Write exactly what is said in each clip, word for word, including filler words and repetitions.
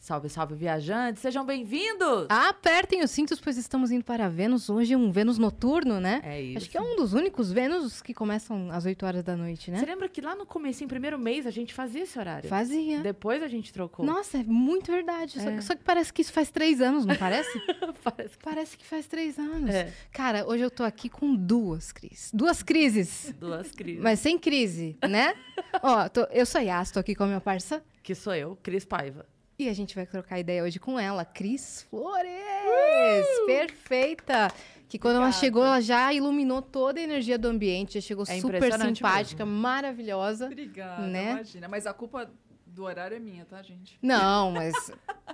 Salve, salve, viajantes! Sejam bem-vindos! Apertem os cintos, pois estamos indo para Vênus. Hoje é um Vênus noturno, né? É isso. Acho que é um dos únicos Vênus que começam às oito horas da noite, né? Você lembra que lá no começo, em primeiro mês, a gente fazia esse horário? Fazia. Depois a gente trocou. Nossa, é muito verdade. É. Só, que, só que parece que isso faz três anos, não parece? Parece. Parece que faz três anos. É. Cara, hoje eu tô aqui com duas crises. Duas crises. Duas crises. Mas sem crise, né? Ó, tô, eu sou Yas, tô aqui com a minha parça. Que sou eu, Cris Paiva. E a gente vai trocar ideia hoje com ela, Cris Flores! Uh! Perfeita! Que quando Obrigada. Ela chegou, ela já iluminou toda a energia do ambiente, já chegou é super simpática, mesmo. Maravilhosa. Obrigada, né? Imagina. Mas a culpa do horário é minha, tá, gente? Não, mas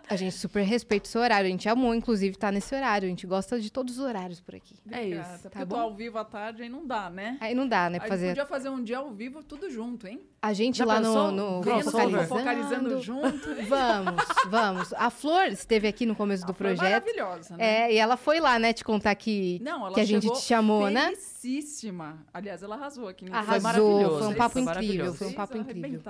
a gente super respeita o seu horário. A gente amou, inclusive, tá nesse horário. A gente gosta de todos os horários por aqui. Obrigada, é isso. Porque tá eu tô bom? Ao vivo à tarde, aí não dá, né? Aí não dá, né? Pra fazer... A gente podia fazer um dia ao vivo tudo junto, hein? A gente já lá no, no Fofocalizando. Fofocalizando junto. Vamos, vamos. A Flor esteve aqui no começo a do Flor projeto. Maravilhosa, né? É, e ela foi lá, né, te contar que, não, ela que a gente te chamou, né? Felicíssima. Aliás, ela arrasou aqui. Né? Arrasou. Foi maravilhoso. Foi um papo Isso, incrível. Foi um papo Vocês incrível.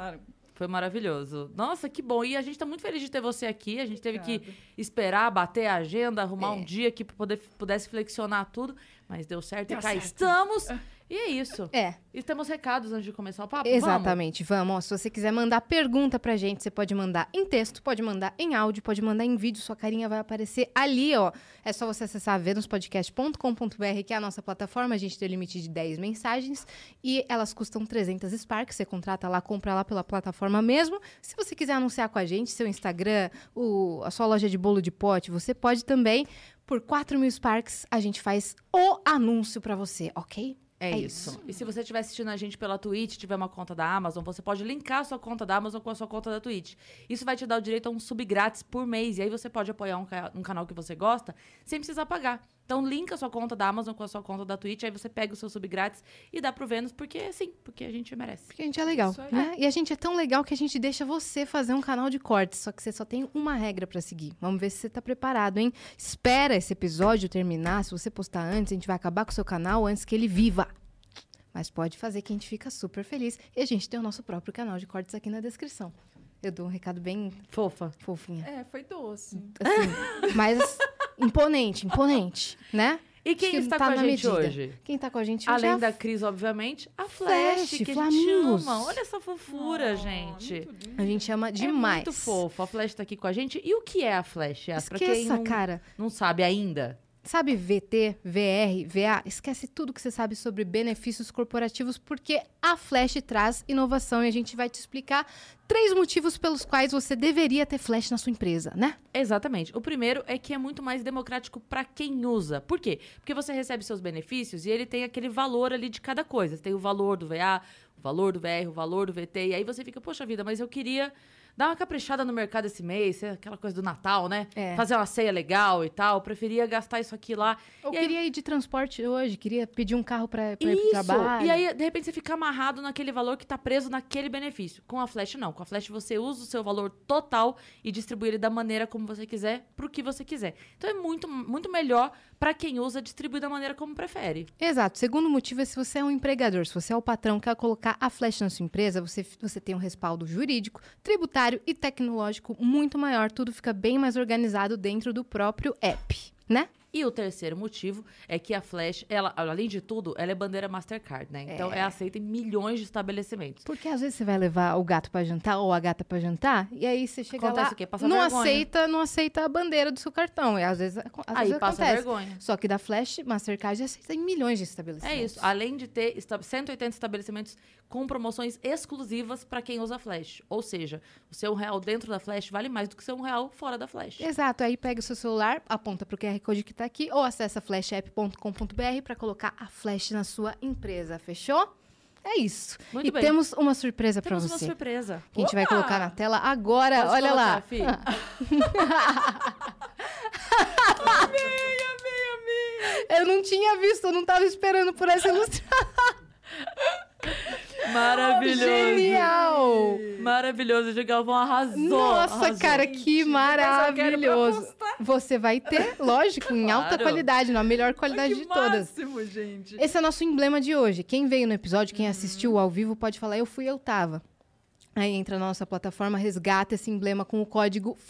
Foi maravilhoso. Nossa, que bom. E a gente tá muito feliz de ter você aqui. A gente teve Obrigada. Que esperar, bater a agenda, arrumar é. Um dia que poder, pudesse flexionar tudo. Mas deu certo deu e cá certo. Estamos. E é isso. É. E temos recados antes de começar o papo? Exatamente. Vamos. Vamos. Ó, se você quiser mandar pergunta pra gente, você pode mandar em texto, pode mandar em áudio, pode mandar em vídeo. Sua carinha vai aparecer ali, ó. É só você acessar venus podcast ponto com ponto b r, que é a nossa plataforma. A gente tem um limite de dez mensagens e elas custam trezentos Sparks. Você contrata lá, compra lá pela plataforma mesmo. Se você quiser anunciar com a gente, seu Instagram, o, a sua loja de bolo de pote, você pode também. Por quatro mil Sparks, a gente faz o anúncio pra você, ok? É, é isso. isso. E se você estiver assistindo a gente pela Twitch, tiver uma conta da Amazon, você pode linkar a sua conta da Amazon com a sua conta da Twitch. Isso vai te dar o direito a um sub grátis por mês. E aí você pode apoiar um, um canal que você gosta sem precisar pagar. Então, linka a sua conta da Amazon com a sua conta da Twitch. Aí você pega o seu sub grátis e dá pro Vênus. Porque, sim, porque a gente merece. Porque a gente é legal, né? E a gente é tão legal que a gente deixa você fazer um canal de cortes. Só que você só tem uma regra pra seguir. Vamos ver se você tá preparado, hein? Espera esse episódio terminar. Se você postar antes, a gente vai acabar com o seu canal antes que ele viva. Mas pode fazer que a gente fica super feliz. E a gente tem o nosso próprio canal de cortes aqui na descrição. Eu dou um recado bem... Fofa. Fofinha. É, foi doce. Assim, mas imponente, imponente, né? E quem que está tá com a gente medida. Hoje? Quem está com a gente hoje? Além é da Cris, obviamente, a Flash, Flash que Flamingos. A gente ama. Olha essa fofura, oh, gente. A gente ama demais. É muito fofo. A Flash está aqui com a gente. E o que é a Flash? Esqueça, pra quem não, cara. Não sabe ainda. Sabe V T, V R, V A? Esquece tudo que você sabe sobre benefícios corporativos, porque a Flash traz inovação e a gente vai te explicar três motivos pelos quais você deveria ter Flash na sua empresa, né? Exatamente. O primeiro é que é muito mais democrático para quem usa. Por quê? Porque você recebe seus benefícios e ele tem aquele valor ali de cada coisa. Você tem o valor do V A, o valor do V R, o valor do V T, e aí você fica, poxa vida, mas eu queria... Dá uma caprichada no mercado esse mês, aquela coisa do Natal, né? É. Fazer uma ceia legal e tal. Preferia gastar isso aqui lá. Eu e queria aí... ir de transporte hoje, queria pedir um carro pra, pra ir pro trabalho. E aí, de repente, você fica amarrado naquele valor que tá preso naquele benefício. Com a Flash, não. Com a Flash, você usa o seu valor total e distribui ele da maneira como você quiser, pro que você quiser. Então, é muito, muito melhor pra quem usa distribuir da maneira como prefere. Exato. O segundo motivo é se você é um empregador. Se você é o patrão que quer colocar a Flash na sua empresa, você, você tem um respaldo jurídico, tributário, e tecnológico muito maior. Tudo fica bem mais organizado dentro do próprio app, né? E o terceiro motivo é que a Flash, ela, além de tudo, ela é bandeira Mastercard, né? Então, é, é aceita em milhões de estabelecimentos. Porque às vezes você vai levar o gato pra jantar ou a gata pra jantar, e aí você chega acontece lá, o quê? Passa não vergonha. aceita, não aceita a bandeira do seu cartão. E às vezes, às aí vezes passa acontece. Vergonha. Só que da Flash, Mastercard aceita em milhões de estabelecimentos. É isso. Além de ter cento e oitenta estabelecimentos com promoções exclusivas para quem usa Flash. Ou seja, o seu real dentro da Flash vale mais do que o seu real fora da Flash. Exato. Aí pega o seu celular, aponta pro Q R Code que tá aqui ou acessa flash app ponto com ponto b r para colocar a Flash na sua empresa, fechou? É isso. Muito e bem. Temos uma surpresa para você. Temos uma surpresa. Que a gente vai colocar na tela agora. Posso Olha colocar, lá. Amei, amei, amei. Eu não tinha visto, eu não tava esperando por essa ilustração. Maravilhoso. Genial. Maravilhoso, o Galvão arrasou. Nossa, arrasou. Cara, que maravilhoso. Você vai ter, lógico, em claro. Alta qualidade, na melhor qualidade de máximo, todas. Gente. Esse é o nosso emblema de hoje. Quem veio no episódio, quem hum. assistiu ao vivo, pode falar, eu fui, eu tava. Aí entra na nossa plataforma, resgata esse emblema com o código FLORES,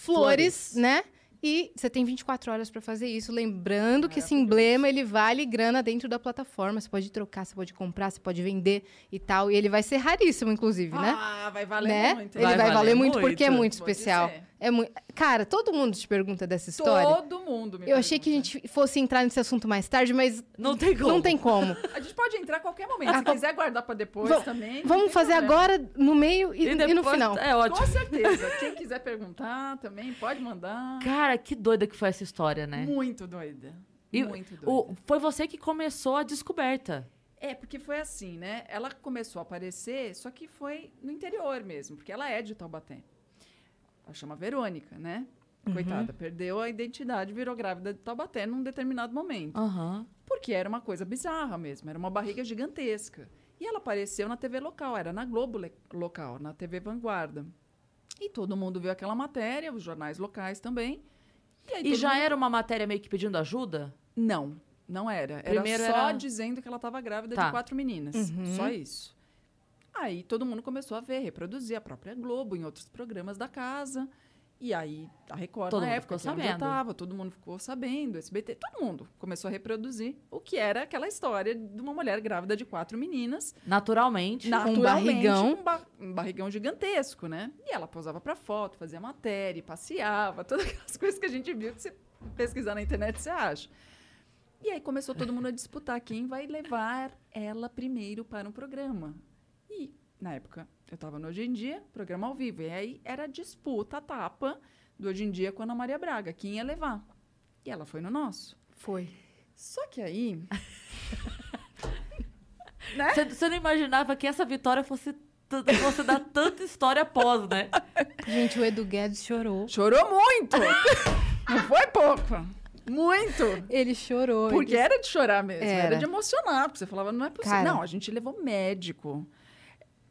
Flores. Né? E você tem vinte e quatro horas para fazer isso. Lembrando que esse emblema, ele vale grana dentro da plataforma. Você pode trocar, você pode comprar, você pode vender e tal. E ele vai ser raríssimo, inclusive, ah, né? Ah, vai valer né? muito. Ele vai, vai valer, valer muito, muito porque é muito pode especial. Ser. É muito... Cara, todo mundo te pergunta dessa história. Todo mundo me Eu pergunta. achei que a gente fosse entrar nesse assunto mais tarde, mas... Não tem como. Não tem como. A gente pode entrar a qualquer momento. Se a... quiser guardar para depois Vom... também. Vamos fazer problema. agora, no meio e, e, depois... e no final. É ótimo. Com certeza. Quem quiser perguntar também, pode mandar. Cara, que doida que foi essa história, né? Muito doida. E muito doida. O... Foi você que começou a descoberta. É, porque foi assim, né? Ela começou a aparecer, só que foi no interior mesmo. Porque ela é de Taubaté. Ela chama Verônica, né? Coitada, uhum. perdeu a identidade, virou grávida de Taubaté num determinado momento. Uhum. Porque era uma coisa bizarra mesmo, era uma barriga gigantesca. E ela apareceu na T V local, era na Globo local, na T V Vanguarda. E todo mundo viu aquela matéria, os jornais locais também. E, aí e já mundo... era uma matéria meio que pedindo ajuda? Não, não era. Era Primeiro só era... dizendo que ela estava grávida tá. de quatro meninas, uhum. só isso. Aí todo mundo começou a ver, reproduzir a própria Globo em outros programas da casa. E aí a Record todo na época, ficou sabendo. Tava, todo mundo ficou sabendo, S B T, todo mundo começou a reproduzir o que era aquela história de uma mulher grávida de quatro meninas. Naturalmente. Naturalmente, um barrigão. Um, ba um barrigão gigantesco, né? E ela posava pra foto, fazia matéria, passeava, todas aquelas coisas que a gente viu que você pesquisar na internet, você acha. E aí começou todo mundo a disputar quem vai levar ela primeiro para um programa. E, na época, eu estava no Hoje em Dia, programa ao vivo. E aí era a disputa, a tapa do Hoje em Dia com a Ana Maria Braga. Quem ia levar? E ela foi no nosso. Foi. Só que aí... né? Você, você não imaginava que essa vitória fosse, fosse dar tanta história após, né? Gente, o Edu Guedes chorou. Chorou muito! Não foi pouco! Muito! Ele chorou. Porque ele... era de chorar mesmo, era, era de emocionar. Porque você falava, não é possível. Cara, não, a gente levou médico,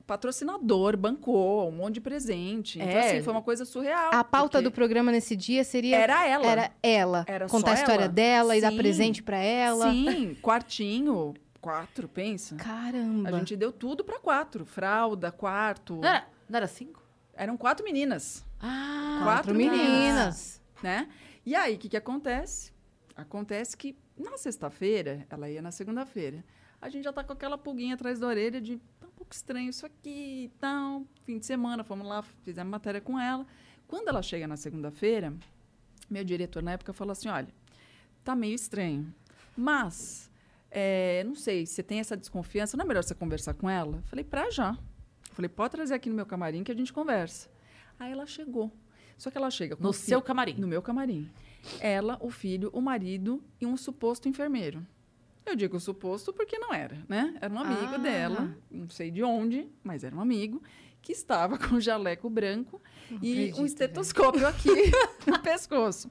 patrocinador, bancou, um monte de presente. É. Então, assim, foi uma coisa surreal. A pauta do programa nesse dia seria... Era ela. Era ela. Era Contar a história ela. dela Sim. e dar presente pra ela. Sim, quartinho, quatro, pensa. Caramba! A gente deu tudo pra quatro. Fralda, quarto... Não era, não era cinco? Eram quatro meninas. Ah, quatro meninas. meninas. Né? E aí, o que, que acontece? Acontece que na sexta-feira, ela ia na segunda-feira, a gente já tá com aquela pulguinha atrás da orelha de tá um pouco estranho isso aqui, então, fim de semana, fomos lá, fizemos matéria com ela. Quando ela chega na segunda-feira, meu diretor na época falou assim, olha, tá meio estranho, mas, é, não sei, você tem essa desconfiança, não é melhor você conversar com ela? Eu falei, pra já. Eu falei, pode trazer aqui no meu camarim que a gente conversa. Aí ela chegou. Só que ela chega... Com no seu camarim? No meu camarim. Ela, o filho, o marido e um suposto enfermeiro. Eu digo suposto porque não era, né? Era um amigo ah. dela, não sei de onde, mas era um amigo, que estava com um jaleco branco não e acredito, um estetoscópio velho. aqui no pescoço.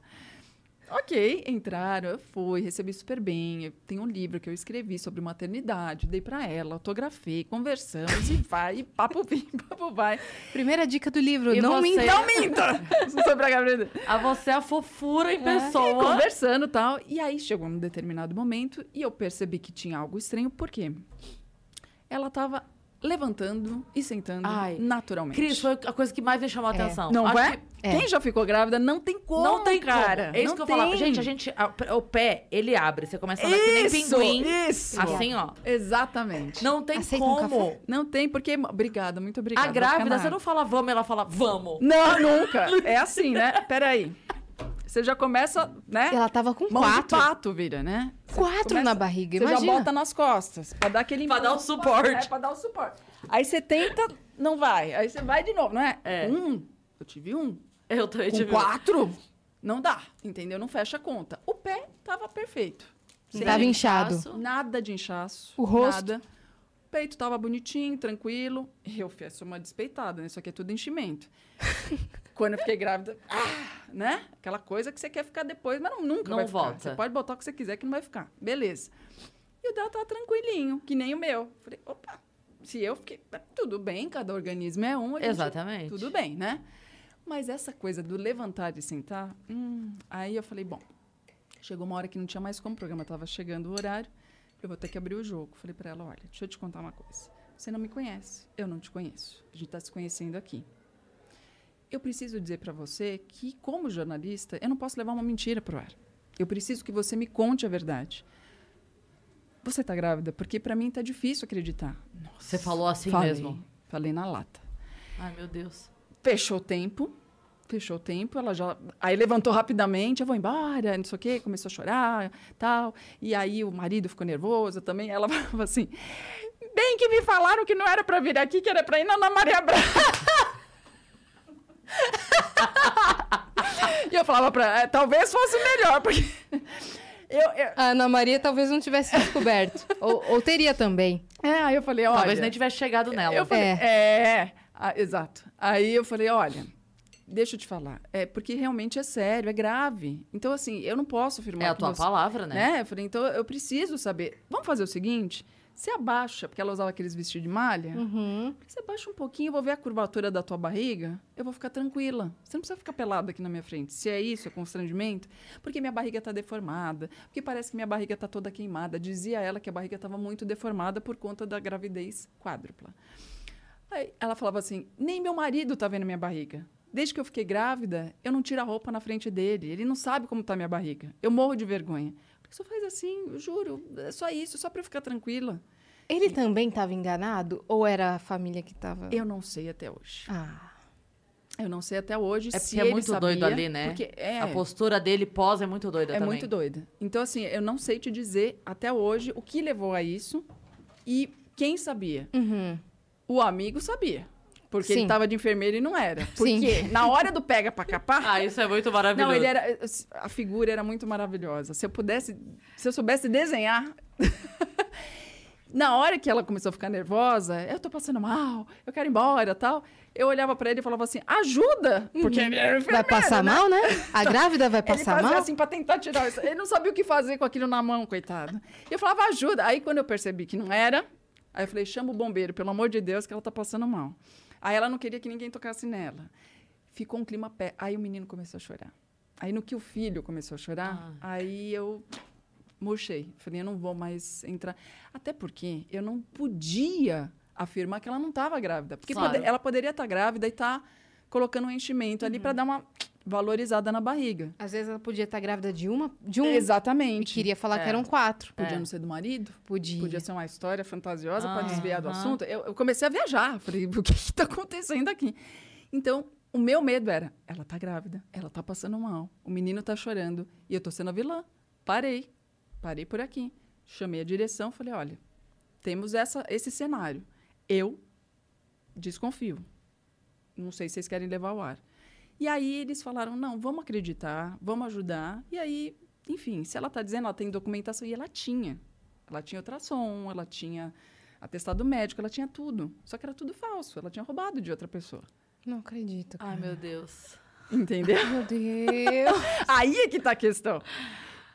Ok, entraram, eu fui, recebi super bem. Eu tenho um livro que eu escrevi sobre maternidade, dei para ela, autografei, conversamos e vai, e papo vem, papo vai. Primeira dica do livro, e não você... minta. Não minta! Sobre a gravidez. A você é a fofura em é. pessoa. E conversando e tal. E aí chegou um determinado momento e eu percebi que tinha algo estranho, por quê? Ela estava levantando e sentando Ai. naturalmente. Cris, foi a coisa que mais me chamou a é. atenção. Não é? Que... É. Quem já ficou grávida não tem como, não tem cara. Como. É isso não que eu tem. falava. Gente, a gente... A, o pé, ele abre. Você começa a andar que nem pinguim. Isso! Assim, ó. Exatamente. Não tem Aceita como. Um não tem, porque... Obrigada, muito obrigada. A grávida, você não fala vamos, ela fala vamos. Não, nunca. É assim, né? Peraí. Você já começa, né? Ela tava com Mão quatro. De pato vira, né? Você quatro começa, na barriga, você imagina. Você já bota nas costas, pra dar aquele... pra dar o suporte. É, pra dar o suporte. Aí você tenta, não vai. Aí você vai de novo, não é? É. Um... Eu tive um. Eu também tive quatro? Um. Não dá, entendeu? Não fecha a conta. O pé tava perfeito. Sem tava inchado. Inchaço, nada de inchaço. O rosto? Nada. O peito tava bonitinho, tranquilo. Eu fiz uma despeitada, né? Isso aqui é tudo enchimento. Quando eu fiquei grávida, ah, né? Aquela coisa que você quer ficar depois, mas não, nunca não vai volta. Ficar. Você pode botar o que você quiser que não vai ficar. Beleza. E o dela tava tranquilinho, que nem o meu. Falei, opa, se eu fiquei... Tudo bem, cada organismo é um. Exatamente. Gente, tudo bem, né? Mas essa coisa do levantar e sentar... Hum, aí eu falei, bom... Chegou uma hora que não tinha mais como, o programa estava chegando o horário, eu vou ter que abrir o jogo. Falei para ela, olha, deixa eu te contar uma coisa. Você não me conhece, eu não te conheço. A gente está se conhecendo aqui. Eu preciso dizer para você que, como jornalista, eu não posso levar uma mentira para o ar. Eu preciso que você me conte a verdade. Você está grávida? Porque para mim está difícil acreditar. Nossa, você falou assim falei, mesmo? Falei na lata. Ai, meu Deus. Fechou o tempo. Fechou o tempo, ela já... Aí levantou rapidamente, eu vou embora, não sei o quê, começou a chorar, tal. E aí o marido ficou nervoso também, ela falava assim, bem que me falaram que não era pra vir aqui, que era pra ir na Ana Maria Braga. E eu falava pra ela, talvez fosse melhor, porque... Eu, eu... A Ana Maria talvez não tivesse descoberto, ou, ou teria também. É, aí eu falei, olha... Talvez nem tivesse chegado nela. Eu falei, é, é, é. Ah, exato. Aí eu falei, olha... Deixa eu te falar, é porque realmente é sério, é grave. Então, assim, eu não posso afirmar... É a tua você, palavra, né? né? Eu falei, então, eu preciso saber. Vamos fazer o seguinte, você abaixa, porque ela usava aqueles vestidos de malha. Uhum. Você abaixa um pouquinho, eu vou ver a curvatura da tua barriga, eu vou ficar tranquila. Você não precisa ficar pelada aqui na minha frente. Se é isso, é constrangimento, porque minha barriga está deformada, porque parece que minha barriga está toda queimada. Dizia ela que a barriga estava muito deformada por conta da gravidez quádrupla. Aí ela falava assim, nem meu marido está vendo minha barriga. Desde que eu fiquei grávida, eu não tiro a roupa na frente dele. Ele não sabe como está minha barriga. Eu morro de vergonha. Porque só faz assim, eu juro. É só isso, só para eu ficar tranquila. Ele e... também estava enganado? Ou era a família que estava... Eu não sei até hoje. Ah. Eu não sei até hoje é se ele sabia. É porque é muito doido ali, né? É... A postura dele pós é muito doida é também. É muito doida. Então, assim, eu não sei te dizer até hoje o que levou a isso e quem sabia. Uhum. O amigo sabia. Porque Sim. ele estava de enfermeiro e não era. Porque Sim. na hora do pega pra capar... Ah, isso é muito maravilhoso. Não, ele era... A figura era muito maravilhosa. Se eu pudesse... Se eu soubesse desenhar... Na hora que ela começou a ficar nervosa, eu tô passando mal, eu quero ir embora, tal... Eu olhava pra ele e falava assim, ajuda! Porque ele era enfermeiro, vai passar né? mal, né? A grávida vai passar mal? Ele fazia mal? assim pra tentar tirar isso. Ele não sabia o que fazer com aquilo na mão, coitado. E eu falava, ajuda! Aí, quando eu percebi que não era... Aí eu falei, chama o bombeiro, pelo amor de Deus, que ela tá passando mal. Aí ela não queria que ninguém tocasse nela. Ficou um clima pé. Aí o menino começou a chorar. Aí no que o filho começou a chorar, ah. aí eu murchei. Falei, eu não vou mais entrar. Até porque eu não podia afirmar que ela não estava grávida. Porque claro. pode, ela poderia estar tá grávida e estar tá colocando um enchimento uhum. ali para dar uma valorizada na barriga. Às vezes ela podia estar tá grávida de uma... de um. Exatamente. E queria falar é. que eram quatro. Podia é. não ser do marido. Podia. Podia ser uma história fantasiosa ah, para desviar do ah. assunto. Eu, eu comecei a viajar. Falei, o que está acontecendo aqui? Então, o meu medo era, ela está grávida, ela está passando mal, o menino está chorando e eu estou sendo a vilã. Parei. Parei por aqui. Chamei a direção, falei, olha, temos essa, esse cenário. Eu desconfio. Não sei se vocês querem levar ao ar. E aí eles falaram, não, vamos acreditar, vamos ajudar. E aí, enfim, se ela está dizendo, ela tem documentação, e ela tinha. Ela tinha ultrassom, ela tinha atestado médico, ela tinha tudo. Só que era tudo falso, ela tinha roubado de outra pessoa. Não acredito, cara. Ai, meu Deus. Entendeu? Ai, meu Deus. Aí é que está a questão.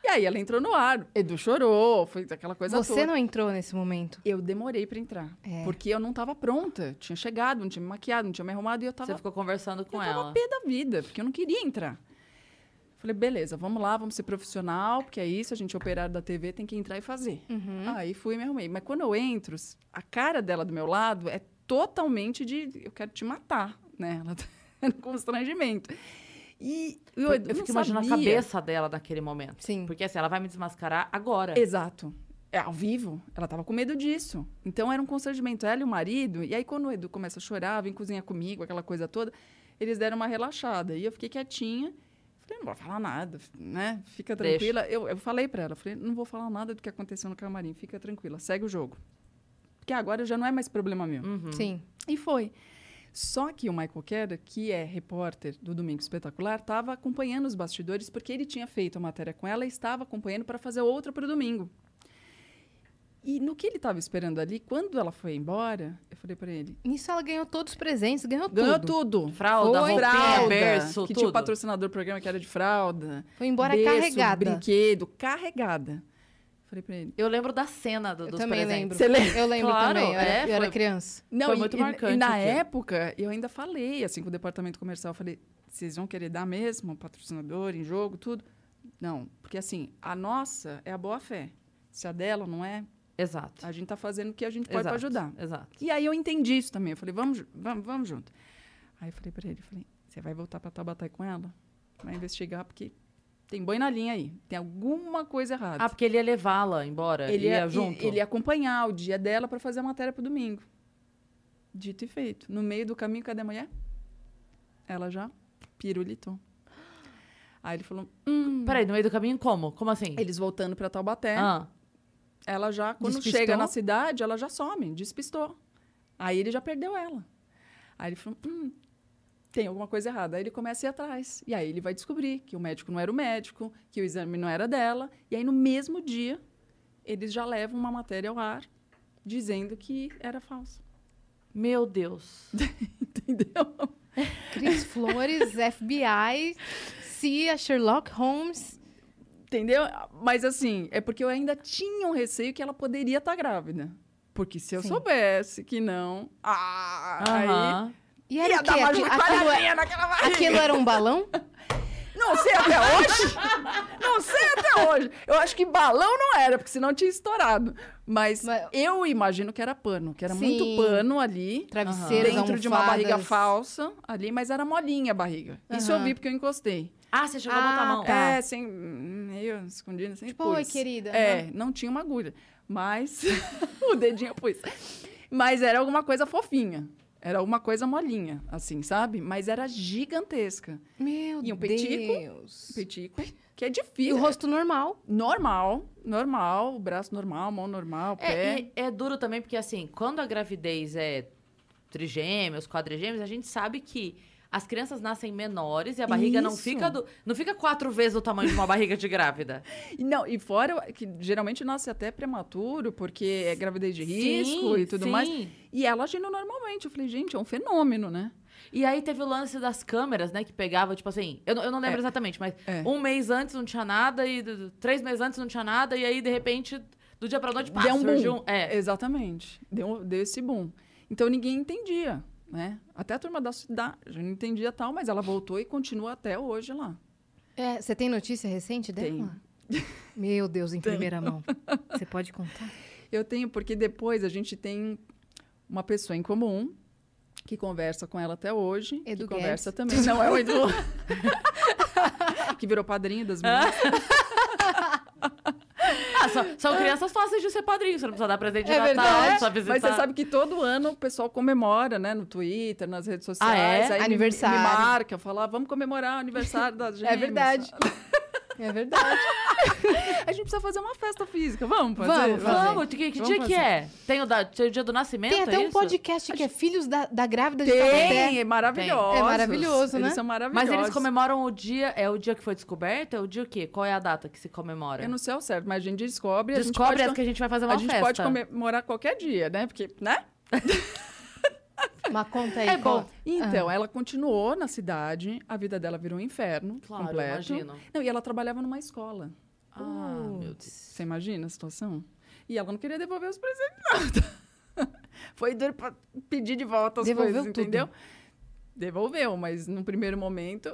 E aí ela entrou no ar, Edu chorou, foi aquela coisa Você toda. Você não entrou nesse momento? Eu demorei para entrar, é. porque eu não estava pronta. Tinha chegado, não tinha me maquiado, não tinha me arrumado e eu tava... Você ficou conversando com eu ela. Eu tava pé da vida, porque eu não queria entrar. Falei, beleza, vamos lá, vamos ser profissional, porque é isso, a gente é operário da T V, tem que entrar e fazer. Uhum. Aí fui e me arrumei. Mas quando eu entro, a cara dela do meu lado é totalmente de... Eu quero te matar, né? Ela tá no constrangimento. E eu, eu fico imaginando a cabeça dela naquele momento. Sim. Porque assim, ela vai me desmascarar agora. Exato. É, ao vivo, ela tava com medo disso. Então era um constrangimento, ela e o marido. E aí quando o Edu começa a chorar, vem cozinhar comigo, aquela coisa toda, eles deram uma relaxada. E eu fiquei quietinha. Falei, não vou falar nada, né? Fica tranquila. Eu, eu falei pra ela, falei, não vou falar nada do que aconteceu no camarim. Fica tranquila, segue o jogo. Porque agora já não é mais problema meu. Uhum. Sim. E foi. Só que o Michael Kerr, que é repórter do Domingo Espetacular, estava acompanhando os bastidores, porque ele tinha feito a matéria com ela e estava acompanhando para fazer outra para o domingo. E no que ele estava esperando ali, quando ela foi embora, eu falei para ele... Nisso ela ganhou todos os presentes, ganhou, ganhou tudo. Ganhou tudo. Fralda, foi fralda, berço, que tudo. Tinha o patrocinador do programa que era de fralda. Foi embora berço, carregada. Brinquedo, carregada. Falei pra ele. Eu lembro da cena do, dos presentes. Lembro. Você lembra? Eu lembro claro, também. Eu, é, eu foi, era criança. Não, foi muito e, marcante. E na época, eu ainda falei assim com o departamento comercial. Eu falei, vocês vão querer dar mesmo? Patrocinador, em jogo, tudo? Não. Porque assim, a nossa é a boa-fé. Se a dela não é... Exato. A gente tá fazendo o que a gente pode para ajudar. Exato. E aí eu entendi isso também. Eu falei, vamos, vamos, vamos junto. Aí eu falei pra ele, eu falei, você vai voltar pra Taubaté com ela? Vai investigar, porque... Tem boi na linha aí. Tem alguma coisa errada. Ah, porque ele ia levá-la embora? Ele ia, ia junto? Ele ia acompanhar o dia dela para fazer a matéria pro domingo. Dito e feito. No meio do caminho, cadê a mulher? Ela já pirulitou. Aí ele falou... Hum, peraí, no meio do caminho como? Como assim? Eles voltando para Taubaté. Ah. Ela já, quando despistou? Chega na cidade, ela já some. Despistou. Aí ele já perdeu ela. Aí ele falou... Hum, tem alguma coisa errada. Aí ele começa a ir atrás. E aí ele vai descobrir que o médico não era o médico, que o exame não era dela. E aí, no mesmo dia, eles já levam uma matéria ao ar dizendo que era falsa. Meu Deus. Entendeu? Cris Flores, F B I, C I A, Sherlock Holmes. Entendeu? Mas, assim, é porque eu ainda tinha um receio que ela poderia estar grávida. Porque se eu Sim. soubesse que não... Ah, uh-huh. aí... E era o quê? Aquilo, aquilo, aquilo era um balão? Não sei até hoje. Não sei até hoje. Eu acho que balão não era, porque senão tinha estourado. Mas, Mas... eu imagino que era pano, que era Sim. muito pano ali. Travesseiros, dentro almofadas. De uma barriga falsa ali, mas era molinha a barriga. Uhum. Isso eu vi porque eu encostei. Ah, você chegou ah, a botar a mão. Tá. É, sem... meio escondido, sem tipo, pus. Oi, querida. É, uhum. não tinha uma agulha. Mas o dedinho eu pus. Mas era alguma coisa fofinha. Era uma coisa molinha, assim, sabe? Mas era gigantesca. Meu Deus! E um petico, petico, que é difícil. E o rosto normal. Normal, normal, o braço normal, mão normal, pé. É, é duro também, porque assim, quando a gravidez é trigêmeos, quadrigêmeos, a gente sabe que as crianças nascem menores e a barriga Isso. não fica do, não fica quatro vezes o tamanho de uma barriga de grávida. Não, e fora que geralmente nasce até prematuro, porque é gravidez de risco sim, e tudo sim. mais. E ela agindo normalmente. Eu falei, gente, é um fenômeno, né? E aí teve o lance das câmeras, né? Que pegava, tipo assim... Eu, eu não lembro é. exatamente, mas é. um mês antes não tinha nada e três meses antes não tinha nada. E aí, de repente, do dia pra noite, pá, deu um surgiu boom. Um... É. Exatamente. Deu, deu esse boom. Então, ninguém entendia. Né? Até a turma da cidade, eu não entendia tal, mas ela voltou e continua até hoje lá. É, você tem notícia recente dela? Tem. Meu Deus, em tenho. primeira mão. Você pode contar? Eu tenho, porque depois a gente tem uma pessoa em comum que conversa com ela até hoje. Edu que Guedes. Conversa também. Não é o Edu. Que virou padrinho das meninas. Ah, só, são crianças fáceis de ser padrinho, você não precisa dar presente de é Natal, verdade. Só visitar. Mas você sabe que todo ano o pessoal comemora, né? No Twitter, nas redes sociais. Ah, é? Aí aniversário. Me, me marca, fala, vamos comemorar o aniversário da gente. É verdade. É verdade. A gente precisa fazer uma festa física, vamos fazer? Vamos, fazer. vamos. Que, que vamos dia fazer. Que é? Tem o, da, tem o dia do nascimento, tem até é um isso? podcast que é Filhos da, da Grávida de Taubaté. Tem, é maravilhoso. É maravilhoso, né? Eles são maravilhosos. Mas eles comemoram o dia, é o dia que foi descoberto? É o dia o quê? Qual é a data que se comemora? Eu não sei ao certo, mas a gente descobre. Descobre a gente pode, que a gente vai fazer uma festa. A gente festa. Pode comemorar qualquer dia, né? Porque, né? Uma conta aí. É bom. Então, ah. ela continuou na cidade, a vida dela virou um inferno claro, completo. Imagino. Não, e ela trabalhava numa escola. Ah, uh, meu Deus. Você imagina a situação? E ela não queria devolver os presentes, não. Foi duro pra pedir de volta as Devolveu coisas, tudo. Entendeu? Devolveu, mas no primeiro momento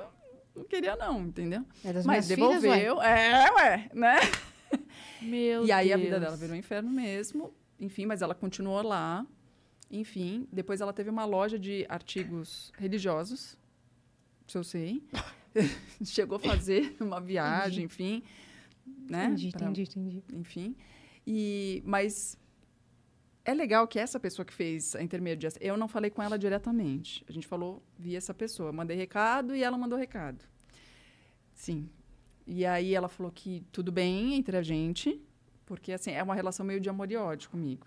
não queria, não, entendeu? É das mas devolveu. Filhas, ué. É, ué, né? Meu Deus. E aí Deus. A vida dela virou um inferno mesmo. Enfim, mas ela continuou lá. Enfim, depois ela teve uma loja de artigos religiosos, se eu sei. Chegou a fazer uma viagem, entendi. Enfim. Né? Entendi, pra, entendi, entendi. Enfim. E, mas é legal que essa pessoa que fez a intermediação... Eu não falei com ela diretamente. A gente falou via essa pessoa. Eu mandei recado e ela mandou recado. Sim. E aí ela falou que tudo bem entre a gente, porque assim, é uma relação meio de amor e ódio comigo.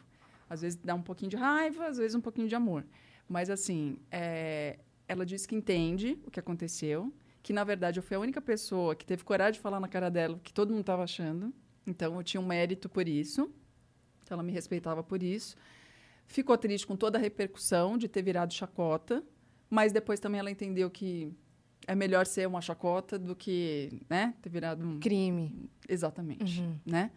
Às vezes dá um pouquinho de raiva, às vezes um pouquinho de amor. Mas, assim, é... ela disse que entende o que aconteceu, que, na verdade, eu fui a única pessoa que teve coragem de falar na cara dela o que todo mundo estava achando. Então, eu tinha um mérito por isso. Então, ela me respeitava por isso. Ficou triste com toda a repercussão de ter virado chacota, mas depois também ela entendeu que é melhor ser uma chacota do que, né, ter virado um... crime. Exatamente, uhum. né?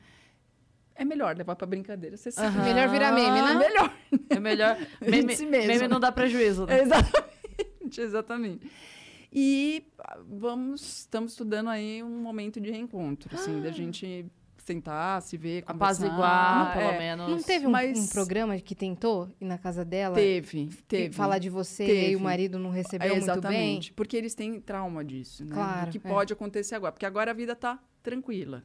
é melhor levar pra brincadeira. Você sabe. Uhum. Melhor virar meme, né? Melhor. É melhor. Meme, si mesmo. Meme não dá prejuízo, né? Exatamente, exatamente. E vamos, estamos estudando aí um momento de reencontro, assim, ah. da gente sentar, se ver, conversar. Apaziguar, pelo é. menos. Não teve um, Mas... um programa que tentou ir na casa dela? Teve, teve. Falar de você teve. E o marido não recebeu é, muito bem? Exatamente, porque eles têm trauma disso, né? Claro, o que é. pode acontecer agora, porque agora a vida tá tranquila.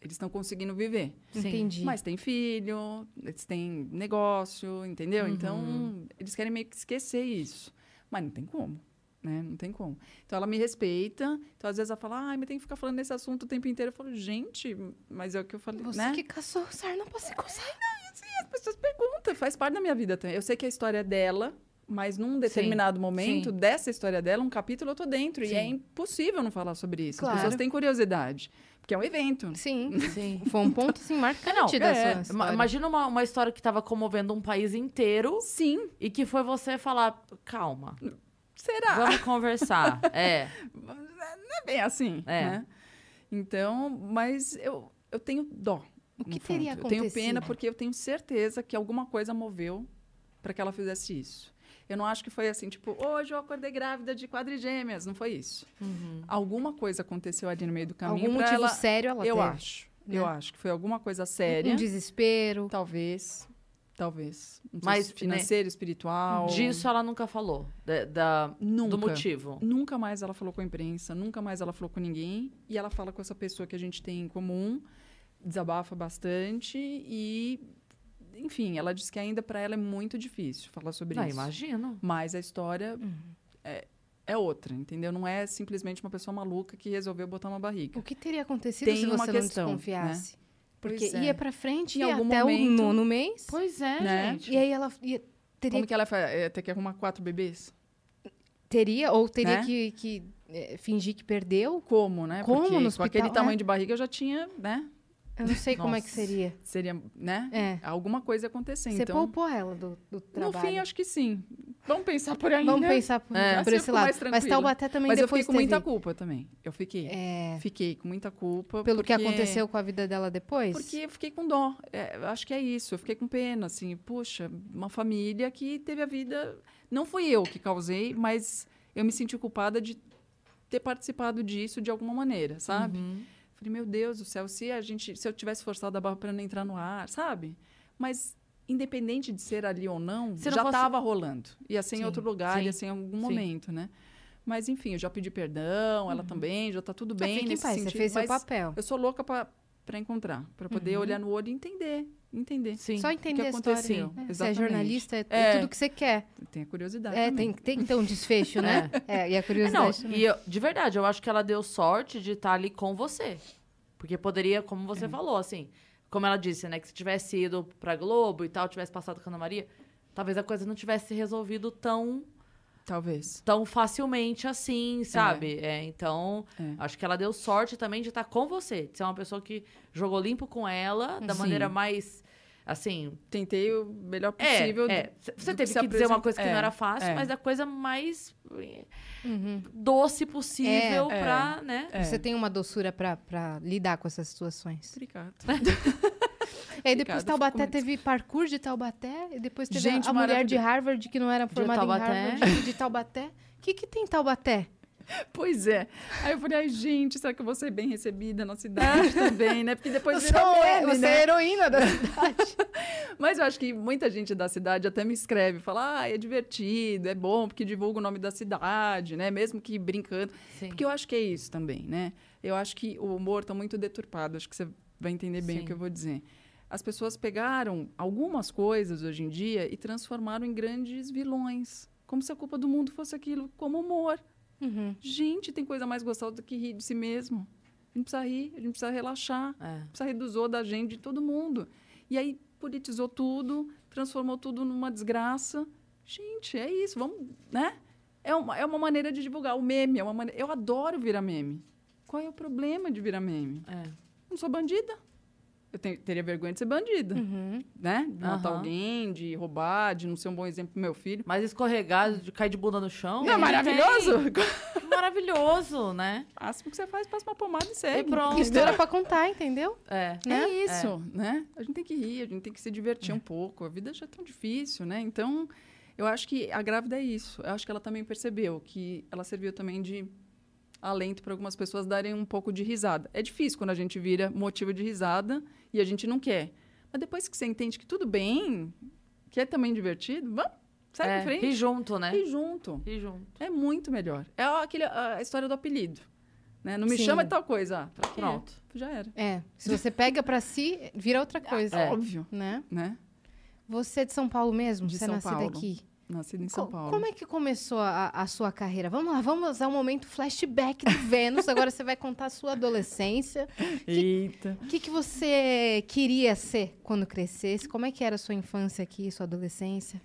Eles estão conseguindo viver. Sim. Entendi. Mas tem filho, eles têm negócio, entendeu? Uhum. Então, eles querem meio que esquecer isso. Mas não tem como. Né? Não tem como. Então, ela me respeita. Então, às vezes, ela fala, ai, mas tem que ficar falando desse assunto o tempo inteiro. Eu falo, gente, mas é o que eu falei, Você né? que caçou o sarna pra se coçar. É, assim, as pessoas perguntam. Faz parte da minha vida também. Eu sei que a história é dela, mas num determinado sim, momento sim. dessa história dela, um capítulo eu tô dentro. Sim. E é impossível não falar sobre isso. Claro. As pessoas têm curiosidade. Porque é um evento. Sim, sim. Foi um ponto, assim, marcante não, dessa é, história. Imagina uma, uma história que tava comovendo um país inteiro. Sim. E que foi você falar, calma... Será? Vamos conversar, é. Não é bem assim, é. né? Então, mas eu, eu tenho dó. O que teria acontecido? Eu tenho pena porque eu tenho certeza que alguma coisa moveu para que ela fizesse isso. Eu não acho que foi assim, tipo, hoje eu acordei grávida de quadrigêmeas. Não foi isso. Uhum. Alguma coisa aconteceu ali no meio do caminho. Algum motivo ela... sério ela eu teve. Eu acho. Né? Eu acho que foi alguma coisa séria. Um desespero. Talvez... Talvez. Um Mas financeiro, né? espiritual... Disso ela nunca falou? Da, da, nunca. Do motivo? Nunca mais ela falou com a imprensa, nunca mais ela falou com ninguém. E ela fala com essa pessoa que a gente tem em comum, desabafa bastante e... Enfim, ela diz que ainda para ela é muito difícil falar sobre ah, isso. Ah, imagino. Mas a história uhum. é, é outra, entendeu? Não é simplesmente uma pessoa maluca que resolveu botar uma barriga. O que teria acontecido tem se você uma questão, não desconfiasse? Né? Porque é. ia pra frente e algum até momento, o nono mês. Pois é, né? gente. E aí ela ia, teria... Como que ela ia ter que arrumar quatro bebês? Teria, ou teria né? que, que é, fingir que perdeu? Como, né? Como Porque no hospital? Com aquele tamanho é. de barriga eu já tinha, né? Eu não sei Nossa. como é que seria. Seria, né? É. Alguma coisa acontecendo. Você então... poupou ela do, do trabalho? No fim, acho que sim. Vamos pensar por aí, Vamos né? pensar por, é. por esse lado. Mas Taubaté também Mas depois eu fiquei com teve... muita culpa também. Eu fiquei. É... Fiquei com muita culpa. Pelo porque... que aconteceu com a vida dela depois? Porque eu fiquei com dó. É, acho que é isso. Eu fiquei com pena, assim. Poxa, uma família que teve a vida... Não fui eu que causei, mas eu me senti culpada de ter participado disso de alguma maneira, sabe? Uhum. Falei, meu Deus do céu, se, a gente, se eu tivesse forçado a barra para não entrar no ar, sabe? Mas, independente de ser ali ou não, se já estava fosse... rolando. Ia ser sim, em outro lugar, sim, ia ser em algum sim. momento, né? Mas, enfim, eu já pedi perdão, uhum. ela também, já está tudo bem. Fica em nesse paz, sentido, você fez seu papel. Eu sou louca para encontrar, para poder uhum. olhar no olho e entender. Entender. Sim. Só entender o que aconteceu. A história. Você é jornalista, é, é tudo que você quer. Tem a curiosidade. É, tem, tem que ter um desfecho, né? é, e a curiosidade. É, não, e eu, de verdade, eu acho que ela deu sorte de estar ali com você. Porque poderia, como você é. falou, assim, como ela disse, né? Que se tivesse ido pra Globo e tal, tivesse passado com a Ana Maria, talvez a coisa não tivesse se resolvido tão. Talvez. Tão facilmente assim, sabe? É. É, então, é. acho que ela deu sorte também de estar com você. De ser uma pessoa que jogou limpo com ela, da Sim. maneira mais, assim... Tentei o melhor possível. É, é. Você teve que, que dizer uma coisa que é. não era fácil, é. mas a coisa mais uhum. doce possível é. pra, é. né? É. Você tem uma doçura pra, pra lidar com essas situações. Obrigada. E aí depois Taubaté teve parkour de Taubaté, e depois teve Gente, a mulher de Harvard que não era formada em Harvard, de Taubaté. O que que tem em Taubaté? Pois é. Aí eu falei, ai, gente, será que eu vou ser bem recebida na cidade também, né? Porque depois virou sou, meme, você né? é heroína da cidade. Mas eu acho que muita gente da cidade até me escreve, fala, ah, é divertido, é bom, porque divulga o nome da cidade, né? Mesmo que brincando. Sim. Porque eu acho que é isso também, né? Eu acho que o humor tá muito deturpado, acho que você vai entender bem Sim. o que eu vou dizer. As pessoas pegaram algumas coisas hoje em dia e transformaram em grandes vilões. Como se a culpa do mundo fosse aquilo, como humor. Uhum. Gente, tem coisa mais gostosa do que rir de si mesmo. A gente precisa rir, a gente precisa relaxar. É. A gente precisa reduzir da gente, de todo mundo. E aí politizou tudo, transformou tudo numa desgraça. Gente, é isso, vamos... Né? É uma, é uma maneira de divulgar. O meme é uma maneira... Eu adoro virar meme. Qual é o problema de virar meme? É. Não sou bandida. eu te, teria vergonha de ser bandida, uhum. né? De uhum. matar alguém, de roubar, de não ser um bom exemplo pro meu filho. Mas escorregado, de cair de bunda no chão... Não, é maravilhoso! É. Maravilhoso, né? Passa o que você faz, passa uma pomada e segue. E pronto. Isso era pra contar, entendeu? É. Né? É isso, é. né? A gente tem que rir, a gente tem que se divertir é. um pouco. A vida já é tão difícil, né? Então, eu acho que a grávida é isso. Eu acho que ela também percebeu que ela serviu também de... alento para algumas pessoas darem um pouco de risada. É difícil quando a gente vira motivo de risada e a gente não quer. Mas depois que você entende que tudo bem, que é também divertido, vamos, segue é, em frente. E junto, né? E junto. E junto. É muito melhor. É aquele, a história do apelido. Né? Não me Sim. chama de tal coisa. Ah, pronto. Já era. É. Se você pega para si, vira outra coisa. É, é. Óbvio. Né? Né? Você é de São Paulo mesmo? De você São é nascida Paulo. Aqui? Nascida em São Co Paulo. Como é que começou a, a sua carreira? Vamos lá, vamos ao momento flashback do Vênus. Agora você vai contar a sua adolescência. Que, Eita. O que, que você queria ser quando crescesse? Como é que era a sua infância aqui, sua adolescência?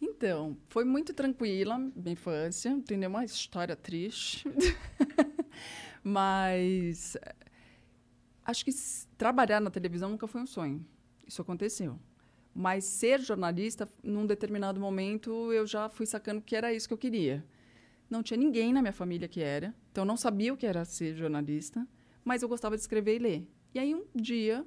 Então, foi muito tranquila minha infância. Não tem nenhuma história triste. Mas acho que trabalhar na televisão nunca foi um sonho. Isso aconteceu. Mas ser jornalista, num determinado momento, eu já fui sacando que era isso que eu queria. Não tinha ninguém na minha família que era, então eu não sabia o que era ser jornalista, mas eu gostava de escrever e ler. E aí, um dia,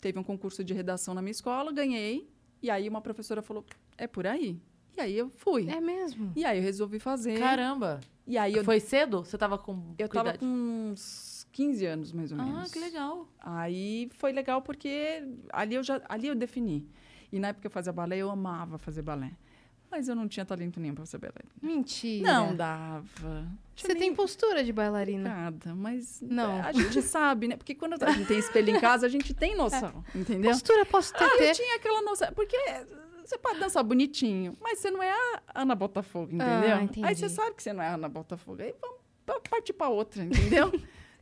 teve um concurso de redação na minha escola, ganhei, e aí uma professora falou, é por aí. E aí eu fui. É mesmo? E aí eu resolvi fazer. Caramba! E aí eu... Foi cedo? Você estava com... Eu estava com uns... quinze anos, mais ou menos. Ah, que legal. Aí foi legal porque ali eu, já, ali eu defini. E na época que eu fazia balé, eu amava fazer balé. Mas eu não tinha talento nenhum para fazer balé. Mentira. Não dava. Você nem... tem postura de bailarina. Nada, mas não. a gente sabe, né? Porque quando a gente tem espelho em casa, a gente tem noção, é. entendeu? Postura posso ter. Ah, eu tinha aquela noção. Porque você pode dançar bonitinho, mas você não é a Ana Botafogo, entendeu? Ah, entendi. Aí você sabe que você não é a Ana Botafogo. Aí vamos partir para outra, entendeu?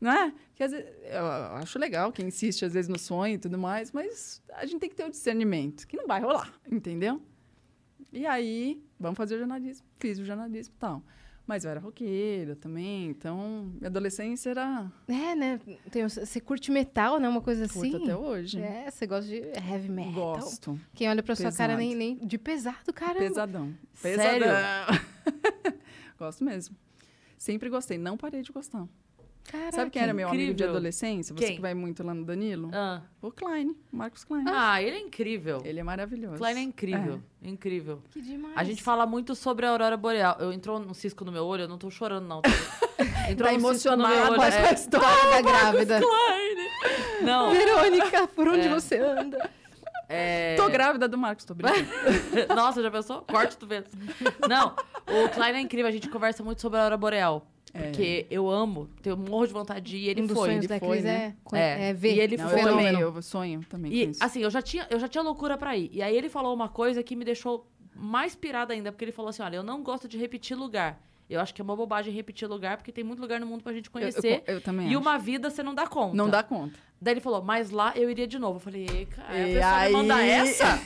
Não é? Que às vezes, eu acho legal quem insiste, às vezes, no sonho e tudo mais, mas a gente tem que ter o discernimento, que não vai rolar, entendeu? E aí, vamos fazer o jornalismo. Fiz o jornalismo e tal. Mas eu era roqueira também, então, minha adolescência era... É, né? Tem, você curte metal, né? Uma coisa assim. Curto até hoje. É, você gosta de heavy metal. Gosto. Quem olha pra pesado. Sua cara nem, nem... De pesado, cara. Pesadão. Pesadão. Sério? Gosto mesmo. Sempre gostei. Não parei de gostar. Caraca, sabe quem era meu incrível. Amigo de adolescência? Você quem? Que vai muito lá no Danilo? Ah. O Klein, Marcos Klein. Ah, ele é incrível. Ele é maravilhoso. Klein é incrível, é. incrível. Que demais. A gente fala muito sobre a Aurora Boreal. Eu entrou um cisco no meu olho, eu não tô chorando, não. Entrou tá um emocionada cisco no meu olho. Com essa história da grávida. Klein. Não. Verônica, por onde é. Você anda? É... Tô grávida do Marcos, tô brincando. Nossa, já pensou? Corte do vento. Não, o Klein é incrível. A gente conversa muito sobre a Aurora Boreal. Porque é. Eu amo, eu morro de vontade de ir, ele um foi. Ele da foi, né? É, é, ver. E ele não, foi. Eu também, eu sonho também. E, assim, eu já, tinha, eu já tinha loucura pra ir. E aí ele falou uma coisa que me deixou mais pirada ainda, porque ele falou assim, olha, eu não gosto de repetir lugar. Eu acho que é uma bobagem repetir lugar, porque tem muito lugar no mundo pra gente conhecer. Eu, eu, eu também E acho. Uma vida você não dá conta. Não dá conta. Daí ele falou, mas lá eu iria de novo. Eu falei, ei, cara, e a pessoa aí... me manda essa?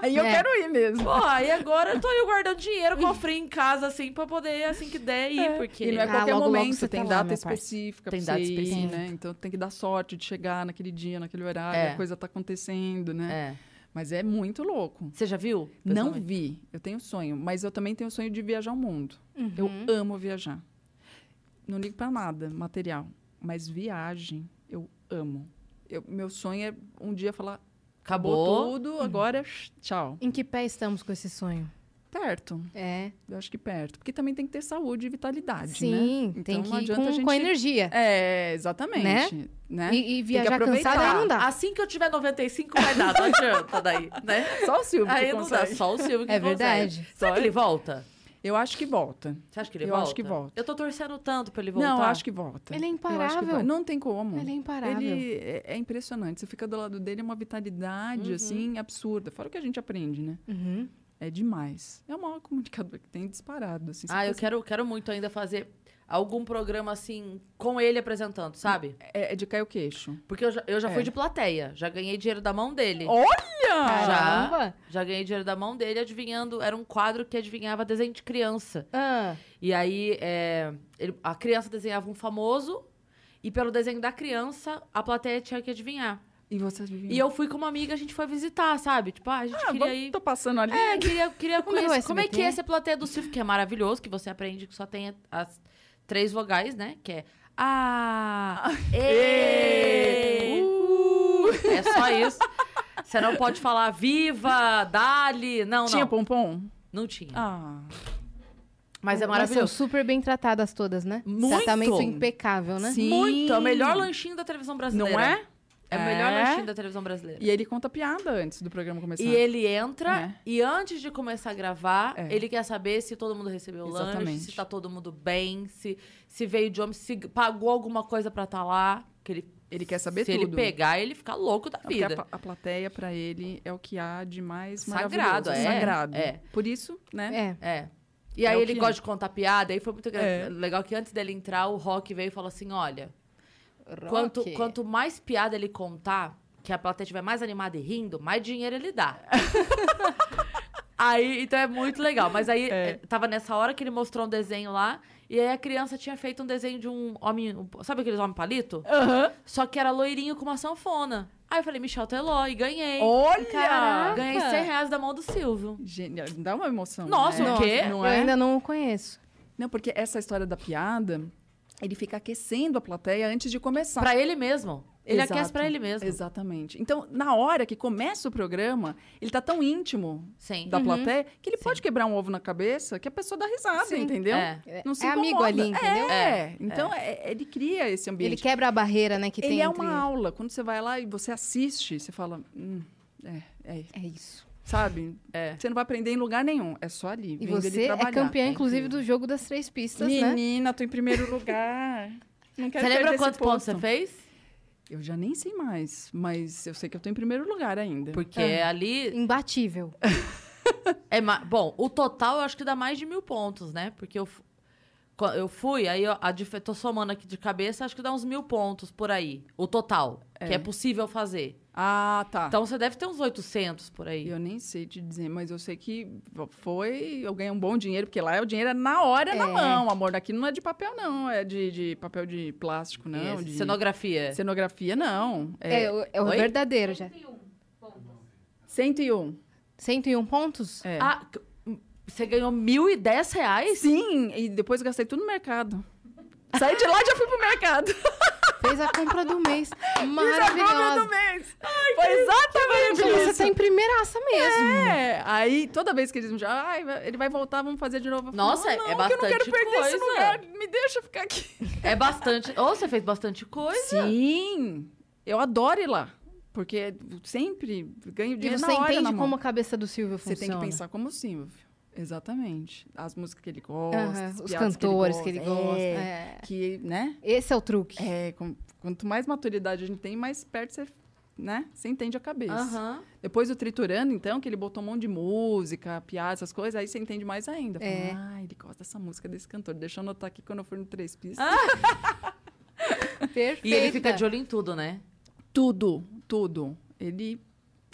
Aí eu é. Quero ir mesmo. Pô, aí agora eu tô aí guardando dinheiro, cofrinho em casa, assim, pra poder, assim que der, ir. É. Porque... E não é ah, qualquer logo, momento, logo tem, tá data lá, específica tem data específica pra você ir, né? Então tem que dar sorte de chegar naquele dia, naquele horário, é. A coisa tá acontecendo, né? É. Mas é muito louco. Você já viu? Não vi. Eu tenho sonho. Mas eu também tenho sonho de viajar o mundo. Uhum. Eu amo viajar. Não ligo pra nada, material. Mas viagem, eu amo. Eu, meu sonho é um dia falar... Acabou, acabou tudo, uhum. agora tchau. Em que pé estamos com esse sonho? Perto. É. Eu acho que perto. Porque também tem que ter saúde e vitalidade, sim, né? Sim, tem então, que ir com, a gente... com energia. É, exatamente. Né? Né? E, e viajar cansada aí não dá. Assim que eu tiver noventa e cinco vai dar, não adianta daí, né? Só o Silvio aí que não consegue. Dá, só o Silvio que é consegue. É verdade. Será que ele volta? Eu acho que volta. Você acha que ele eu volta? Eu acho que volta. Eu tô torcendo tanto pra ele voltar. Não, eu acho que volta. Ele é imparável. Não tem como. Ele é imparável. Ele é, é impressionante. Você fica do lado dele, é uma vitalidade, uhum. assim, absurda. Fora o que a gente aprende, né? Uhum. É demais. É o maior comunicador que tem disparado. Assim, ah, eu assim. quero, quero muito ainda fazer algum programa, assim, com ele apresentando, sabe? É, é de cair o queixo. Porque eu já, eu já é. fui de plateia. Já ganhei dinheiro da mão dele. Olha! Já, já ganhei dinheiro da mão dele adivinhando... Era um quadro que adivinhava desenho de criança. Ah. E aí, é, ele, a criança desenhava um famoso. E pelo desenho da criança, a plateia tinha que adivinhar. E vocês viviam? E eu fui com uma amiga, a gente foi visitar, sabe? Tipo, ah, a gente ah, queria ir... tô passando ali. É, queria, queria conhecer. Como é que é esse plateia do Silvio, que é maravilhoso, que você aprende que só tem as três vogais, né? Que é... Ah... E, uh, é só isso. Você não pode falar viva, dali... Não, não. Tinha pompom? Não tinha. Ah... Mas é maravilhoso. Elas são super bem tratadas todas, né? Muito. Tratamento impecável, né? Sim. Muito. É o melhor lanchinho da televisão brasileira. Não é? É o melhor é. lanchinho da televisão brasileira. E ele conta piada antes do programa começar. E ele entra, é. e antes de começar a gravar, é. ele quer saber se todo mundo recebeu o lanche, se tá todo mundo bem, se, se veio de homem, se pagou alguma coisa pra tá lá. Que ele, ele quer saber se tudo. Se ele pegar, ele fica louco da vida. Porque a, a plateia, pra ele, é o que há de mais sagrado, maravilhoso. É. Sagrado, é. Por isso, né? É. é. E aí é ele gosta é. de contar piada, aí foi muito é. legal que antes dele entrar, o Roque veio e falou assim, olha, quanto, quanto mais piada ele contar, que a plateia estiver mais animada e rindo, mais dinheiro ele dá. Aí, então é muito legal, mas aí é. tava nessa hora que ele mostrou um desenho lá, e aí a criança tinha feito um desenho de um homem, um, sabe aqueles homem palito? Uhum. Só que era loirinho com uma sanfona. Aí eu falei, Michel Teló, e ganhei. Olha! Caraca. Ganhei cem reais da mão do Silvio. Genial. Dá uma emoção. Nossa, né? O quê? Não é? Eu ainda não conheço. Não, porque essa história da piada, ele fica aquecendo a plateia antes de começar. Pra ele mesmo. Ele Exato. aquece pra ele mesmo. Exatamente. Então, na hora que começa o programa, ele tá tão íntimo Sim. da uhum. plateia que ele Sim. pode quebrar um ovo na cabeça que a pessoa dá risada, Sim. entendeu? É. Não se é amigo ali, entendeu? É. é. Então, é. É, ele cria esse ambiente. Ele quebra a barreira, né, que ele tem. Ele é uma entre... aula. Quando você vai lá e você assiste, você fala... Hum, é, é, é isso. Sabe? É. Você não vai aprender em lugar nenhum. É só ali. E você é campeã, é inclusive, do Jogo das Três Pistas, Menina, né? Menina, tô em primeiro lugar. Não quero Você lembra quantos pontos você fez? Eu já nem sei mais, mas eu sei que eu tô em primeiro lugar ainda. Porque é. ali... Imbatível. é ma... Bom, o total eu acho que dá mais de mil pontos, né? Porque eu, f... eu fui, aí eu a dif... tô somando aqui de cabeça, acho que dá uns mil pontos por aí. O total, é. que é possível fazer. Ah, tá. Então você deve ter uns oitocentos por aí. Eu nem sei te dizer, mas eu sei que foi... Eu ganhei um bom dinheiro, porque lá o dinheiro é na hora, é. na mão, amor. Daqui não é de papel, não. É de, de papel de plástico, não. É, de... Cenografia. Cenografia, não. É, é, é o Oi? verdadeiro já. cento e um pontos. cento e um. cento e um pontos? É. Ah, você ganhou mil e dez reais? Sim, e depois eu gastei tudo no mercado. Saí de lá e já fui pro mercado. Fez a compra do mês. Maravilhosa. Fez a compra do mês. Ai, foi exatamente isso. Você tá em primeiraça mesmo. É. Aí, toda vez que eles me dizem, ai, ele vai voltar, vamos fazer de novo. Nossa, falo, é bastante coisa. Eu não quero perder coisa. esse lugar. Me deixa ficar aqui. É bastante. Ou oh, você fez bastante coisa. Sim. Eu adoro ir lá. Porque sempre ganho dinheiro na hora. E você entende como a cabeça do Silvio funciona. Você tem que pensar como o Silvio. Exatamente. As músicas que ele gosta, uhum, os cantores que ele gosta. Que ele gosta é. que, né? Esse é o truque. É, com, quanto mais maturidade a gente tem, mais perto você, né? Você entende a cabeça. Uhum. Depois o Triturando, então, que ele botou um monte de música, piada, essas coisas, aí você entende mais ainda. É. Fala, ah, ele gosta dessa música desse cantor. Deixa eu anotar aqui quando eu for no Três Pistas. Ah. Perfeito. E ele fica de olho em tudo, né? Tudo, tudo. Ele...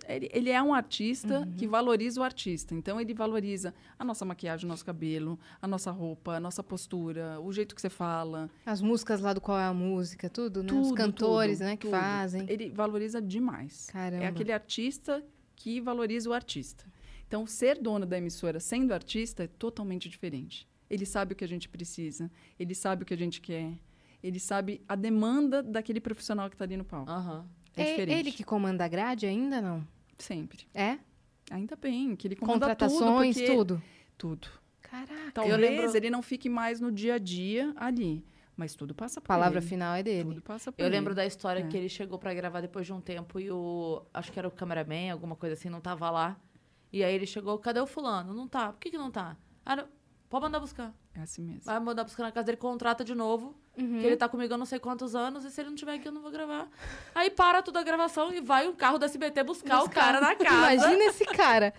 Ele, ele é um artista uhum. que valoriza o artista. Então, ele valoriza a nossa maquiagem, o nosso cabelo, a nossa roupa, a nossa postura, o jeito que você fala. As músicas lá do Qual é a Música, tudo, né? Tudo, os cantores, tudo, né, que tudo. fazem. Ele valoriza demais. Caramba. É aquele artista que valoriza o artista. Então, ser dono da emissora sendo artista é totalmente diferente. Ele sabe o que a gente precisa, ele sabe o que a gente quer, ele sabe a demanda daquele profissional que está ali no palco. Uhum. É diferente. É ele que comanda a grade ainda, não? Sempre. É? Ainda bem, que ele comanda contratações, tudo. Contratações, tudo? Tudo. Caraca. Talvez eu lembro... ele não fique mais no dia a dia ali, mas tudo passa por ele. A palavra ele. final é dele. Tudo passa por eu ele. Eu lembro da história é. que ele chegou pra gravar depois de um tempo e o... Acho que era o cameraman, alguma coisa assim, não tava lá. E aí ele chegou, cadê o fulano? Não tá. Por que que não tá? Ah, não... Pode mandar buscar. É assim mesmo. Vai mandar buscar na casa dele, contrata de novo. Uhum. Que ele tá comigo há não sei quantos anos, e se ele não tiver aqui, eu não vou gravar. Aí para toda a gravação e vai um carro da S B T buscar, buscar o cara na casa. Imagina esse cara.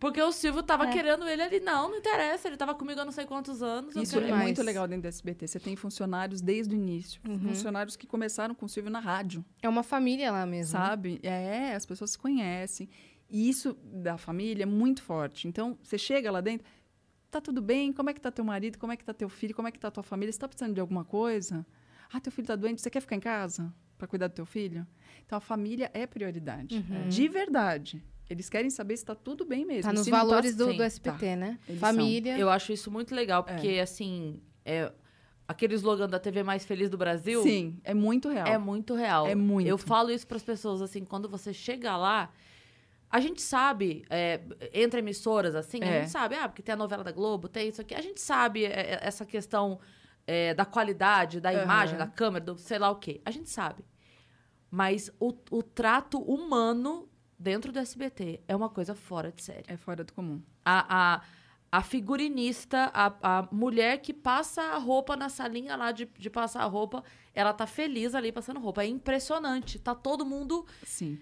Porque o Silvio tava é. querendo ele ali. Não, não interessa, ele tava comigo há não sei quantos anos. Isso eu é mais. muito legal dentro da S B T. Você tem funcionários desde o início. Uhum. Funcionários que começaram com o Silvio na rádio. É uma família lá mesmo. Sabe? Né? É, as pessoas se conhecem. E isso da família é muito forte. Então, você chega lá dentro... Tá tudo bem? Como é que tá teu marido? Como é que tá teu filho? Como é que tá tua família? Você tá precisando de alguma coisa? Ah, teu filho tá doente, você quer ficar em casa? para cuidar do teu filho? Então, a família é prioridade. Uhum. De verdade. Eles querem saber se está tudo bem mesmo. Está nos se valores tá, do, do S B T, tá. né? Eles família. São. Eu acho isso muito legal, porque, é. assim... É... Aquele slogan da T V mais feliz do Brasil... Sim, é muito real. É muito real. É muito. Eu falo isso para as pessoas, assim, quando você chega lá... A gente sabe, é, entre emissoras, assim, é. a gente sabe... Ah, porque tem a novela da Globo, tem isso aqui... A gente sabe é, essa questão é, da qualidade, da uhum. imagem, da câmera, do sei lá o quê. A gente sabe. Mas o, o trato humano dentro do S B T é uma coisa fora de série. É fora do comum. A... a A figurinista, a, a mulher que passa a roupa na salinha lá de, de passar a roupa, ela tá feliz ali passando roupa. É impressionante. Tá todo mundo... Sim.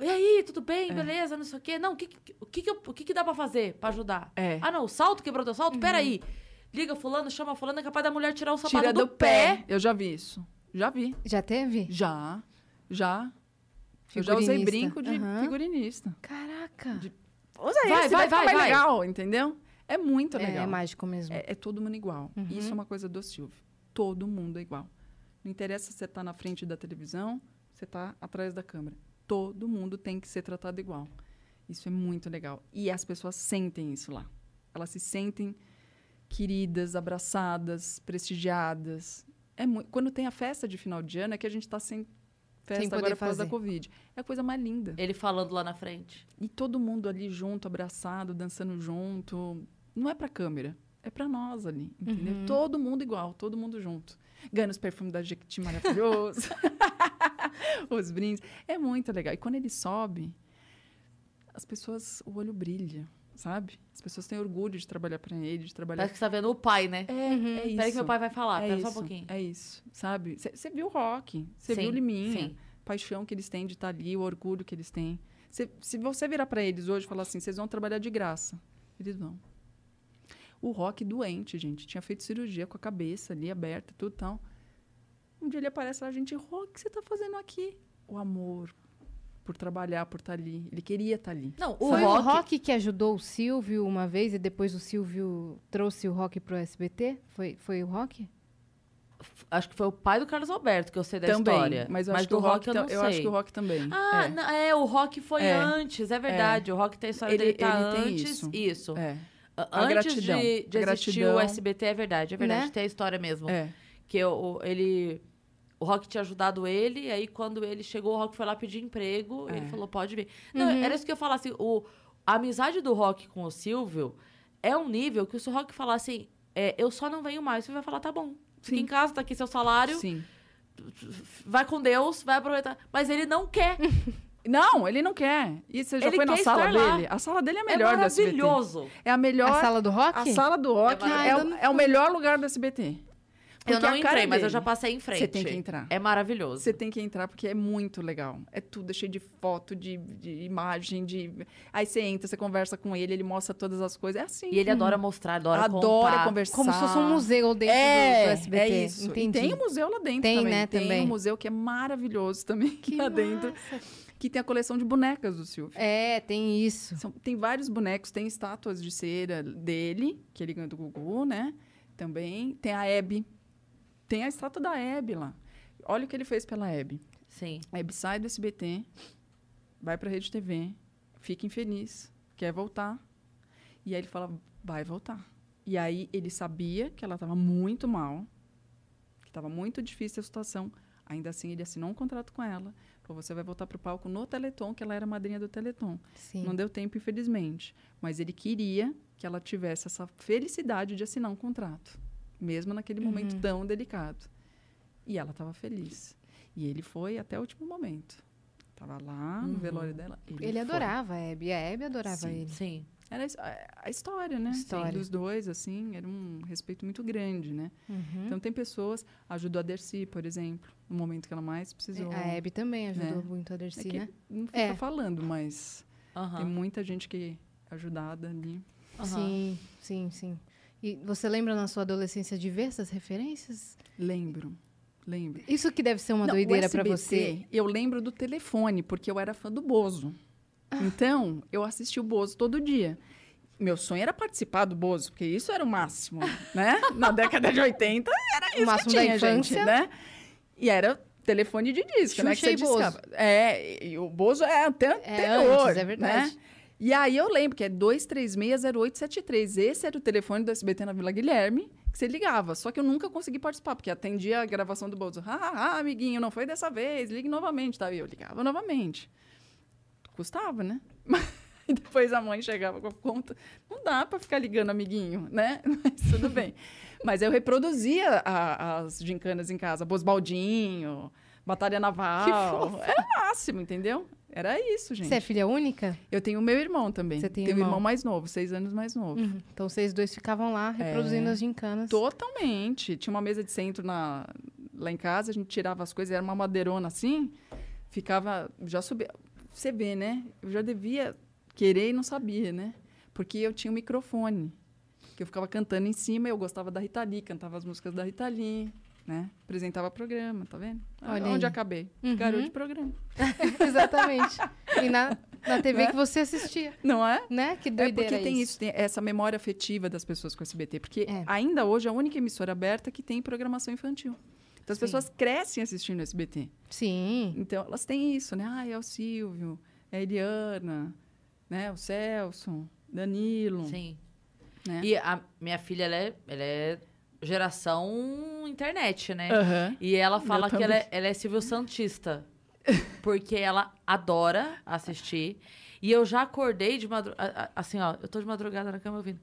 E aí, tudo bem? É. Beleza? Não sei o quê. Não, o que, que, que, o que, que dá pra fazer pra ajudar? É. Ah, não. O salto quebrou teu salto? Uhum. Peraí. Liga fulano, chama fulano. É capaz da mulher tirar o sapato Tira do, do pé. pé. Eu já vi isso. Já vi. Já teve? Já. Já. Eu já usei brinco de uhum. figurinista. Caraca. De... Usa vai, esse, vai, vai, vai, vai. vai. legal, entendeu? É muito legal. É, é mágico mesmo. É, é todo mundo igual. Uhum. Isso é uma coisa do Silvio. Todo mundo é igual. Não interessa se você tá na frente da televisão, você tá atrás da câmera. Todo mundo tem que ser tratado igual. Isso é muito legal. E as pessoas sentem isso lá. Elas se sentem queridas, abraçadas, prestigiadas. É muito... Quando tem a festa de final de ano, é que a gente tá sem festa sem poder agora por causa da Covid. É a coisa mais linda. Ele falando lá na frente. E todo mundo ali junto, abraçado, dançando junto. Não é pra câmera, é pra nós ali, entendeu? Uhum. Todo mundo igual, todo mundo junto. Ganha os perfumes da Jequiti maravilhoso. Os brindes. É muito legal. E quando ele sobe, as pessoas, o olho brilha, sabe? As pessoas têm orgulho de trabalhar pra ele, de trabalhar... Parece que você tá vendo o pai, né? É, uhum. é isso. Peraí que meu pai vai falar, é pera isso, só um pouquinho. É isso, sabe? Você viu o Roque, você viu o Liminha. Sim. Paixão que eles têm de estar ali, o orgulho que eles têm. Se, se você virar pra eles hoje e falar assim, vocês vão trabalhar de graça. Eles vão. O Roque doente, gente. Tinha feito cirurgia com a cabeça ali aberta, tudo e tal. Um dia ele aparece lá, gente, Roque, o que você tá fazendo aqui? O amor por trabalhar, por estar ali. Ele queria estar ali. Não, o Foi Roque... o Roque que ajudou o Silvio uma vez e depois o Silvio trouxe o Roque pro S B T? Foi, foi o Roque? Acho que foi o pai do Carlos Alberto que eu sei da também, história. Mas, eu mas acho do que o Roque eu não sei. Eu acho que o Roque também. Ah, é, não, é o Roque foi é. antes, é verdade. É. O Roque tem a história ele, dele tá ele antes. Isso. isso. É. Antes a gratidão. de, de a existir gratidão. o S B T, é verdade. É verdade, né? Tem a história mesmo. É. Que eu, ele, o Roque tinha ajudado ele, e aí quando ele chegou, o Roque foi lá pedir emprego. É. Ele falou, pode vir. Uhum. Não, era isso que eu falasse. Assim, o, a amizade do Roque com o Silvio é um nível que se o Roque falar assim, é, eu só não venho mais, o Silvio vai falar, tá bom. Fica Sim. em casa, tá aqui seu salário. Sim. Vai com Deus, vai aproveitar. Mas ele não quer. Não, ele não quer. E você já ele foi na sala dele? Lá. A sala dele é a melhor do S B T. É maravilhoso. É a melhor... A sala do Roque? A sala do Roque é, é, não... é o melhor lugar do S B T. Porque eu não entrei, dele, mas eu já passei em frente. Você tem que entrar. É maravilhoso. Você tem que entrar, porque é muito legal. É tudo é cheio de foto, de, de imagem, de... Aí você entra, você conversa com ele, ele mostra todas as coisas. É assim. E ele hum. adora mostrar, adora, adora contar. conversar. Como se fosse um museu dentro é, do S B T. É isso. Entendi. E tem um museu lá dentro tem, também. Né, tem, também. um museu que é maravilhoso também, que lá massa. dentro. Que tem a coleção de bonecas do Silvio. É, tem isso. São, tem vários bonecos, tem estátuas de cera dele, que ele ganhou do Gugu, né? Também. Tem a Hebe. Tem a estátua da Hebe lá. Olha o que ele fez pela Hebe. Sim. A Hebe sai do S B T, vai pra Rede T V, fica infeliz, quer voltar. E aí ele fala, vai voltar. E aí ele sabia que ela estava muito mal, que estava muito difícil a situação. Ainda assim, ele assinou um contrato com ela. Você vai voltar pro palco no Teleton, que ela era madrinha do Teleton. Sim. Não deu tempo, infelizmente. Mas ele queria que ela tivesse essa felicidade de assinar um contrato. Mesmo naquele uhum. momento tão delicado. E ela estava feliz. E ele foi até o último momento. Tava lá no uhum. velório dela. Ele, ele adorava a Hebe. A Hebe adorava Sim. ele. Sim. Era a história, né? História. Sim, dos dois, assim, era um respeito muito grande, né? Uhum. Então, tem pessoas... Ajudou a Darcy, por exemplo, no momento que ela mais precisou. A Hebe também ajudou né? muito a Darcy, é que né? Não fica é. falando, mas uhum. tem muita gente que é ajudada ali. Uhum. Sim, sim, sim. E você lembra na sua adolescência diversas referências? Lembro. Lembro. Isso que deve ser uma não, doideira para você. Eu lembro do telefone, porque eu era fã do Bozo. Então, eu assisti o Bozo todo dia. Meu sonho era participar do Bozo, porque isso era o máximo, né? Na década de oitenta, era isso que tinha, gente, né? E era telefone de disco, Xuxa, né? Que você discava. É, e o Bozo é até anterior, é antes, é verdade. Né? E aí eu lembro que é dois três seis, zero oito sete três. Esse era o telefone do S B T na Vila Guilherme, que você ligava. Só que eu nunca consegui participar, porque atendia a gravação do Bozo. Ah, ah, amiguinho, não foi dessa vez, ligue novamente, tá? E eu ligava novamente. Custava, né? E depois a mãe chegava com a conta. Não dá para ficar ligando, amiguinho, né? Mas tudo bem. Mas eu reproduzia a, as gincanas em casa. Bosbaldinho, Batalha Naval. Que fofa. Era o máximo, entendeu? Era isso, gente. Você é filha única? Eu tenho meu irmão também. Você tem irmão? Tenho um irmão mais novo, seis anos mais novo. Uhum. Então, vocês dois ficavam lá reproduzindo é, as gincanas. Totalmente. Tinha uma mesa de centro na, lá em casa, a gente tirava as coisas, era uma madeirona assim, ficava... Já subia... Você vê, né? Eu já devia querer e não sabia, né? Porque eu tinha um microfone, que eu ficava cantando em cima, eu gostava da Rita Lee, cantava as músicas da Rita Lee, né? Apresentava programa, tá vendo? Olha onde aí. Acabei. Uhum. Garoto de programa. Exatamente. E na, na T V é? Que você assistia. Não é? Né? Que doideira é porque tem isso, isso tem essa memória afetiva das pessoas com S B T. Porque é. Ainda hoje é a única emissora aberta que tem programação infantil. Então, as Sim. pessoas crescem assistindo o S B T. Sim. Então, elas têm isso, né? Ah, é o Silvio, é a Eliana, né? O Celso, Danilo. Sim. Né? E a minha filha, ela é, ela é geração internet, né? Uhum. E ela fala que ela é, ela é Silvio Santista. Porque ela adora assistir. E eu já acordei de madrugada... Assim, ó, eu tô de madrugada na cama ouvindo...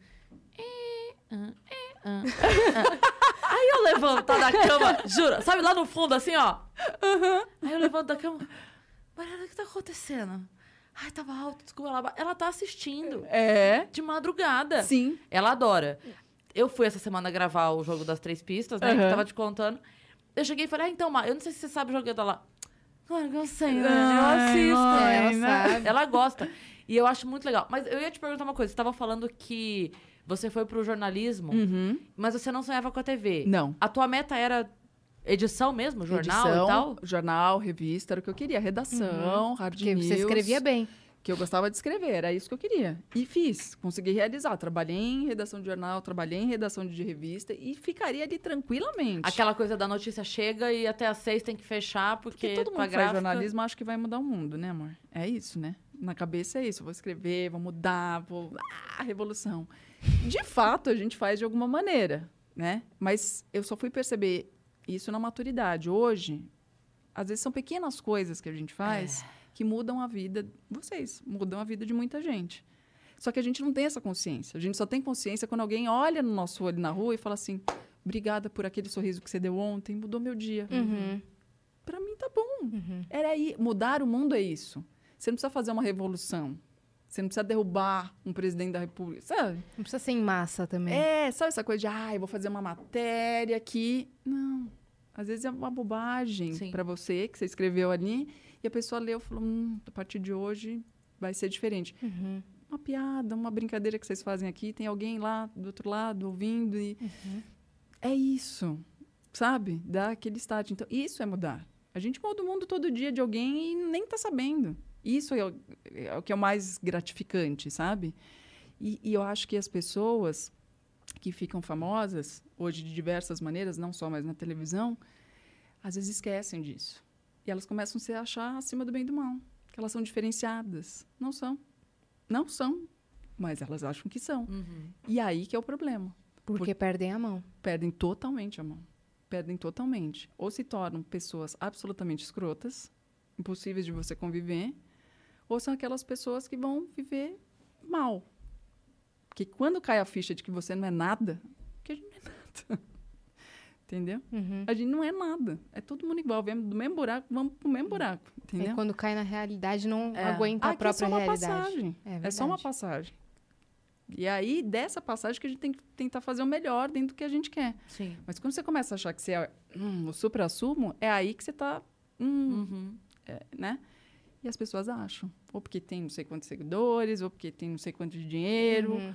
Aí eu levanto tá, da cama, jura, sabe, lá no fundo, assim, ó. Uhum. Aí eu levanto da cama, Mariana, o que tá acontecendo? Ai, tava alto, desculpa. Ela, ela tá assistindo. É. De madrugada. Sim. Ela adora. Eu fui essa semana gravar o Jogo das Três Pistas, né, uhum. que eu tava te contando. Eu cheguei e falei, ah, então, Mar, eu não sei se você sabe jogar. Ela, claro que eu sei, né? Eu assisto. Ai, ela não. Sabe. Ela gosta. E eu acho muito legal. Mas eu ia te perguntar uma coisa. Você tava falando que... Você foi pro jornalismo, uhum. mas você não sonhava com a T V. Não. A tua meta era edição mesmo? Jornal edição, e tal? Jornal, revista, era o que eu queria. Redação, uhum. hard news. Que você escrevia bem. Que eu gostava de escrever, era isso que eu queria. E fiz, consegui realizar. Trabalhei em redação de jornal, trabalhei em redação de revista e ficaria ali tranquilamente. Aquela coisa da notícia chega e até às seis tem que fechar, porque... Porque todo mundo faz jornalismo, acho que vai mudar o mundo, né, amor? É isso, né? Na cabeça é isso, eu vou escrever, vou mudar, vou... Ah, revolução. De fato, a gente faz de alguma maneira, né? Mas eu só fui perceber isso na maturidade. Hoje, às vezes são pequenas coisas que a gente faz é. Que mudam a vida, vocês, mudam a vida de muita gente. Só que a gente não tem essa consciência. A gente só tem consciência quando alguém olha no nosso olho na rua e fala assim, obrigada por aquele sorriso que você deu ontem, mudou meu dia. Uhum. Pra mim tá bom. Uhum. Era aí, mudar o mundo é isso. Você não precisa fazer uma revolução. Você não precisa derrubar um presidente da república, sabe? Não precisa ser em massa também. É, sabe essa coisa de, ah, eu vou fazer uma matéria aqui. Não. Às vezes é uma bobagem para você, que você escreveu ali, e a pessoa leu e falou, hum, a partir de hoje vai ser diferente. Uhum. Uma piada, uma brincadeira que vocês fazem aqui, tem alguém lá do outro lado ouvindo e... Uhum. É isso, sabe? Dá aquele start. Então, isso é mudar. A gente muda o mundo todo dia de alguém e nem tá sabendo. Isso é o, é o que é o mais gratificante, sabe? E, e eu acho que as pessoas que ficam famosas, hoje de diversas maneiras, não só mais na televisão, às vezes esquecem disso. E elas começam a se achar acima do bem e do mal. Que elas são diferenciadas. Não são. Não são. Mas elas acham que são. Uhum. E aí que é o problema. Porque, porque perdem a mão. Perdem totalmente a mão. Perdem totalmente. Ou se tornam pessoas absolutamente escrotas, impossíveis de você conviver... Ou são aquelas pessoas que vão viver mal. Porque quando cai a ficha de que você não é nada, porque a gente não é nada. Entendeu? Uhum. A gente não é nada. É todo mundo igual. Vem do mesmo buraco, vamos pro mesmo buraco. Entendeu? E quando cai na realidade, não é. Aguenta ah, a própria realidade. É só uma realidade. passagem. É, é só uma passagem. E aí, dessa passagem, que a gente tem que tentar fazer o melhor dentro do que a gente quer. Sim. Mas quando você começa a achar que você é hum, o supra-sumo, é aí que você tá... Hum, uhum. é, né? E as pessoas acham. Ou porque tem não sei quantos seguidores, ou porque tem não sei quanto de dinheiro, uhum.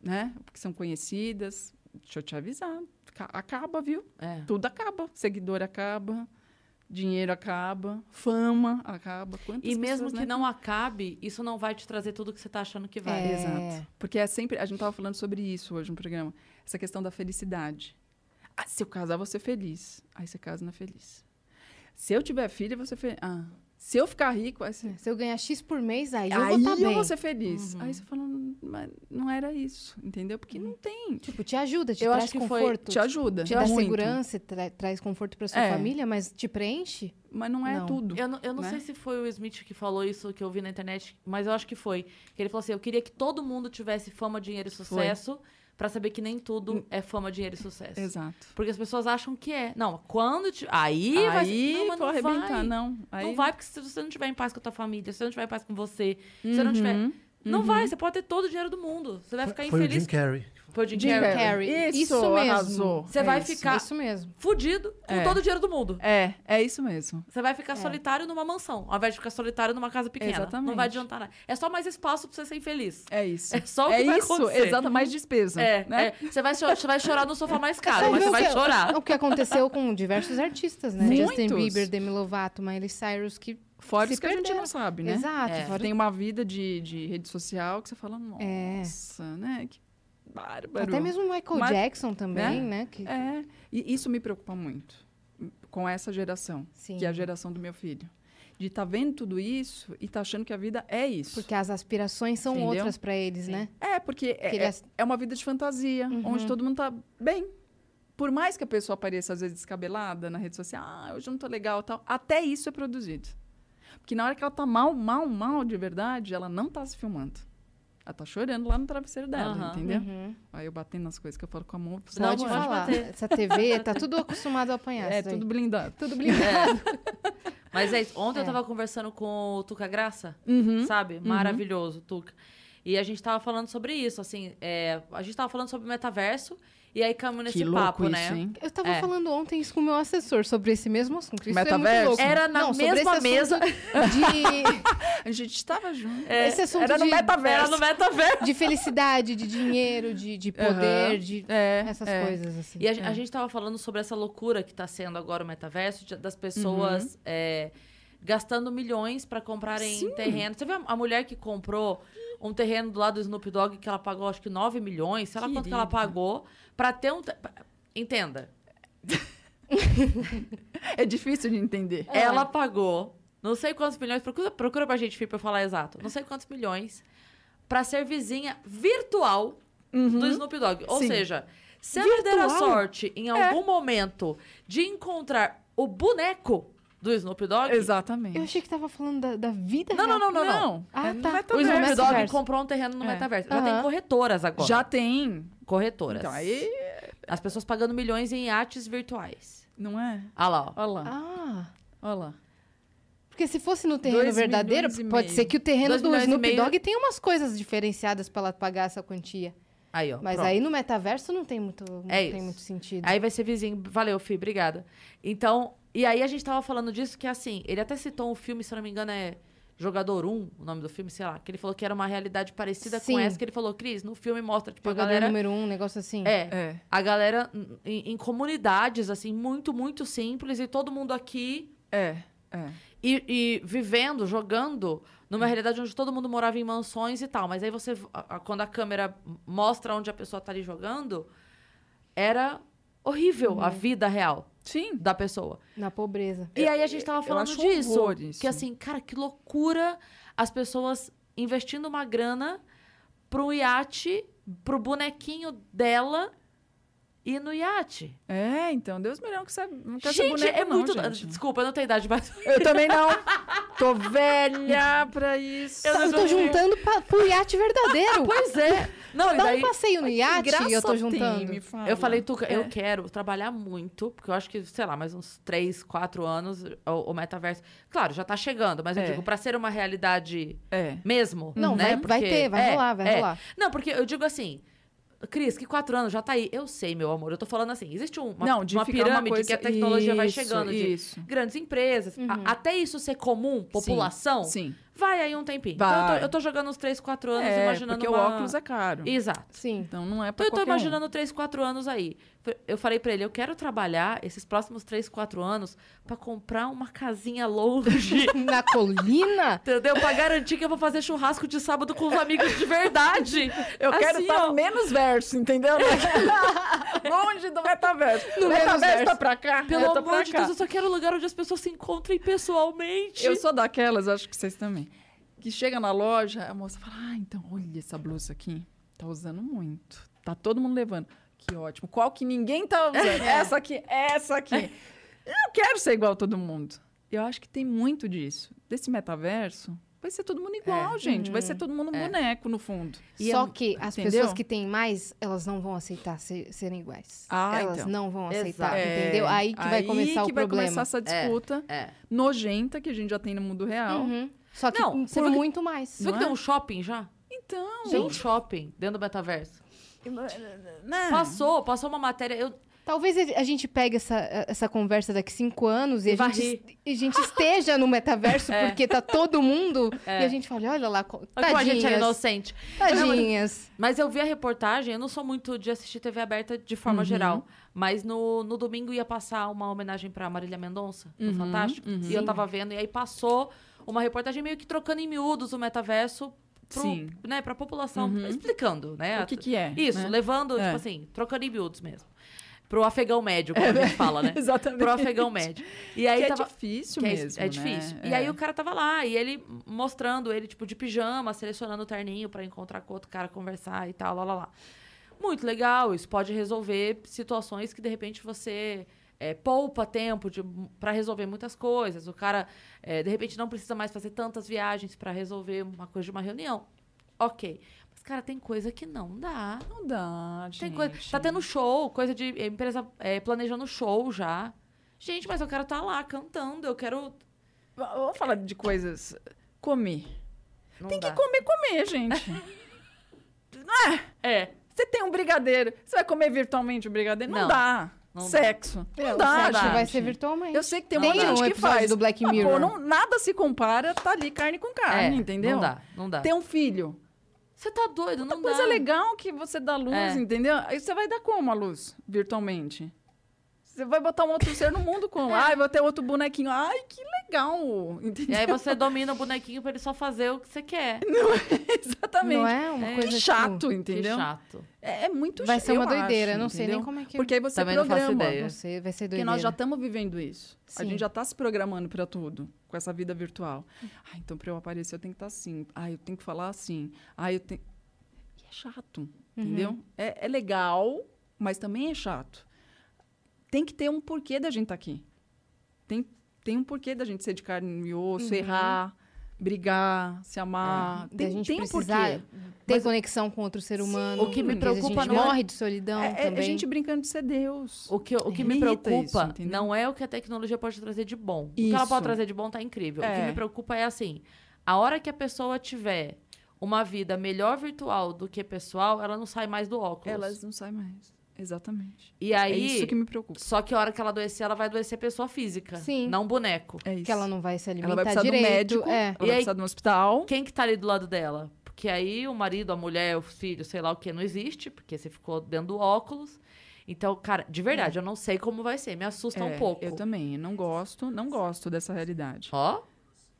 né? Ou porque são conhecidas. Deixa eu te avisar. Acaba, viu? É. Tudo acaba. Seguidor acaba, dinheiro acaba, fama acaba. Quantas e mesmo pessoas, que né? não acabe, isso não vai te trazer tudo que você está achando que vai. É. Exato. Porque é sempre... A gente estava falando sobre isso hoje no programa. Essa questão da felicidade. Ah, se eu casar, vou ser feliz. Aí você casa, não é feliz. Se eu tiver filho, você fez. Ah, se eu ficar rico, aí você... Se eu ganhar X por mês, aí, aí eu vou tá bem. Eu vou ser feliz. Uhum. Aí você fala, mas não era isso, entendeu? Porque não tem... Tipo, te ajuda, te eu traz acho que conforto. Foi, te ajuda. Te dá muito. Segurança, tra traz conforto pra sua é. família, mas te preenche. Mas não é não. tudo. Eu não, eu não né? sei se foi o Smith que falou isso, que eu vi na internet, mas eu acho que foi. Que ele falou assim, eu queria que todo mundo tivesse fama, dinheiro e sucesso... Foi. Pra saber que nem tudo é fama, dinheiro e sucesso. Exato. Porque as pessoas acham que é. Não, quando... Te... Aí, aí vai... Não, mas não arrebentar, vai. Não. Aí... não vai, porque se você não tiver em paz com a tua família, se você não tiver em paz com você, uhum, se você não tiver... Uhum. Não vai, você pode ter todo o dinheiro do mundo. Você vai ficar foi infeliz. Foi o Jim Carrey. Foi o Jim, Jim Carrey. Carrey. Isso, isso mesmo. Arrasou. Você é vai isso. ficar isso mesmo. fudido com é. todo o dinheiro do mundo. É, é isso mesmo. Você vai ficar é. solitário numa mansão, ao invés de ficar solitário numa casa pequena. Exatamente. Não vai adiantar nada. É só mais espaço pra você ser infeliz. É isso. É só o que é vai isso. acontecer. Exato, mais despesa. É, né? é. Você, vai chorar, você vai chorar no sofá mais caro, mas você vai chorar. O que aconteceu com diversos artistas, né? Muitos. Justin Bieber, Demi Lovato, Miley Cyrus, que... Fora isso que perder. a gente não sabe, né? Exato. É. Fora... Tem uma vida de, de rede social que você fala, nossa, é. né? Que bárbaro. Até mesmo o Michael Mas... Jackson também, né? né? Que... É. E isso me preocupa muito com essa geração, Sim. que é a geração do meu filho. De estar tá vendo tudo isso e estar tá achando que a vida é isso. Porque as aspirações são Entendeu? outras para eles, Sim. né? É, porque é, é, as... é uma vida de fantasia, uhum. onde todo mundo tá bem. Por mais que a pessoa apareça, às vezes, descabelada na rede social, ah, hoje eu não tô legal e tal, até isso é produzido. Porque na hora que ela tá mal, mal, mal de verdade, ela não tá se filmando. Ela tá chorando lá no travesseiro dela, uhum, entendeu? Uhum. Aí eu batendo nas coisas que eu falo com a mão. Pode não, não falar. Bater. Essa T V tá tudo acostumado a apanhar. É, tudo blindado. Tudo blindado. É. Mas é isso. Ontem é. eu tava conversando com o Tuca Graça, uhum, sabe? Maravilhoso, uhum. Tuca. E a gente tava falando sobre isso, assim. É, a gente tava falando sobre o metaverso. E aí caminho nesse que papo, isso, né? Hein? Eu tava é. falando ontem isso com o meu assessor sobre esse mesmo assunto. Isso Metaverso. É muito louco. Era na não, mesma mesa de... A gente tava junto. É, esse assunto era no de... Metaverso. Era no Metaverso. De felicidade, de dinheiro, de, de poder, uhum. de é, essas é. coisas assim. E a, é. a gente tava falando sobre essa loucura que tá sendo agora o Metaverso, de, das pessoas uhum. é, gastando milhões pra comprarem Sim. terreno. Você viu a, a mulher que comprou... um terreno do lado do Snoop Dogg que ela pagou, acho que nove milhões, sei lá quanto que ela pagou, pra ter um... Te... Entenda. É difícil de entender. É. Ela pagou não sei quantos milhões, procura, procura pra gente, Fih, pra eu falar exato, não sei quantos milhões, pra ser vizinha virtual uhum. do Snoop Dogg. Ou Sim. seja, se ela der a sorte, em algum é. momento, de encontrar o boneco... Do Snoop Dogg? Exatamente. Eu achei que tava falando da, da vida não, real. Não, não, não, não. não. Ah, tá. O Snoop Dogg comprou um terreno no é. metaverso. Já uhum. tem corretoras agora. Já tem. Corretoras. Então, aí... As pessoas pagando milhões em iates virtuais. Não é? Olha lá, ó. Olha lá. Ah. Olha lá. Porque se fosse no terreno Dois verdadeiro, pode ser que o terreno Dois do Snoop Dogg tenha umas coisas diferenciadas pra ela pagar essa quantia. Aí, ó, Mas pronto. aí no metaverso não tem muito, não é tem muito sentido. Aí vai ser vizinho. Valeu, Fih, obrigada. Então... E aí, a gente tava falando disso, que assim... Ele até citou um filme, se não me engano, é Jogador um, o nome do filme, sei lá. Que ele falou que era uma realidade parecida Sim. com essa. Que ele falou, Cris, no filme mostra, tipo, Jogador a galera... número um, um negócio assim. É, é. A galera em, em comunidades, assim, muito, muito simples. E todo mundo aqui... É, é. E, e vivendo, jogando, numa é. realidade onde todo mundo morava em mansões e tal. Mas aí, você... A, a, quando a câmera mostra onde a pessoa tá ali jogando, era horrível uhum. a vida real. Sim. Da pessoa. Na pobreza. E aí a gente tava falando disso. Que assim, cara, que loucura as pessoas investindo uma grana pro iate, pro bonequinho dela e no iate. É, então, Deus melhor que sabe. Não quer gente, boneca, é não, muito... Gente. Desculpa, eu não tenho idade, mas... Eu também não. Tô velha pra isso. Eu, eu tô ver. juntando pra, pro iate verdadeiro. Pois é. Não, Dá daí... um passeio no iate e eu tô juntando. Tem, me fala. Eu falei, Tuca, é. eu quero trabalhar muito, porque eu acho que, sei lá, mais uns três, quatro anos, o, o metaverso... Claro, já tá chegando, mas é. eu digo, pra ser uma realidade é. mesmo, Não, né? Vai, porque... vai ter, vai é, rolar, vai é. rolar. Não, porque eu digo assim... Cris, que quatro anos já tá aí. Eu sei, meu amor. Eu tô falando assim, existe uma, Não, uma pirâmide uma coisa... que a tecnologia isso, vai chegando. Isso. De grandes empresas. Uhum. A, até isso ser comum, população, sim, sim. vai aí um tempinho. Então, eu, tô, eu tô jogando uns três, quatro anos, é, imaginando porque uma... o óculos é caro. Exato. Sim. Então, não é pra então, eu tô imaginando um. três, quatro anos aí. Eu falei pra ele, eu quero trabalhar esses próximos três, quatro anos pra comprar uma casinha longe. Na colina? Entendeu? Pra garantir que eu vou fazer churrasco de sábado com os amigos de verdade. Eu assim, quero estar ó... menos verso, entendeu? Longe do metaverso. No metaverso, metaverso tá pra cá. Pelo eu tô amor pra de cá. Deus, eu só quero lugar onde as pessoas se encontrem pessoalmente. Eu sou daquelas, acho que vocês também, que chega na loja, a moça fala, ah, então, olha essa blusa aqui. Tá usando muito. Tá todo mundo levando. Que ótimo. Qual que ninguém tá usando? É. Essa aqui, essa aqui. É. Eu não quero ser igual a todo mundo. Eu acho que tem muito disso. Desse metaverso... Vai ser todo mundo igual, é. gente. Uhum. Vai ser todo mundo é. boneco, no fundo. E Só é... que as Entendeu? pessoas que têm mais, elas não vão aceitar ser, serem iguais. Ah, elas então. não vão aceitar, é. entendeu? Aí que Aí vai começar que o vai problema. Aí que vai começar essa disputa é. É. nojenta que a gente já tem no mundo real. Uhum. Só que não, por muito que... mais. Você viu que é? tem um shopping já? Então. Tem um shopping dentro do metaverso. Não. Passou, passou uma matéria... Eu... Talvez a gente pegue essa, essa conversa daqui cinco anos e, e, a, gente, e a gente esteja no metaverso é. porque tá todo mundo é. e a gente fala, olha lá, tadinhas. Como a gente é inocente. Tadinhas. Mas eu vi a reportagem, eu não sou muito de assistir T V aberta de forma uhum. geral, mas no, no domingo ia passar uma homenagem pra Marília Mendonça, no uhum. Fantástico, uhum. e eu tava vendo, e aí passou uma reportagem meio que trocando em miúdos o metaverso Pro, Sim. né, pra população, uhum. explicando, né? O que que é. Isso, né? levando, é. tipo assim, trocando em miúdos mesmo. Pro afegão médio, como é, a gente fala, né? Exatamente. Pro afegão médio. E aí que tava... é difícil que mesmo, é, é difícil. Né? E aí é. o cara tava lá, e ele mostrando ele, tipo, de pijama, selecionando o terninho pra encontrar com outro cara, conversar e tal, lá, lá, lá. Muito legal, isso pode resolver situações que, de repente, você é, poupa tempo de, pra resolver muitas coisas. O cara, é, de repente, não precisa mais fazer tantas viagens pra resolver uma coisa de uma reunião. Ok. Cara, tem coisa que não dá. Não dá, gente. Tem coisa... Tá tendo show, coisa de empresa é, planejando show já. Gente, mas eu quero estar tá lá cantando, eu quero... Vamos falar de coisas... Comer. Não tem dá. que comer, comer, gente. é. Você tem um brigadeiro, você vai comer virtualmente o um brigadeiro? Não, não dá. Não Sexo. Dá. Não, não dá, gente. Vai ser virtualmente. Eu sei que tem, tem uma gente um que faz. do Black Mirror. Ah, pô, não, nada se compara, tá ali carne com carne, é, entendeu? Não dá, não dá. Ter um filho... Você tá doido, Outra não dá. Uma coisa legal que você dá luz, é. entendeu? Aí você vai dar como a luz, virtualmente? Você vai botar um outro ser no mundo como? É. Ai, vou ter outro bonequinho. Ai, que legal, entendeu? E aí você domina o bonequinho pra ele só fazer o que você quer. Não é, exatamente. Não é uma é. coisa... Que chato, tipo, entendeu? Que chato. É, é muito chato. Vai ser uma doideira, acho, não sei entendeu? nem como é que... Porque aí você Também programa. Não faço ideia. Não sei, vai ser doideira. Porque nós já estamos vivendo isso. Sim. A gente já tá se programando pra tudo. Com essa vida virtual. Ah, então pra eu aparecer eu tenho que estar assim. Ah, eu tenho que falar assim. Ah, eu tenho... E é chato, uhum. entendeu? É, é legal, mas também é chato. Tem que ter um porquê da gente estar tá aqui. Tem, tem um porquê da gente ser de carne e osso, uhum. errar, brigar, se amar. É, tem, da gente tem um porquê. Ter mas... conexão com outro ser humano. Sim, o que me preocupa a gente não morre é... de solidão é, também. É a gente brincando de ser Deus. O que, o que é, me preocupa isso, não é o que a tecnologia pode trazer de bom. Isso. O que ela pode trazer de bom tá incrível. É. O que me preocupa é assim, a hora que a pessoa tiver uma vida melhor virtual do que pessoal, ela não sai mais do óculos. Elas não saem mais. Exatamente. E aí, é isso que me preocupa. Só que a hora que ela adoecer, ela vai adoecer pessoa física. Sim. Não boneco. É isso. Que ela não vai se alimentar direito. Ela vai precisar direito, do médico, é. ela e vai aí, precisar de um hospital. Quem que tá ali do lado dela? Porque aí o marido, a mulher, o filho, sei lá o que, não existe. Porque você ficou dentro do óculos. Então, cara, de verdade, é. eu não sei como vai ser. Me assusta é, um pouco. Eu também. Eu não gosto, não gosto dessa realidade. Ó.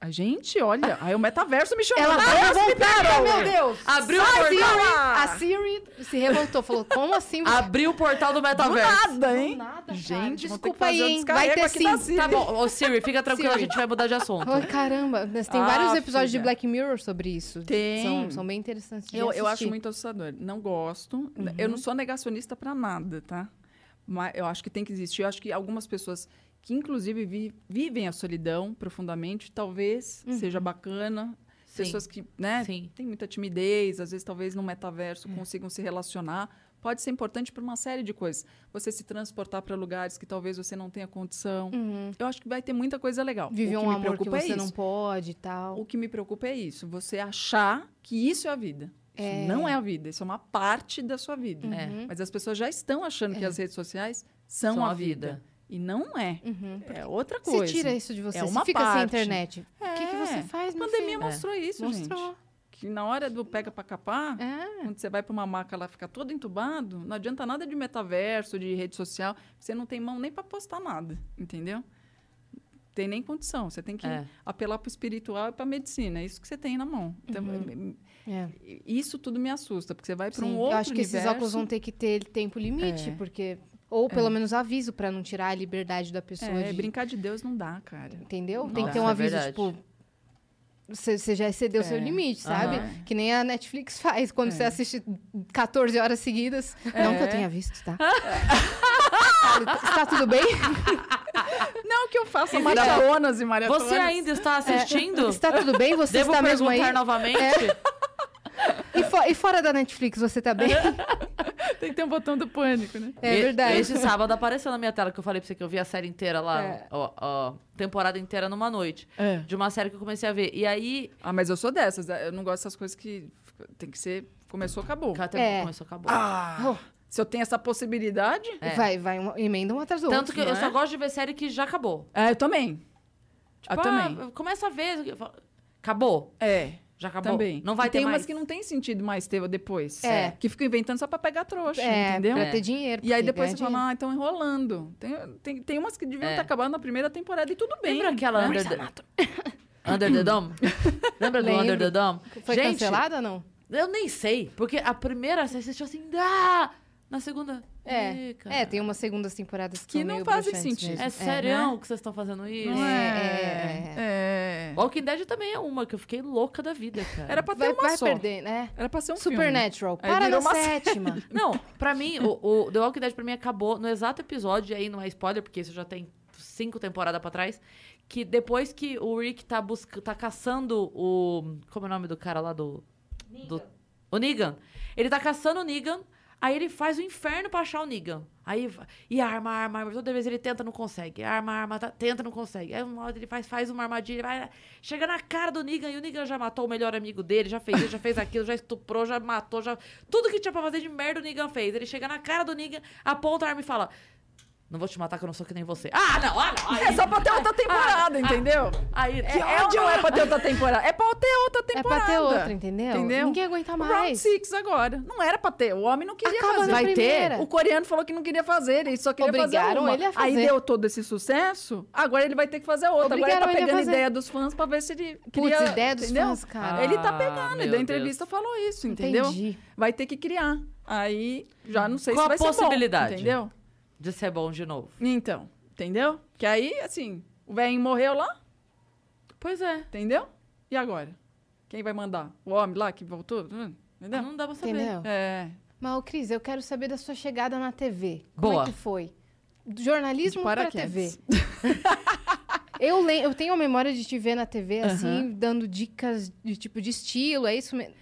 A gente, olha, aí o metaverso me chamou. Ela vai voltar, meu Deus. Abriu o portal. A Siri se revoltou, falou, como assim? Abriu o portal do metaverso. Do nada, hein? Do nada, cara. Gente, desculpa aí, hein? Vai ter sim. Tá bom, ô Siri, fica tranquila, a gente vai mudar de assunto. Oh, caramba, tem ah, vários episódios filha. de Black Mirror sobre isso. Tem. São, são bem interessantes de eu, assistir. Eu acho muito assustador. Não gosto. Uhum. Eu não sou negacionista pra nada, tá? Mas eu acho que tem que existir. Eu acho que algumas pessoas... que, inclusive, vi, vivem a solidão profundamente, talvez uhum. seja bacana. Sim. Pessoas que né, têm muita timidez, às vezes, talvez, no metaverso, é. consigam se relacionar. Pode ser importante para uma série de coisas. Você se transportar para lugares que talvez você não tenha condição. Uhum. Eu acho que vai ter muita coisa legal. Viver um amor que você não pode e tal. O que me preocupa é isso. Você achar que isso é a vida. É. Isso não é a vida. Isso é uma parte da sua vida. Uhum. É. Mas as pessoas já estão achando é. que as redes sociais são, são a, a vida. vida. E não é. Uhum. É outra coisa. Você tira isso de você. É uma você fica parte. sem internet. O é. que, que você faz? A pandemia filho? mostrou é. isso, mostrou. gente. Que na hora do pega pra capar, é. quando você vai pra uma maca lá fica todo entubado, não adianta nada de metaverso, de rede social. Você não tem mão nem pra postar nada. Entendeu? tem nem condição. Você tem que é. apelar para o espiritual e para a medicina. É isso que você tem na mão. Então, uhum. é. Isso tudo me assusta, porque você vai para um outro universo. Eu acho que universo... esses óculos vão ter que ter tempo limite, é. porque... Ou pelo é. menos aviso, para não tirar a liberdade da pessoa. É, de... brincar de Deus não dá, cara. Entendeu? Nossa, tem que ter um aviso, é tipo... Você já excedeu o é. seu limite, sabe? Uhum. Que nem a Netflix faz, quando é. você assiste quatorze horas seguidas. É. Não que eu tenha visto, tá? É. Está tudo bem? Não que eu faça maratonas e maratonas. Você ainda está assistindo? É. Está tudo bem? Você Devo está mesmo aí? Devo perguntar novamente? É. E, fo e fora da Netflix, você está bem? Tem que ter um botão do pânico, né? É verdade. Esse sábado apareceu na minha tela, que eu falei pra você que eu vi a série inteira lá, é. ó, ó, temporada inteira numa noite. É. De uma série que eu comecei a ver. E aí... Ah, mas eu sou dessas. Eu não gosto dessas coisas que tem que ser... Começou, acabou. Até é. começou, acabou. Ah! Oh. Se eu tenho essa possibilidade... É. Vai, vai, um, emenda um atrás do outro. Tanto que eu é? só gosto de ver série que já acabou. É, eu também. Tipo, eu ah, também. Começa a ver... Acabou. É. Já acabou. Também. Não vai e ter tem mais. Tem umas que não tem sentido mais ter depois. É. Que ficam inventando só pra pegar trouxa, é, entendeu? Pra é. ter dinheiro. E aí depois você dinheiro. fala, ah, estão enrolando. Tem, tem, tem umas que deviam estar é. tá acabando na primeira temporada e tudo bem. Lembra aquela né? Under, the... Under the Dome? Lembra do Under the Dome? Foi Gente, cancelada ou não? Eu nem sei. Porque a primeira você assistiu assim, ah! Na segunda... É, é, tem umas segundas temporadas que, que não fazem sentido. Mesmo. É sério é, né? que vocês estão fazendo isso? Não é. é. é. Walking Dead também é uma que eu fiquei louca da vida, cara. Era pra ter vai, uma vai só. Perder, né? Era pra ser um Supernatural. Filme. Para na sétima. Série. Não, pra mim, o, o The Walking Dead pra mim acabou no exato episódio, e aí não é spoiler, porque isso já tem cinco temporadas pra trás, que depois que o Rick tá, busca, tá caçando o... Como é o nome do cara lá do... Negan. Do, o Negan. Ele tá caçando o Negan. Aí ele faz o inferno pra achar o Negan. Aí, e arma, arma, arma. Toda vez ele tenta, não consegue. Arma, arma, tenta, não consegue. Aí uma hora ele faz, faz uma armadilha, vai, chega na cara do Negan, e o Negan já matou o melhor amigo dele, já fez isso, já fez aquilo, já estuprou, já matou, já... Tudo que tinha pra fazer de merda o Negan fez. Ele chega na cara do Negan, aponta a arma e fala... Não vou te matar, que eu não sou que nem você. Ah, não, ah, não. Aí... É só pra ter outra temporada, ah, entendeu? Ah, aí, que é, ódio é pra ter outra temporada. É pra ter outra temporada. É pra ter outra, entendeu? entendeu? Ninguém aguenta mais. Round Six agora. Não era pra ter. O homem não queria Acaba fazer. Vai primeira. ter. O coreano falou que não queria fazer. Ele só queria Obrigaram fazer uma. Ele a fazer. Aí deu todo esse sucesso. Agora ele vai ter que fazer outra. Obrigaram agora ele tá pegando ele ideia dos fãs pra ver se ele queria... Putz, ideia dos entendeu? fãs, cara. Ah, ele tá pegando. Ele da entrevista Deus. falou isso, entendeu? Entendi. Vai ter que criar. Aí já não sei Qual se vai ser bom. Qual a possibilidade? Entendeu? De ser bom de novo. Então, entendeu? Que aí, assim, o velhinho morreu lá. Pois é. Entendeu? E agora? Quem vai mandar? O homem lá que voltou? Entendeu? Não dá pra saber. Entendeu? É. Mas, Cris, eu quero saber da sua chegada na T V. Boa. Como é que foi? Do jornalismo para T V. eu, le... eu tenho a memória de te ver na T V, assim, uh-huh. dando dicas de tipo de estilo, é isso mesmo?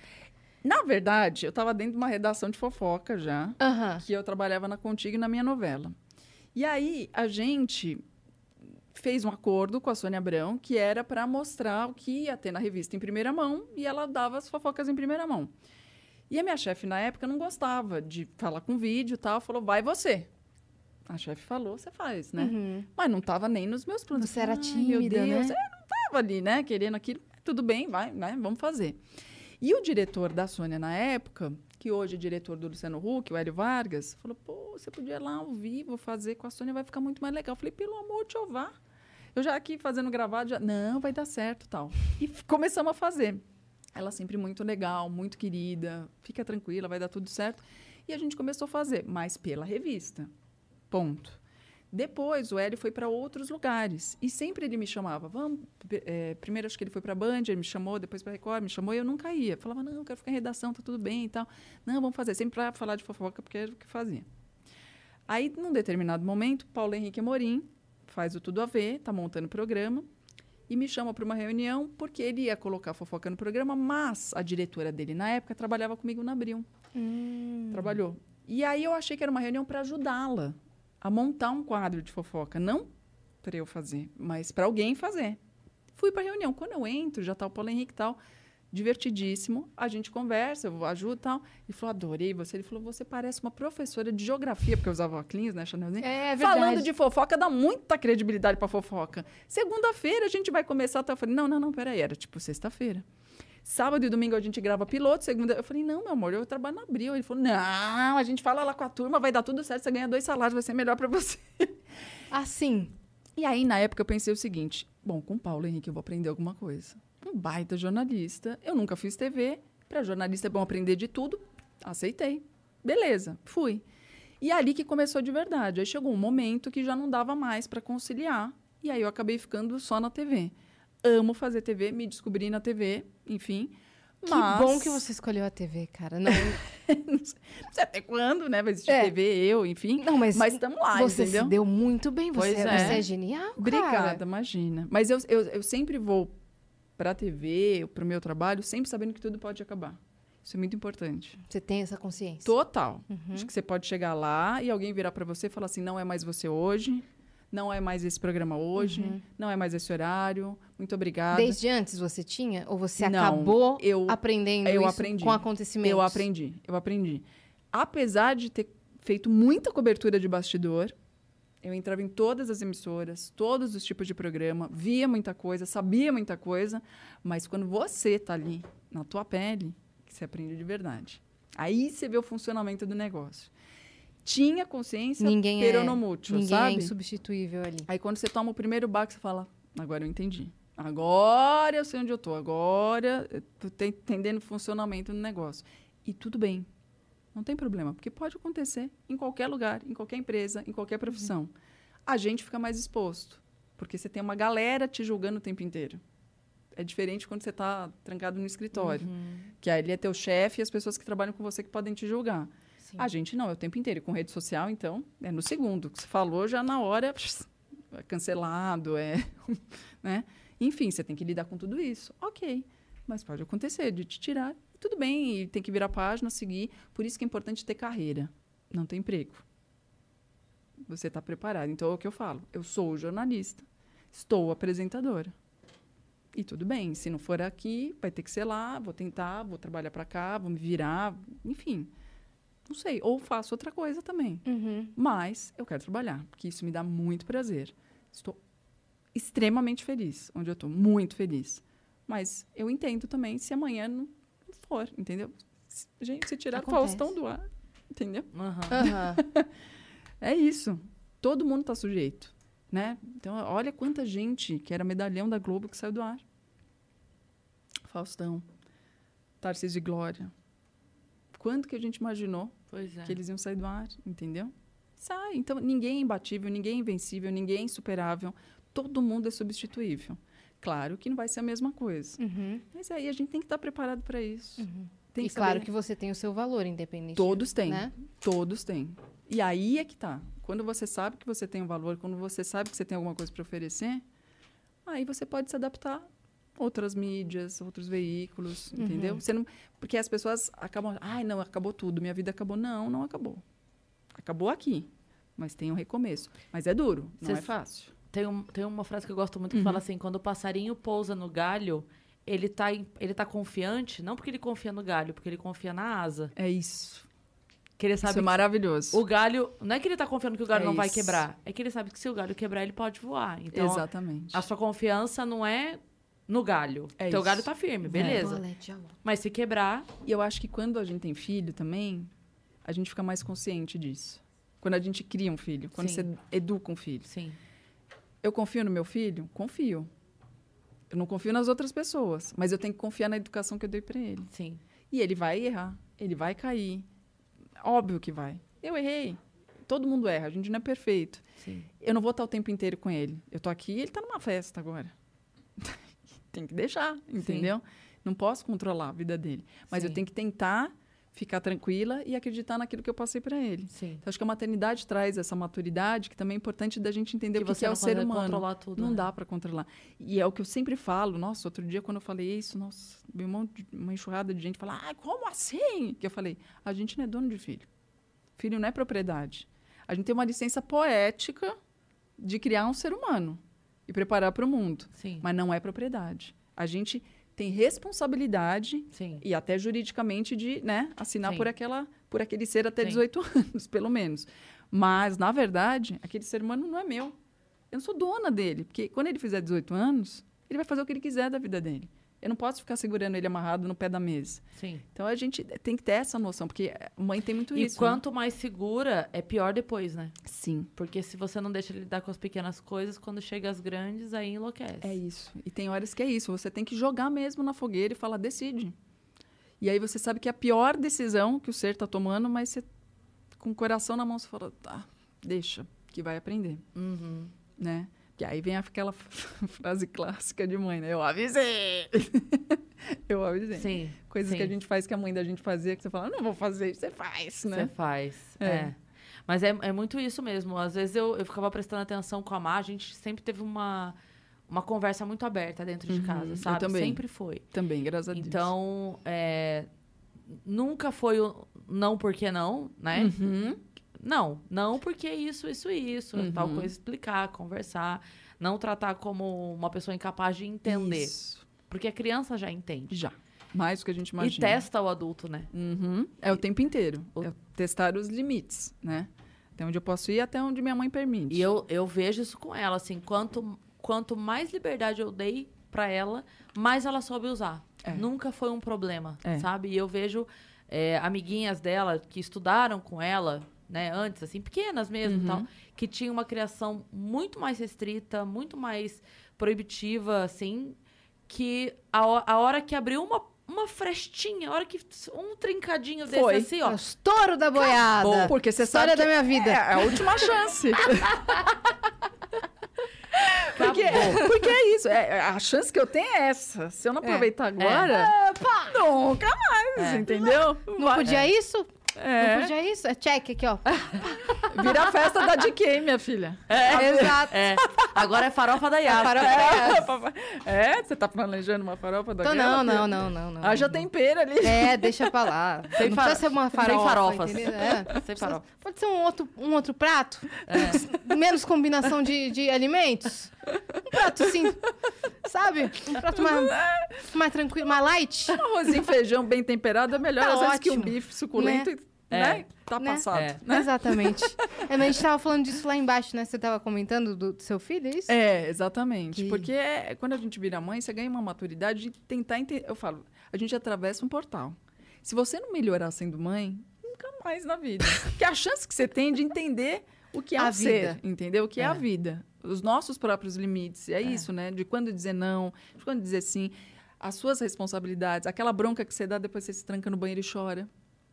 Na verdade, eu estava dentro de uma redação de fofoca já, uhum. que eu trabalhava na Contigo e na minha novela. E aí, a gente fez um acordo com a Sônia Abrão, que era para mostrar o que ia ter na revista em primeira mão, e ela dava as fofocas em primeira mão. E a minha chefe, na época, não gostava de falar com vídeo e tal, falou, vai você. A chefe falou, você faz, né? Uhum. Mas não estava nem nos meus planos. Você era tímida, né? Eu não estava ali, né, querendo aquilo. Tudo bem, vai, né, vamos fazer. E o diretor da Sônia, na época, que hoje é diretor do Luciano Huck, o Hélio Vargas, falou, pô, você podia ir lá ao vivo fazer com a Sônia, vai ficar muito mais legal. Eu falei, pelo amor de Jeová. Eu já aqui fazendo gravado, já... não, vai dar certo, tal. E começamos a fazer. Ela sempre muito legal, muito querida, fica tranquila, vai dar tudo certo. E a gente começou a fazer, mas pela revista. Ponto. Depois, o Hélio foi para outros lugares. E sempre ele me chamava. Vamos, é, primeiro, acho que ele foi para a Band, ele me chamou, depois para a Record, me chamou, e eu nunca ia. Falava, não, eu quero ficar em redação, tá tudo bem e tal. Não, vamos fazer. Sempre para falar de fofoca, porque era o que fazia. Aí, num determinado momento, Paulo Henrique Amorim faz o Tudo a Ver, está montando o programa, e me chama para uma reunião, porque ele ia colocar fofoca no programa, mas a diretora dele, na época, trabalhava comigo na Abril. Hum. Trabalhou. E aí, eu achei que era uma reunião para ajudá-la a montar um quadro de fofoca. Não para eu fazer, mas para alguém fazer. Fui para a reunião. Quando eu entro, já está o Paulo Henrique e tal, divertidíssimo. A gente conversa, eu ajudo e tal. Ele falou, adorei você. Ele falou, você parece uma professora de geografia, porque eu usava óculos, né, Chanelzinho? É, é verdade. Falando de fofoca, dá muita credibilidade para fofoca. Segunda-feira a gente vai começar. Tá? Eu falei, não, não, não, peraí. Era tipo sexta-feira. Sábado e domingo a gente grava piloto, segunda... Eu falei, não, meu amor, eu trabalho na Abril. Ele falou, não, a gente fala lá com a turma, vai dar tudo certo, você ganha dois salários, vai ser melhor pra você. Assim? E aí, na época, eu pensei o seguinte. Bom, com o Paulo Henrique eu vou aprender alguma coisa. Um baita jornalista. Eu nunca fiz T V. Para jornalista é bom aprender de tudo. Aceitei. Beleza, fui. E ali que começou de verdade. Aí chegou um momento que já não dava mais para conciliar. E aí eu acabei ficando só na T V. Amo fazer T V, me descobri na T V, enfim. Mas... Que bom que você escolheu a T V, cara. Não, não sei até quando, né? Vai existir é. T V, eu, enfim. Não, mas estamos lá, você entendeu? Você se deu muito bem, você, pois é. Você é genial, cara. Obrigada, imagina. Mas eu, eu, eu sempre vou para a T V, para o meu trabalho, sempre sabendo que tudo pode acabar. Isso é muito importante. Você tem essa consciência? Total. Uhum. Acho que você pode chegar lá e alguém virar para você e falar assim, não é mais você hoje, não é mais esse programa hoje, uhum. não é mais esse horário, muito obrigada. Desde antes você tinha? Ou você não, acabou eu, aprendendo eu isso aprendi. Com acontecimentos? Eu aprendi, eu aprendi. Apesar de ter feito muita cobertura de bastidor, eu entrava em todas as emissoras, todos os tipos de programa, via muita coisa, sabia muita coisa, mas quando você tá ali, na tua pele... que você aprende de verdade. Aí você vê o funcionamento do negócio. Tinha consciência peronomútil, sabe? Ninguém é insubstituível ali. Aí quando você toma o primeiro baque, você fala, agora eu entendi. Agora eu sei onde eu tô. Agora eu tô entendendo o funcionamento do negócio. E tudo bem. Não tem problema, porque pode acontecer em qualquer lugar, em qualquer empresa, em qualquer profissão. Uhum. A gente fica mais exposto, porque você tem uma galera te julgando o tempo inteiro. É diferente quando você está trancado no escritório. Uhum. Que ali é teu chefe e as pessoas que trabalham com você que podem te julgar. Sim. A gente não, é o tempo inteiro. Com rede social, então, é no segundo. O que você falou, já na hora, pss, é cancelado, é... né? Enfim, você tem que lidar com tudo isso. Ok, mas pode acontecer de te tirar. Tudo bem, e tem que virar a página, seguir. Por isso que é importante ter carreira. Não ter emprego. Você está preparado. Então, é o que eu falo. Eu sou jornalista. Estou apresentadora. E tudo bem, se não for aqui, vai ter que ser lá, vou tentar, vou trabalhar para cá, vou me virar, enfim. Não sei, ou faço outra coisa também. Uhum. Mas eu quero trabalhar, porque isso me dá muito prazer. Estou extremamente feliz, onde eu estou, muito feliz. Mas eu entendo também se amanhã não for, entendeu? Se, gente, se tirar o Faustão do ar, entendeu? Uhum. Uhum. É isso, todo mundo está sujeito. Né? Então, olha quanta gente que era medalhão da Globo que saiu do ar. Faustão, Tarcísio e Glória. Quanto que a gente imaginou pois é. Que eles iam sair do ar, entendeu? Sai. Então, ninguém é imbatível, ninguém é invencível, ninguém é insuperável. Todo mundo é substituível. Claro que não vai ser a mesma coisa. Uhum. Mas aí a gente tem que estar preparado para isso. Uhum. Tem e que claro saber... que você tem o seu valor independente. Todos têm, né? Todos têm. E aí é que tá. Quando você sabe que você tem um valor, quando você sabe que você tem alguma coisa para oferecer, aí você pode se adaptar a outras mídias, outros veículos, uhum. entendeu? Você não, porque as pessoas acabam... Ai, não, acabou tudo, minha vida acabou. Não, não acabou. Acabou aqui, mas tem um recomeço. Mas é duro, não Cês, é fácil. Tem, um, tem uma frase que eu gosto muito que uhum. fala assim, quando o passarinho pousa no galho... Ele tá, ele tá confiante, não porque ele confia no galho, porque ele confia na asa. É isso. Que ele sabe isso é maravilhoso. O galho, não é que ele tá confiando que o galho é não isso. vai quebrar, é que ele sabe que se o galho quebrar, ele pode voar. Então, exatamente. A sua confiança não é no galho. É então, o galho tá firme, beleza. É. Mas se quebrar... E eu acho que quando a gente tem filho também, a gente fica mais consciente disso. Quando a gente cria um filho, quando Sim. você educa um filho. Sim. Eu confio no meu filho? Confio. Eu não confio nas outras pessoas, mas eu tenho que confiar na educação que eu dei para ele. Sim. E ele vai errar, ele vai cair. Óbvio que vai. Eu errei. Todo mundo erra, a gente não é perfeito. Sim. Eu não vou estar o tempo inteiro com ele. Eu tô aqui e ele tá numa festa agora. Tem que deixar, entendeu? Sim. Não posso controlar a vida dele. Mas Sim. eu tenho que tentar ficar tranquila e acreditar naquilo que eu passei para ele. Sim. Então, acho que a maternidade traz essa maturidade, que também é importante da gente entender que o que, que é o ser humano. Controlar tudo, não né? dá para controlar. E é o que eu sempre falo. Nossa, outro dia, quando eu falei isso, nossa, veio uma, uma enxurrada de gente falar, ah, como assim? Que eu falei, a gente não é dono de filho. Filho não é propriedade. A gente tem uma licença poética de criar um ser humano e preparar para o mundo. Sim. Mas não é propriedade. A gente... tem responsabilidade Sim. e até juridicamente de né, assinar por, aquela, por aquele ser até Sim. dezoito anos, pelo menos. Mas, na verdade, aquele ser humano não é meu. Eu não sou dona dele, porque quando ele fizer dezoito anos, ele vai fazer o que ele quiser da vida dele. Eu não posso ficar segurando ele amarrado no pé da mesa. Sim. Então, a gente tem que ter essa noção, porque mãe tem muito e isso. E quanto né? mais segura, é pior depois, né? Sim. Porque se você não deixa ele lidar com as pequenas coisas, quando chega as grandes, aí enlouquece. É isso. E tem horas que é isso. Você tem que jogar mesmo na fogueira e falar, decide. E aí você sabe que é a pior decisão que o ser está tomando, mas você, com o coração na mão, você fala, tá, deixa, que vai aprender. Uhum. Né? E aí vem aquela frase clássica de mãe, né? Eu avisei! Eu avisei. Sim, Coisas sim. que a gente faz, que a mãe da gente fazia, que você fala, não vou fazer, você faz, né? Você faz, é. é. Mas é, é muito isso mesmo. Às vezes eu, eu ficava prestando atenção com a Má, a gente sempre teve uma... uma conversa muito aberta dentro de casa, uhum, sabe? Eu também. Sempre foi. Também, graças a Deus. Então, é, nunca foi o não porque não, né? Uhum. Não, não porque isso, isso e isso. Uhum. Tal coisa, explicar, conversar. Não tratar como uma pessoa incapaz de entender. Isso. Porque a criança já entende. Já. Mais do que a gente imagina. E testa o adulto, né? Uhum. É o tempo inteiro. O... É testar os limites, né? Até onde eu posso ir, até onde minha mãe permite. E eu, eu vejo isso com ela, assim, quanto... Quanto mais liberdade eu dei para ela, mais ela soube usar. É. Nunca foi um problema, é. sabe? E eu vejo é, amiguinhas dela que estudaram com ela, né? Antes, assim, pequenas mesmo, uhum. tal, que tinham uma criação muito mais restrita, muito mais proibitiva, assim, que a, a hora que abriu uma Uma frestinha, a hora que um trincadinho desse Foi. assim, ó. O estouro da boiada. Acabou, porque você sabe que da minha vida. É a última chance. porque, porque é isso. É, a chance que eu tenho é essa. Se eu não aproveitar é. agora, é. nunca mais, é. entendeu? Não, não podia é. isso? É. Não podia isso? É check aqui, ó. Vira a festa da D K, minha filha. É, exato. É. Agora é farofa da Yas. É, farofa da Yas. É, você tá planejando uma farofa da Yas? Não, não, não, não, não. Ah, já tempera ali. É, deixa pra lá. Sem não precisa ser uma farofa. Sem farofas. É. Sem farofa. Pode ser um outro, um outro prato? É. Menos combinação de, de alimentos? Um prato, sim. Sabe? Um prato mais, mais tranquilo, mais light. Um arrozinho e feijão bem temperado é melhor, tá às vezes, que um bife suculento, né? É. Né? Tá né? passado. É. Né? Exatamente. É, mas a gente tava falando disso lá embaixo, né? Você tava comentando do, do seu filho, é isso? É, exatamente. Que... Porque é, quando a gente vira mãe, você ganha uma maturidade de tentar entender. Eu falo, a gente atravessa um portal. Se você não melhorar sendo mãe, nunca mais na vida. Porque a chance que você tem de entender o que é a vida, entendeu? O que é. é a vida. Os nossos próprios limites. É, é isso, né? De quando dizer não, de quando dizer sim. As suas responsabilidades. Aquela bronca que você dá, depois você se tranca no banheiro e chora.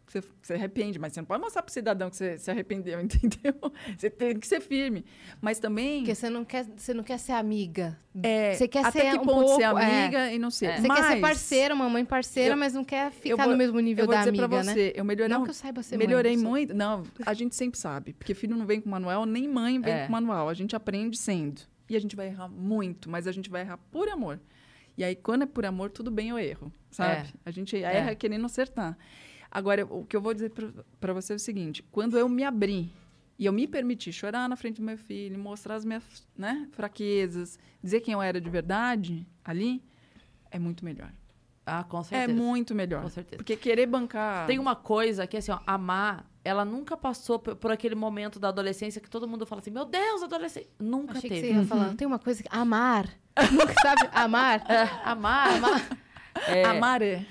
Você se arrepende, mas você não pode mostrar pro cidadão que você se arrependeu, entendeu? Você tem que ser firme. Mas também... Porque você não quer, você não quer ser amiga. É, você quer até ser que um pouco... ser amiga é. e não ser. É. Você mas... quer ser parceira, uma mãe parceira, eu, mas não quer ficar vou, no mesmo nível da amiga, né? Eu vou dizer pra você, eu melhorei... Não que eu saiba ser melhorei mãe, muito. Não, a gente sempre sabe. Porque filho não vem com manual, nem mãe vem é. com manual. A gente aprende sendo. E a gente vai errar muito, mas a gente vai errar por amor. E aí, quando é por amor, tudo bem, eu erro, sabe? É. A gente erra é. querendo acertar. Agora, o que eu vou dizer para você é o seguinte. Quando eu me abri e eu me permiti chorar na frente do meu filho, mostrar as minhas né, fraquezas, dizer quem eu era de verdade ali, é muito melhor. Ah, com certeza. É muito melhor. Com certeza. Porque querer bancar... Tem uma coisa que, assim, ó, a Má, ela nunca passou por aquele momento da adolescência que todo mundo fala assim, meu Deus, adolescente. Nunca Achei teve. Achei que você ia falar, uhum. tem uma coisa que... Amar. Nunca sabe amar. É. Amar. Amar. É. Amar é...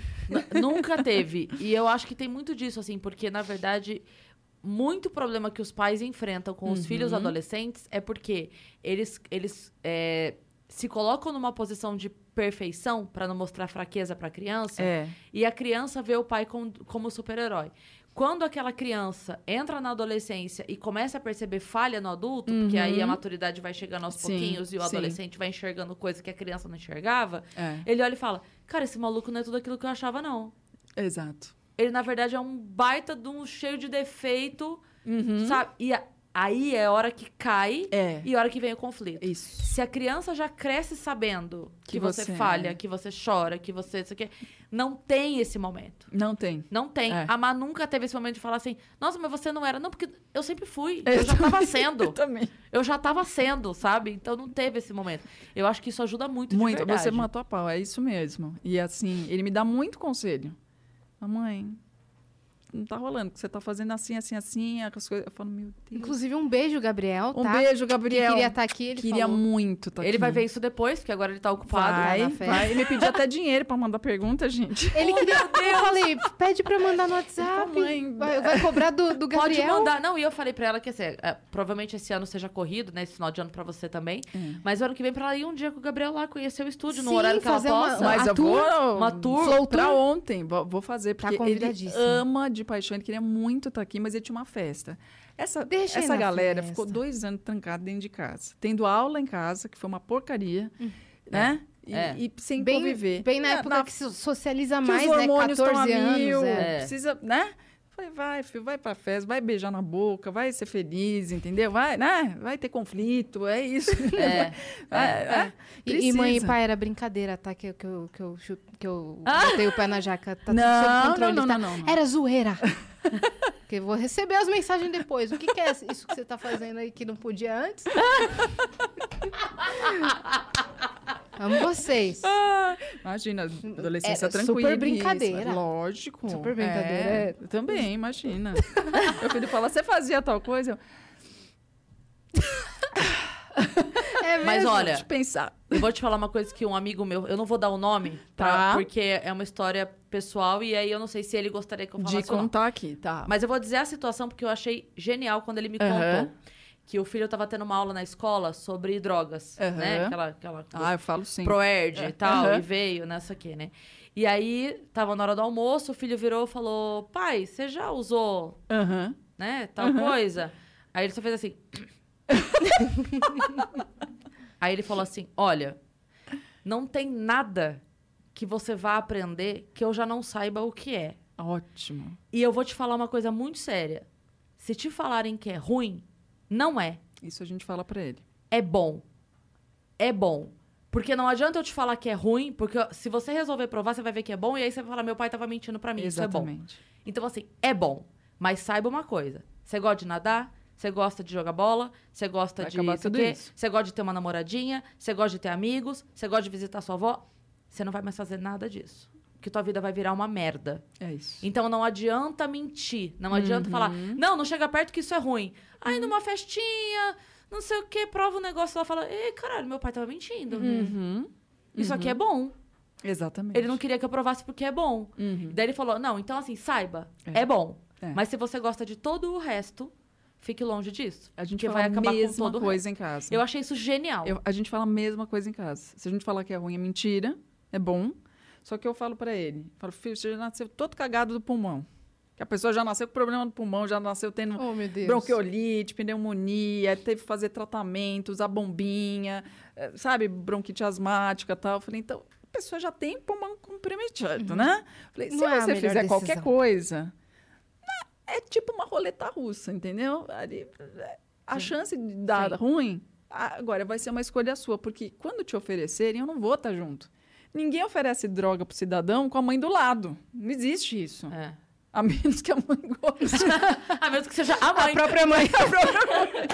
Nunca teve. E eu acho que tem muito disso, assim, porque, na verdade, muito problema que os pais enfrentam com os uhum. filhos adolescentes é porque eles, eles é, se colocam numa posição de perfeição para não mostrar fraqueza para a criança, é. e a criança vê o pai com, como super-herói. Quando aquela criança entra na adolescência e começa a perceber falha no adulto, uhum. porque aí a maturidade vai chegando aos sim, pouquinhos e o sim. adolescente vai enxergando coisa que a criança não enxergava, é. ele olha e fala, cara, esse maluco não é tudo aquilo que eu achava, não. Exato. Ele, na verdade, é um baita de um cheio de defeito, uhum. sabe? E a, aí é a hora que cai é. e a hora que vem o conflito. Isso. Se a criança já cresce sabendo que, que você, você falha, é. que você chora, que você... Isso aqui, não tem esse momento. Não tem. Não tem. É. A Má nunca teve esse momento de falar assim, nossa, mas você não era. Não, porque eu sempre fui. Eu, eu já também, tava sendo. Eu também. Eu já tava sendo, sabe? Então, não teve esse momento. Eu acho que isso ajuda muito, muito. De verdade. Você matou a pau, é isso mesmo. E, assim, ele me dá muito conselho. Mamãe, não tá rolando, que você tá fazendo assim, assim, assim, as coisas. Eu falo, meu Deus. Inclusive, um beijo, Gabriel, tá? Um beijo, Gabriel. Que queria estar aqui, ele Queria falou. muito estar aqui. Ele vai ver isso depois, porque agora ele tá ocupado. Vai, vai. Ele me pediu até dinheiro pra mandar pergunta, gente. Ele queria... Eu falei, pede pra mandar no WhatsApp. Mãe, vai, vai cobrar do, do Gabriel. Pode mandar. Não, e eu falei pra ela que, assim, é, provavelmente esse ano seja corrido, né? Esse final de ano pra você também. Hum. Mas o ano que vem pra ela ir um dia com o Gabriel lá, conhecer o estúdio, Sim, no horário que ela possa. Uma, mas eu tour, vou... Uma tour. Flow pra tour. ontem. Vou fazer, porque tá ele ama de paixão. Ele queria muito estar aqui, mas ele tinha uma festa. Essa, essa galera festa. ficou dois anos trancada dentro de casa. Tendo aula em casa, que foi uma porcaria, hum. né? É. E, é. e sem bem, conviver. Bem na é, época na... que se socializa que mais, os hormônios né? catorze anos, é. precisa, né? Falei, vai, filho, vai pra festa, vai beijar na boca, vai ser feliz, entendeu? Vai, né? Vai ter conflito, é isso. É. Vai, é. Vai, e, e mãe e pai, era brincadeira, tá? Que, que eu, que eu, que eu ah! botei o pé na jaca. Tá não, tudo sob controle, não, não, tá? não, não, não. Era zoeira. Porque eu vou receber as mensagens depois. O que, que é isso que você tá fazendo aí que não podia antes? Amo vocês. Ah, imagina, adolescência Era tranquila. Super brincadeira. Lógico. Super brincadeira. É, também, imagina. Meu filho fala, você fazia tal coisa? É mesmo. Mas olha, de pensar. Eu vou te falar uma coisa que um amigo meu... Eu não vou dar o nome, tá? Pra, porque é uma história pessoal e aí eu não sei se ele gostaria que eu falasse. De contar aqui, tá. Mas eu vou dizer a situação porque eu achei genial quando ele me uhum. contou. Que o filho tava tendo uma aula na escola sobre drogas, uhum. né? Aquela, aquela... Ah, eu falo sim. Proerd é. e tal, uhum. e veio nessa aqui, né? E aí, tava na hora do almoço, o filho virou e falou... Pai, você já usou, uhum. né, tal uhum. coisa? Aí ele só fez assim... Aí ele falou assim, olha, não tem nada que você vá aprender que eu já não saiba o que é. Ótimo. E eu vou te falar uma coisa muito séria. Se te falarem que é ruim... Não é. Isso a gente fala pra ele. É bom. É bom. Porque não adianta eu te falar que é ruim, porque se você resolver provar, você vai ver que é bom, e aí você vai falar, meu pai tava mentindo pra mim, Exatamente. Isso é bom. Então, assim, é bom. Mas saiba uma coisa. Você gosta de nadar, você gosta de jogar bola, você gosta vai de... acabar tudo isso. Você gosta de ter uma namoradinha, você gosta de ter amigos, você gosta de visitar sua avó. Você não vai mais fazer nada disso. Que tua vida vai virar uma merda. É isso. Então não adianta mentir. Não adianta uhum. falar, não, não chega perto que isso é ruim. Aí numa festinha, não sei o quê, prova um negócio lá, fala, ei, caralho, meu pai tava mentindo. Uhum. Isso uhum. aqui é bom. Exatamente. Ele não queria que eu provasse porque é bom. Uhum. Daí ele falou, não, então assim, saiba, é, é bom. É. Mas se você gosta de todo o resto, fique longe disso. A gente vai acabar com todo coisa em casa. Eu achei isso genial. Eu, a gente fala a mesma coisa em casa. Se a gente falar que é ruim, é mentira, é bom. Só que eu falo pra ele, falo, filho, você já nasceu todo cagado do pulmão. Que a pessoa já nasceu com problema no pulmão, já nasceu tendo oh, bronquiolite, pneumonia, teve que fazer tratamento, usar bombinha, sabe, bronquite asmática e tal. Eu falei, então, a pessoa já tem pulmão comprometido, uhum. né? Eu falei, se Não você é fizer decisão. qualquer coisa, é tipo uma roleta russa, entendeu? A Sim. chance de dar Sim. ruim, agora vai ser uma escolha sua, porque quando te oferecerem, eu não vou estar junto. Ninguém oferece droga pro cidadão com a mãe do lado. Não existe isso. É. A menos que a mãe goste. A menos que seja a mãe. A própria mãe. A própria mãe.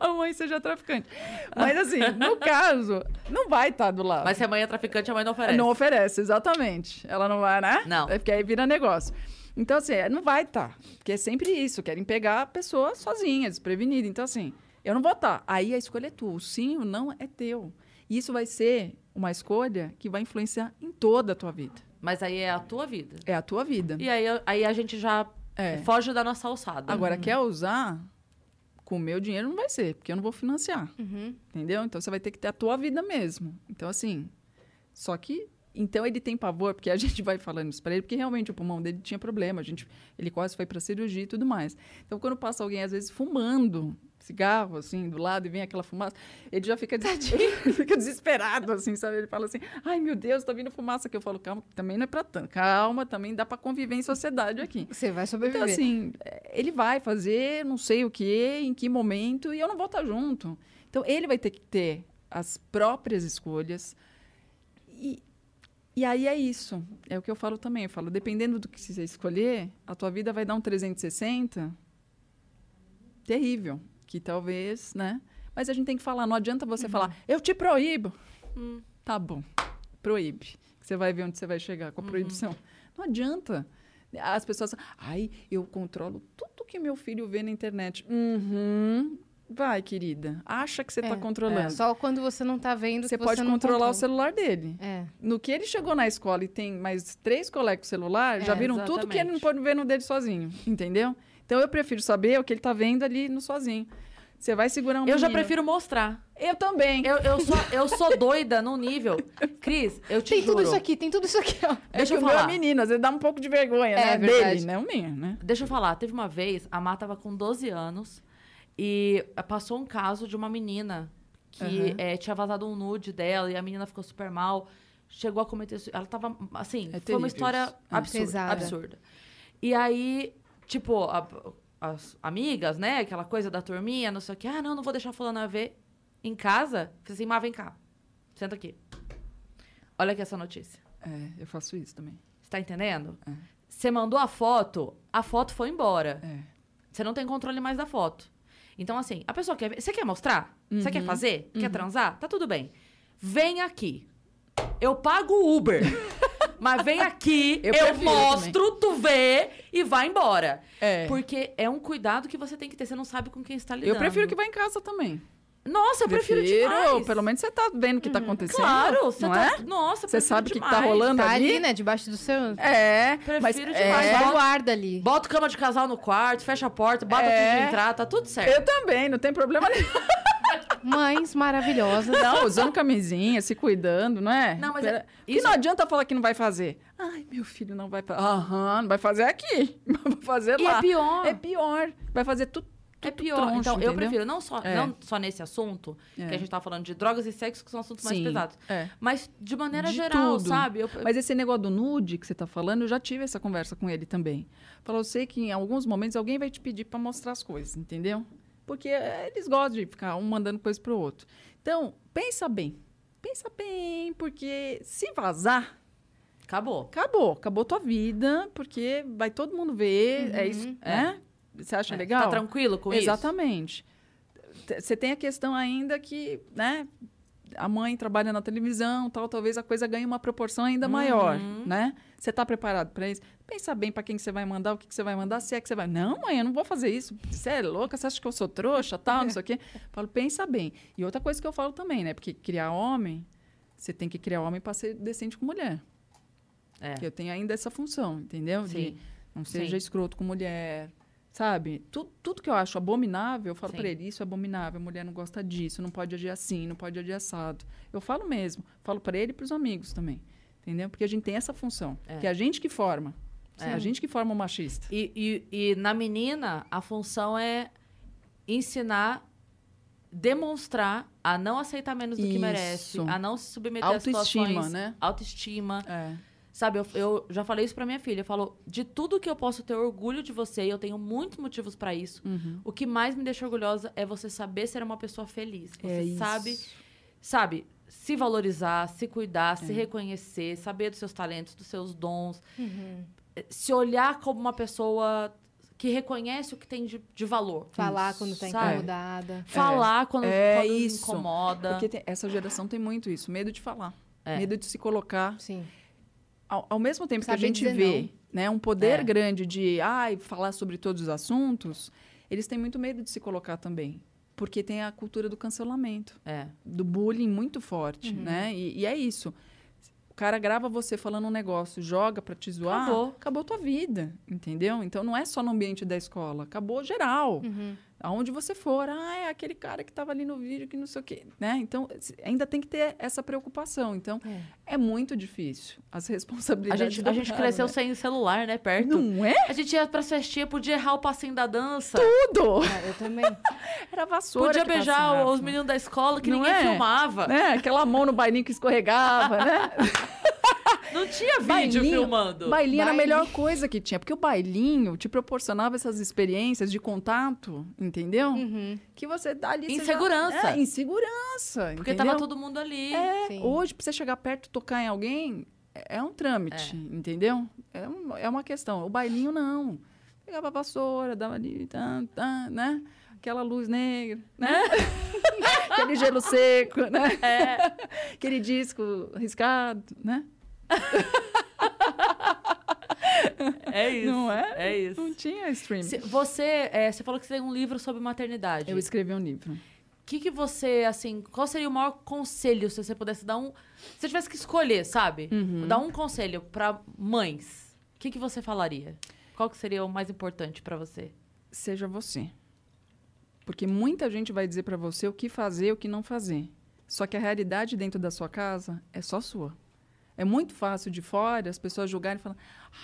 A mãe seja traficante. Mas assim, no caso, não vai estar do lado. Mas se a mãe é traficante, a mãe não oferece. Não oferece, exatamente. Ela não vai, né? Não. É porque aí vira negócio. Então assim, não vai estar. Porque é sempre isso. Querem pegar a pessoa sozinha, desprevenida. Então assim, eu não vou estar. Aí a escolha é tua. O sim ou não é teu. E isso vai ser uma escolha que vai influenciar em toda a tua vida. Mas aí é a tua vida. É a tua vida. E aí, aí a gente já é. foge da nossa alçada. Agora, uhum. quer usar, com o meu dinheiro não vai ser, porque eu não vou financiar. Uhum. Entendeu? Então, você vai ter que ter a tua vida mesmo. Então, assim, só que... Então, ele tem pavor, porque a gente vai falando isso para ele, porque realmente o pulmão dele tinha problema, a gente, ele quase foi para cirurgia e tudo mais. Então, quando passa alguém, às vezes, fumando cigarro, assim, do lado, e vem aquela fumaça, ele já fica, des... ele fica desesperado, assim, sabe? Ele fala assim, ai, meu Deus, tá vindo fumaça aqui. Eu falo, calma, também não é para tanto. Calma, também dá para conviver em sociedade aqui. Você vai sobreviver. Então, assim, ele vai fazer não sei o que, em que momento, e eu não vou estar junto. Então, ele vai ter que ter as próprias escolhas e... E aí é isso, é o que eu falo também, eu falo, dependendo do que você escolher, a tua vida vai dar um trezentos e sessenta terrível, que talvez, né? Mas a gente tem que falar, não adianta você uhum. falar, eu te proíbo. Uhum. Tá bom, proíbe, você vai ver onde você vai chegar com a uhum. proibição. Não adianta, As pessoas... Ai, eu controlo tudo que meu filho vê na internet. Uhum... Vai, querida. Acha que você está é, controlando. É. Só quando você não está vendo você que pode você não controlar controla. O celular dele. É. No que ele chegou na escola e tem mais três colegas com o celular, é, já viram exatamente. Tudo que ele não pode ver no dele sozinho. Entendeu? Então, eu prefiro saber o que ele está vendo ali no sozinho. Você vai segurar um menino. Eu já prefiro mostrar. Eu também. Eu, eu, sou, eu sou doida num nível. Cris, eu te tem juro. Tem tudo isso aqui, tem tudo isso aqui. Ó. É Deixa que eu falar. O meu é menino, às vezes dá um pouco de vergonha, é, né? Verdade. Dele, né? O meu, né? Deixa eu falar. Teve uma vez, a Má estava com doze anos... E passou um caso de uma menina que uhum. é, tinha vazado um nude dela e a menina ficou super mal. Chegou a cometer... Ela tava, assim, é foi uma história absurda, absurda. E aí, tipo, a, as amigas, né? Aquela coisa da turminha, não sei o quê. Ah, não, não vou deixar fulana ver em casa. Fiz assim, Má, vem cá. Senta aqui. Olha aqui essa notícia. É, eu faço isso também. Você tá entendendo? Você é. mandou a foto, a foto foi embora. Você é. não tem controle mais da foto. Então, assim, a pessoa quer ver... Você quer mostrar? Você uhum. quer fazer? Uhum. Quer transar? Tá tudo bem. Vem aqui. Eu pago o Uber. Mas vem aqui, eu, eu mostro, também. Tu vê e vai embora. É. Porque é um cuidado que você tem que ter. Você não sabe com quem está lidando. Eu prefiro que vá em casa também. Nossa, eu prefiro, prefiro demais. Pelo menos você tá vendo o que tá acontecendo. Claro. Você não tá... é? Nossa, você sabe o que tá rolando tá ali. ali, né? Debaixo do seu... É. Prefiro mas demais. É... Bota, guarda ali. Bota cama de casal no quarto, fecha a porta, bota é... tudo de entrar, tá tudo certo. Eu também, não tem problema nenhum. Mães maravilhosas. Não, usando camisinha, se cuidando, não é? Não, mas... Pera... É... Isso... E não adianta falar que não vai fazer. Ai, meu filho não vai fazer. Aham, não vai fazer aqui. Vai fazer lá. E é pior. É pior. Vai fazer tudo. É pior. Troncho, então, entendeu? Eu prefiro não só, é. não só nesse assunto, é. que a gente tá falando de drogas e sexo, que são assuntos Sim, mais pesados. É. Mas de maneira de geral, tudo. Sabe? Eu... Mas esse negócio do nude que você tá falando, eu já tive essa conversa com ele também. Falou, eu sei que em alguns momentos alguém vai te pedir para mostrar as coisas, entendeu? Porque eles gostam de ficar um mandando coisa pro outro. Então, pensa bem. Pensa bem, porque se vazar... Acabou. Acabou. Acabou tua vida, porque vai todo mundo ver, uhum. é isso, é? é? Você acha é, legal? Tá tranquilo com Exatamente. isso? Exatamente. Você tem a questão ainda que, né? A mãe trabalha na televisão, tal, talvez a coisa ganhe uma proporção ainda uhum. maior, né? Você tá preparado para isso? Pensa bem para quem que você vai mandar, o que que você vai mandar, se é que você vai... Não, mãe, eu não vou fazer isso. Você é louca? Você acha que eu sou trouxa, tal, não sei o quê? Falo, pensa bem. E outra coisa que eu falo também, né? Porque criar homem, você tem que criar homem para ser decente com mulher. É. Eu tenho ainda essa função, entendeu? Sim. De não seja Sim. escroto com mulher... Sabe? Tudo, tudo que eu acho abominável, eu falo para ele, isso é abominável, a mulher não gosta disso, não pode agir assim, não pode agir assado. Eu falo mesmo, falo para ele e para os amigos também, entendeu? Porque a gente tem essa função, é. que é a gente que forma, é Sim. a gente que forma o machista. E, e, e na menina, a função é ensinar, demonstrar a não aceitar menos do isso. que merece, a não se submeter a situações, né? Autoestima, é. Sabe, eu, eu já falei isso pra minha filha. Eu falo, de tudo que eu posso ter orgulho de você, e eu tenho muitos motivos pra isso, uhum. o que mais me deixa orgulhosa é você saber ser uma pessoa feliz. Você é sabe, sabe, se valorizar, se cuidar, é. se reconhecer, saber dos seus talentos, dos seus dons. Uhum. Se olhar como uma pessoa que reconhece o que tem de, de valor. Falar isso, quando tá sabe? incomodada. Falar é. quando, é quando isso. incomoda. Porque tem, essa geração tem muito isso. Medo de falar. É. Medo de se colocar. Sim. Ao, ao mesmo tempo Sabe que a gente vê né, um poder é. grande de ai, falar sobre todos os assuntos, eles têm muito medo de se colocar também. Porque tem a cultura do cancelamento, é. do bullying muito forte. Uhum. Né? E, e é isso. O cara grava você falando um negócio, joga pra te zoar, acabou, acabou tua vida, entendeu? Então, não é só no ambiente da escola, acabou geral. Uhum. Aonde você for, ah, é aquele cara que estava ali no vídeo, que não sei o quê, né? Então, ainda tem que ter essa preocupação. Então, é, é muito difícil. As responsabilidades... A gente, a gente cresceu né? sem celular, né? Perto. Não é? A gente ia para as festinhas, podia errar o passinho da dança. Tudo! É, eu também. Era vassoura. Podia beijar os meninos da escola, que não ninguém é? filmava. Né? Aquela mão no bailinho que escorregava, né? Não tinha vídeo bailinho, filmando. Bailinho, bailinho era a melhor coisa que tinha. Porque o bailinho te proporcionava essas experiências de contato, entendeu? Uhum. Que você dá ali... Insegurança. Já... É, insegurança, Porque entendeu? tava todo mundo ali. É, Sim. hoje, pra você chegar perto e tocar em alguém, é um trâmite, é. entendeu? É, um, é uma questão. O bailinho, não. Pegava a vassoura, dava ali, tan, tan, né? Aquela luz negra, né? Aquele gelo seco, né? É. Aquele disco riscado, né? É isso. Não é? É isso. Não tinha streaming. Você, é, você falou que você tem um livro sobre maternidade. Eu escrevi um livro. O que, que você, assim, qual seria o maior conselho se você pudesse dar um... Se você tivesse que escolher, sabe? Uhum. Dar um conselho para mães. O que, que você falaria? Qual que seria o mais importante para você? Seja você. Porque muita gente vai dizer para você o que fazer e o que não fazer. Só que a realidade dentro da sua casa é só sua. É muito fácil de fora as pessoas julgarem e falar: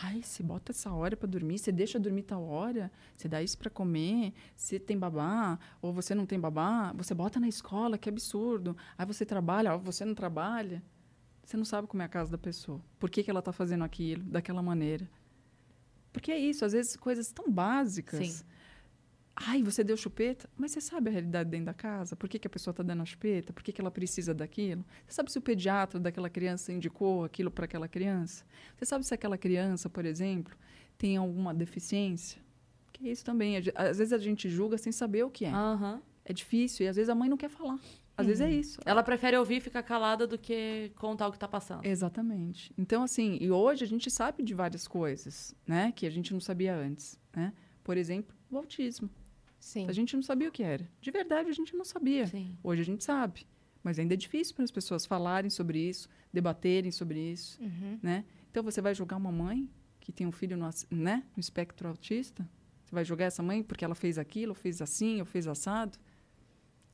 ai, você bota essa hora para dormir, você deixa dormir tal hora, você dá isso para comer, você tem babá, ou você não tem babá, você bota na escola, que absurdo. Aí você trabalha, ou você não trabalha. Você não sabe como é a casa da pessoa. Por que que ela está fazendo aquilo, daquela maneira? Porque é isso, às vezes coisas tão básicas. Sim. Ai, você deu chupeta, mas você sabe a realidade dentro da casa? Por que que a pessoa está dando a chupeta? Por que que ela precisa daquilo? Você sabe se o pediatra daquela criança indicou aquilo para aquela criança? Você sabe se aquela criança, por exemplo, tem alguma deficiência? Porque isso também, às vezes a gente julga sem saber o que é. Uhum. É difícil e às vezes a mãe não quer falar. Às hum. vezes é isso. Ela prefere ouvir e ficar calada do que contar o que está passando. Exatamente. Então, assim, e hoje a gente sabe de várias coisas, né, que a gente não sabia antes, né? Por exemplo, o autismo. Sim. A gente não sabia o que era. De verdade, a gente não sabia. Sim. Hoje a gente sabe. Mas ainda é difícil para as pessoas falarem sobre isso, debaterem sobre isso. Uhum. Né? Então, você vai julgar uma mãe que tem um filho no, né, no espectro autista? Você vai julgar essa mãe porque ela fez aquilo, fez assim, ou fez assado?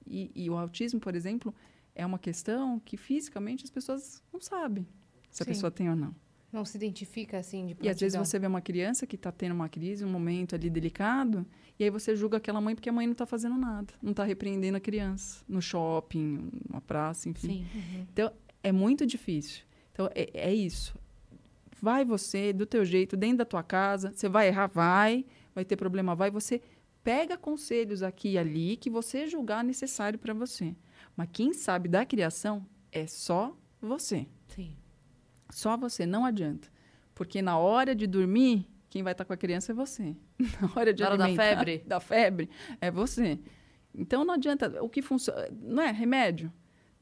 E, e o autismo, por exemplo, é uma questão que fisicamente as pessoas não sabem se Sim. a pessoa tem ou não. Não se identifica, assim, de prontidão. E às vezes você vê uma criança que está tendo uma crise, um momento ali delicado, e aí você julga aquela mãe porque a mãe não está fazendo nada, não está repreendendo a criança, no shopping, numa praça, enfim. Sim. Uhum. Então, é muito difícil. Então, é, é isso. Vai você, do teu jeito, dentro da tua casa, você vai errar, vai, vai ter problema, vai, você pega conselhos aqui e ali que você julgar necessário para você. Mas quem sabe da criação é só você. Sim. Só você, não adianta. Porque na hora de dormir, quem vai estar com a criança é você. Na hora de na hora da febre, da febre é você. Então não adianta o que funciona, não é remédio.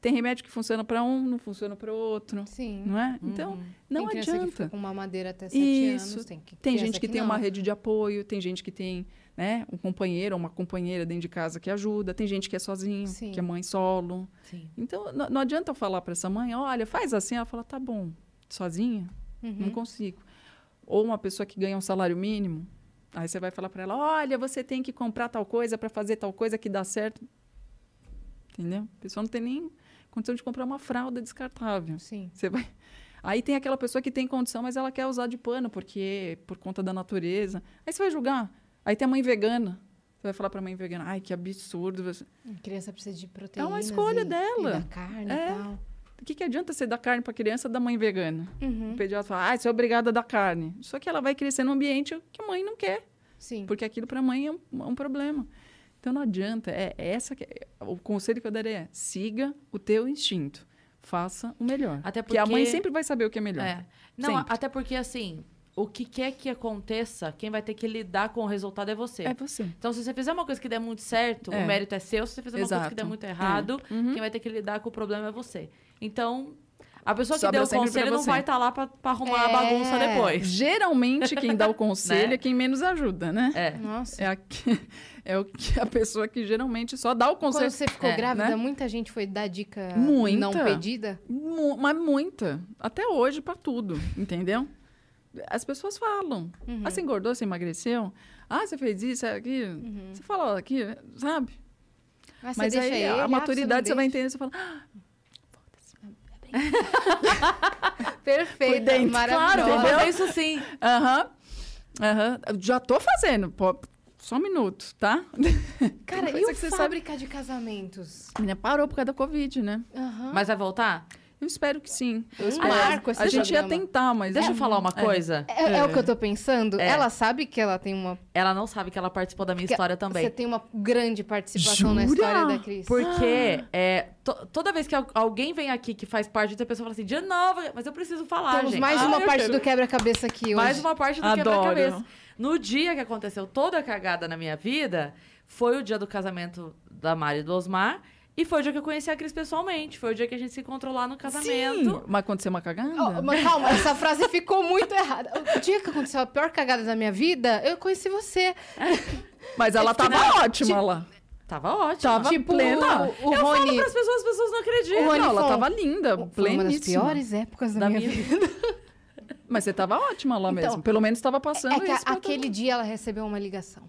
Tem remédio que funciona para um, não funciona para outro. Sim. Não é? Uhum. Então não tem adianta. Que fica com uma mamadeira até sete Isso. anos, tem que Tem gente que, que tem não. uma rede de apoio, tem gente que tem, né, um companheiro ou uma companheira dentro de casa que ajuda, tem gente que é sozinho, Sim. que é mãe solo. Sim. Então não, não adianta eu falar para essa mãe, olha, faz assim, ela fala, tá bom. Sozinha, uhum. não consigo. Ou uma pessoa que ganha um salário mínimo, aí você vai falar para ela, olha, você tem que comprar tal coisa para fazer tal coisa que dá certo. Entendeu? A pessoa não tem nem condição de comprar uma fralda descartável. Sim. Você vai... Aí tem aquela pessoa que tem condição, mas ela quer usar de pano, porque por conta da natureza. Aí você vai julgar. Aí tem a mãe vegana. Você vai falar para a mãe vegana, ai, que absurdo. A criança precisa de proteína. É uma escolha e, dela. E da carne é. E tal. O que, que adianta você dar carne para a criança da mãe vegana? Uhum. O pediatra fala, ah, você é obrigada a dar carne. Só que ela vai crescer num ambiente que a mãe não quer. Sim. Porque aquilo para a mãe é um, um problema. Então, não adianta. É, é essa que, o conselho que eu daria é, siga o teu instinto. Faça o melhor. Até porque... porque a mãe sempre vai saber o que é melhor. É. Não, sempre. Até porque, assim, o que quer que aconteça, quem vai ter que lidar com o resultado é você. É você. Então, se você fizer uma coisa que der muito certo, é. O mérito é seu. Se você fizer Exato. Uma coisa que der muito errado, é. Uhum. quem vai ter que lidar com o problema é você. Então, a pessoa que deu o conselho não vai estar lá para arrumar é. A bagunça depois. Geralmente, quem dá o conselho né? é quem menos ajuda, né? É. Nossa. É a, é o que, a pessoa que geralmente só dá o conselho. Quando você ficou é, grávida, né? muita gente foi dar dica muita, não pedida? Mu mas muita. Até hoje, para tudo, entendeu? As pessoas falam. Uhum. Ah, você engordou, você emagreceu? Ah, você fez isso, aquilo. Uhum. Você fala, ó, aqui, sabe? Mas, mas aí, ele, a maturidade, você, você vai entender, você fala... Ah, perfeito, maravilhoso. Claro, entendeu? Isso sim. Aham. Uhum, uhum. Já tô fazendo. Pô, só um minuto, tá? Cara, e o fábrica sabe... de casamentos? Ainda parou por causa da Covid, né? Uhum. Mas vai voltar? Eu espero que sim. Eu espero. Marco, a gente programa. Ia tentar, mas... Deixa é, eu falar uma coisa. É, é, é. é o que eu tô pensando. É. Ela sabe que ela tem uma... Ela não sabe que ela participou da minha Porque história também. Você tem uma grande participação Jura? Na história da Cris. Porque ah. é, to, toda vez que alguém vem aqui que faz parte, a pessoa fala assim, de novo, mas eu preciso falar, Temos gente. mais ah, uma parte quero... do quebra-cabeça aqui hoje. Mais uma parte do quebra-cabeça. No dia que aconteceu toda a cagada na minha vida, foi o dia do casamento da Mari e do Osmar... E foi o dia que eu conheci a Cris pessoalmente. Foi o dia que a gente se encontrou lá no casamento. Sim. Mas aconteceu uma cagada? Oh, mas calma, essa frase ficou muito errada. O dia que aconteceu a pior cagada da minha vida, eu conheci você. Mas ela tava não, ótima tipo... lá. Tava ótima. Tava tipo, plena. O, o eu Rony... falo pras pessoas, as pessoas não acreditam. Não, ela foi... tava linda, pleníssima. Foi uma das piores épocas da, da minha, minha vida. vida. Mas você tava ótima lá então, mesmo. Pelo menos tava passando é que isso. Aquele dia ela recebeu uma ligação.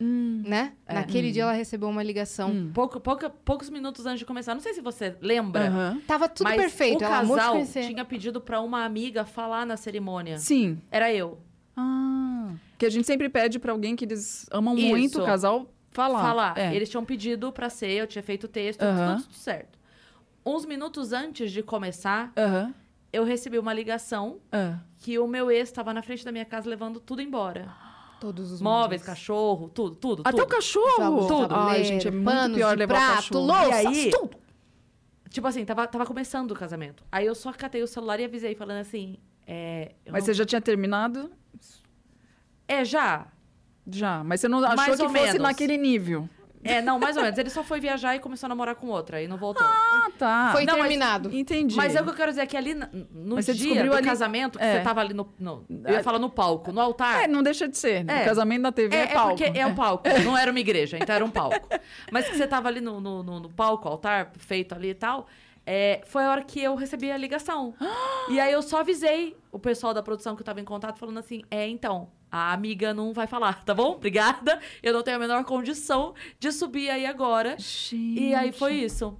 Hum, né? É. Naquele hum. dia ela recebeu uma ligação. Hum. Pouco, pouca, poucos minutos antes de começar, não sei se você lembra. Uhum. Tava tudo mas perfeito. O casal tinha pedido pra uma amiga falar na cerimônia. Sim. Era eu. Ah. Que a gente sempre pede pra alguém que eles amam isso. muito, o casal, falar. Falar. É. Eles tinham pedido pra ser, eu tinha feito o texto, uhum. tudo, tudo certo. Uns minutos antes de começar, uhum. eu recebi uma ligação uhum. que o meu ex tava na frente da minha casa levando tudo embora. Todos os móveis, mundos. Cachorro, tudo, tudo. Até tudo. O cachorro! Tudo. Ai, gente, é muito pior levar prato, cachorro. Louças, e aí, tudo. Tipo assim, tava, tava começando o casamento. Aí eu só catei o celular e avisei, falando assim... É, mas não... você já tinha terminado? É, já. Já, mas você não achou mais que fosse menos. Naquele nível? É, não, mais ou menos. Ele só foi viajar e começou a namorar com outra e não voltou. Ah, tá. Foi não, terminado. Mas, entendi. Mas é o que eu quero dizer, que ali no mas dia do ali... casamento, que é. Você tava ali no... no eu ia falar no palco, no altar. É, não deixa de ser. É. O casamento na T V é, é palco. É, porque é um palco. É. Não era uma igreja, então era um palco. Mas que você tava ali no, no, no, no palco, altar, feito ali e tal, é, foi a hora que eu recebi a ligação. E aí eu só avisei o pessoal da produção que eu tava em contato, falando assim, é, então... A amiga não vai falar, tá bom? Obrigada. Eu não tenho a menor condição de subir aí agora. Gente. E aí foi isso.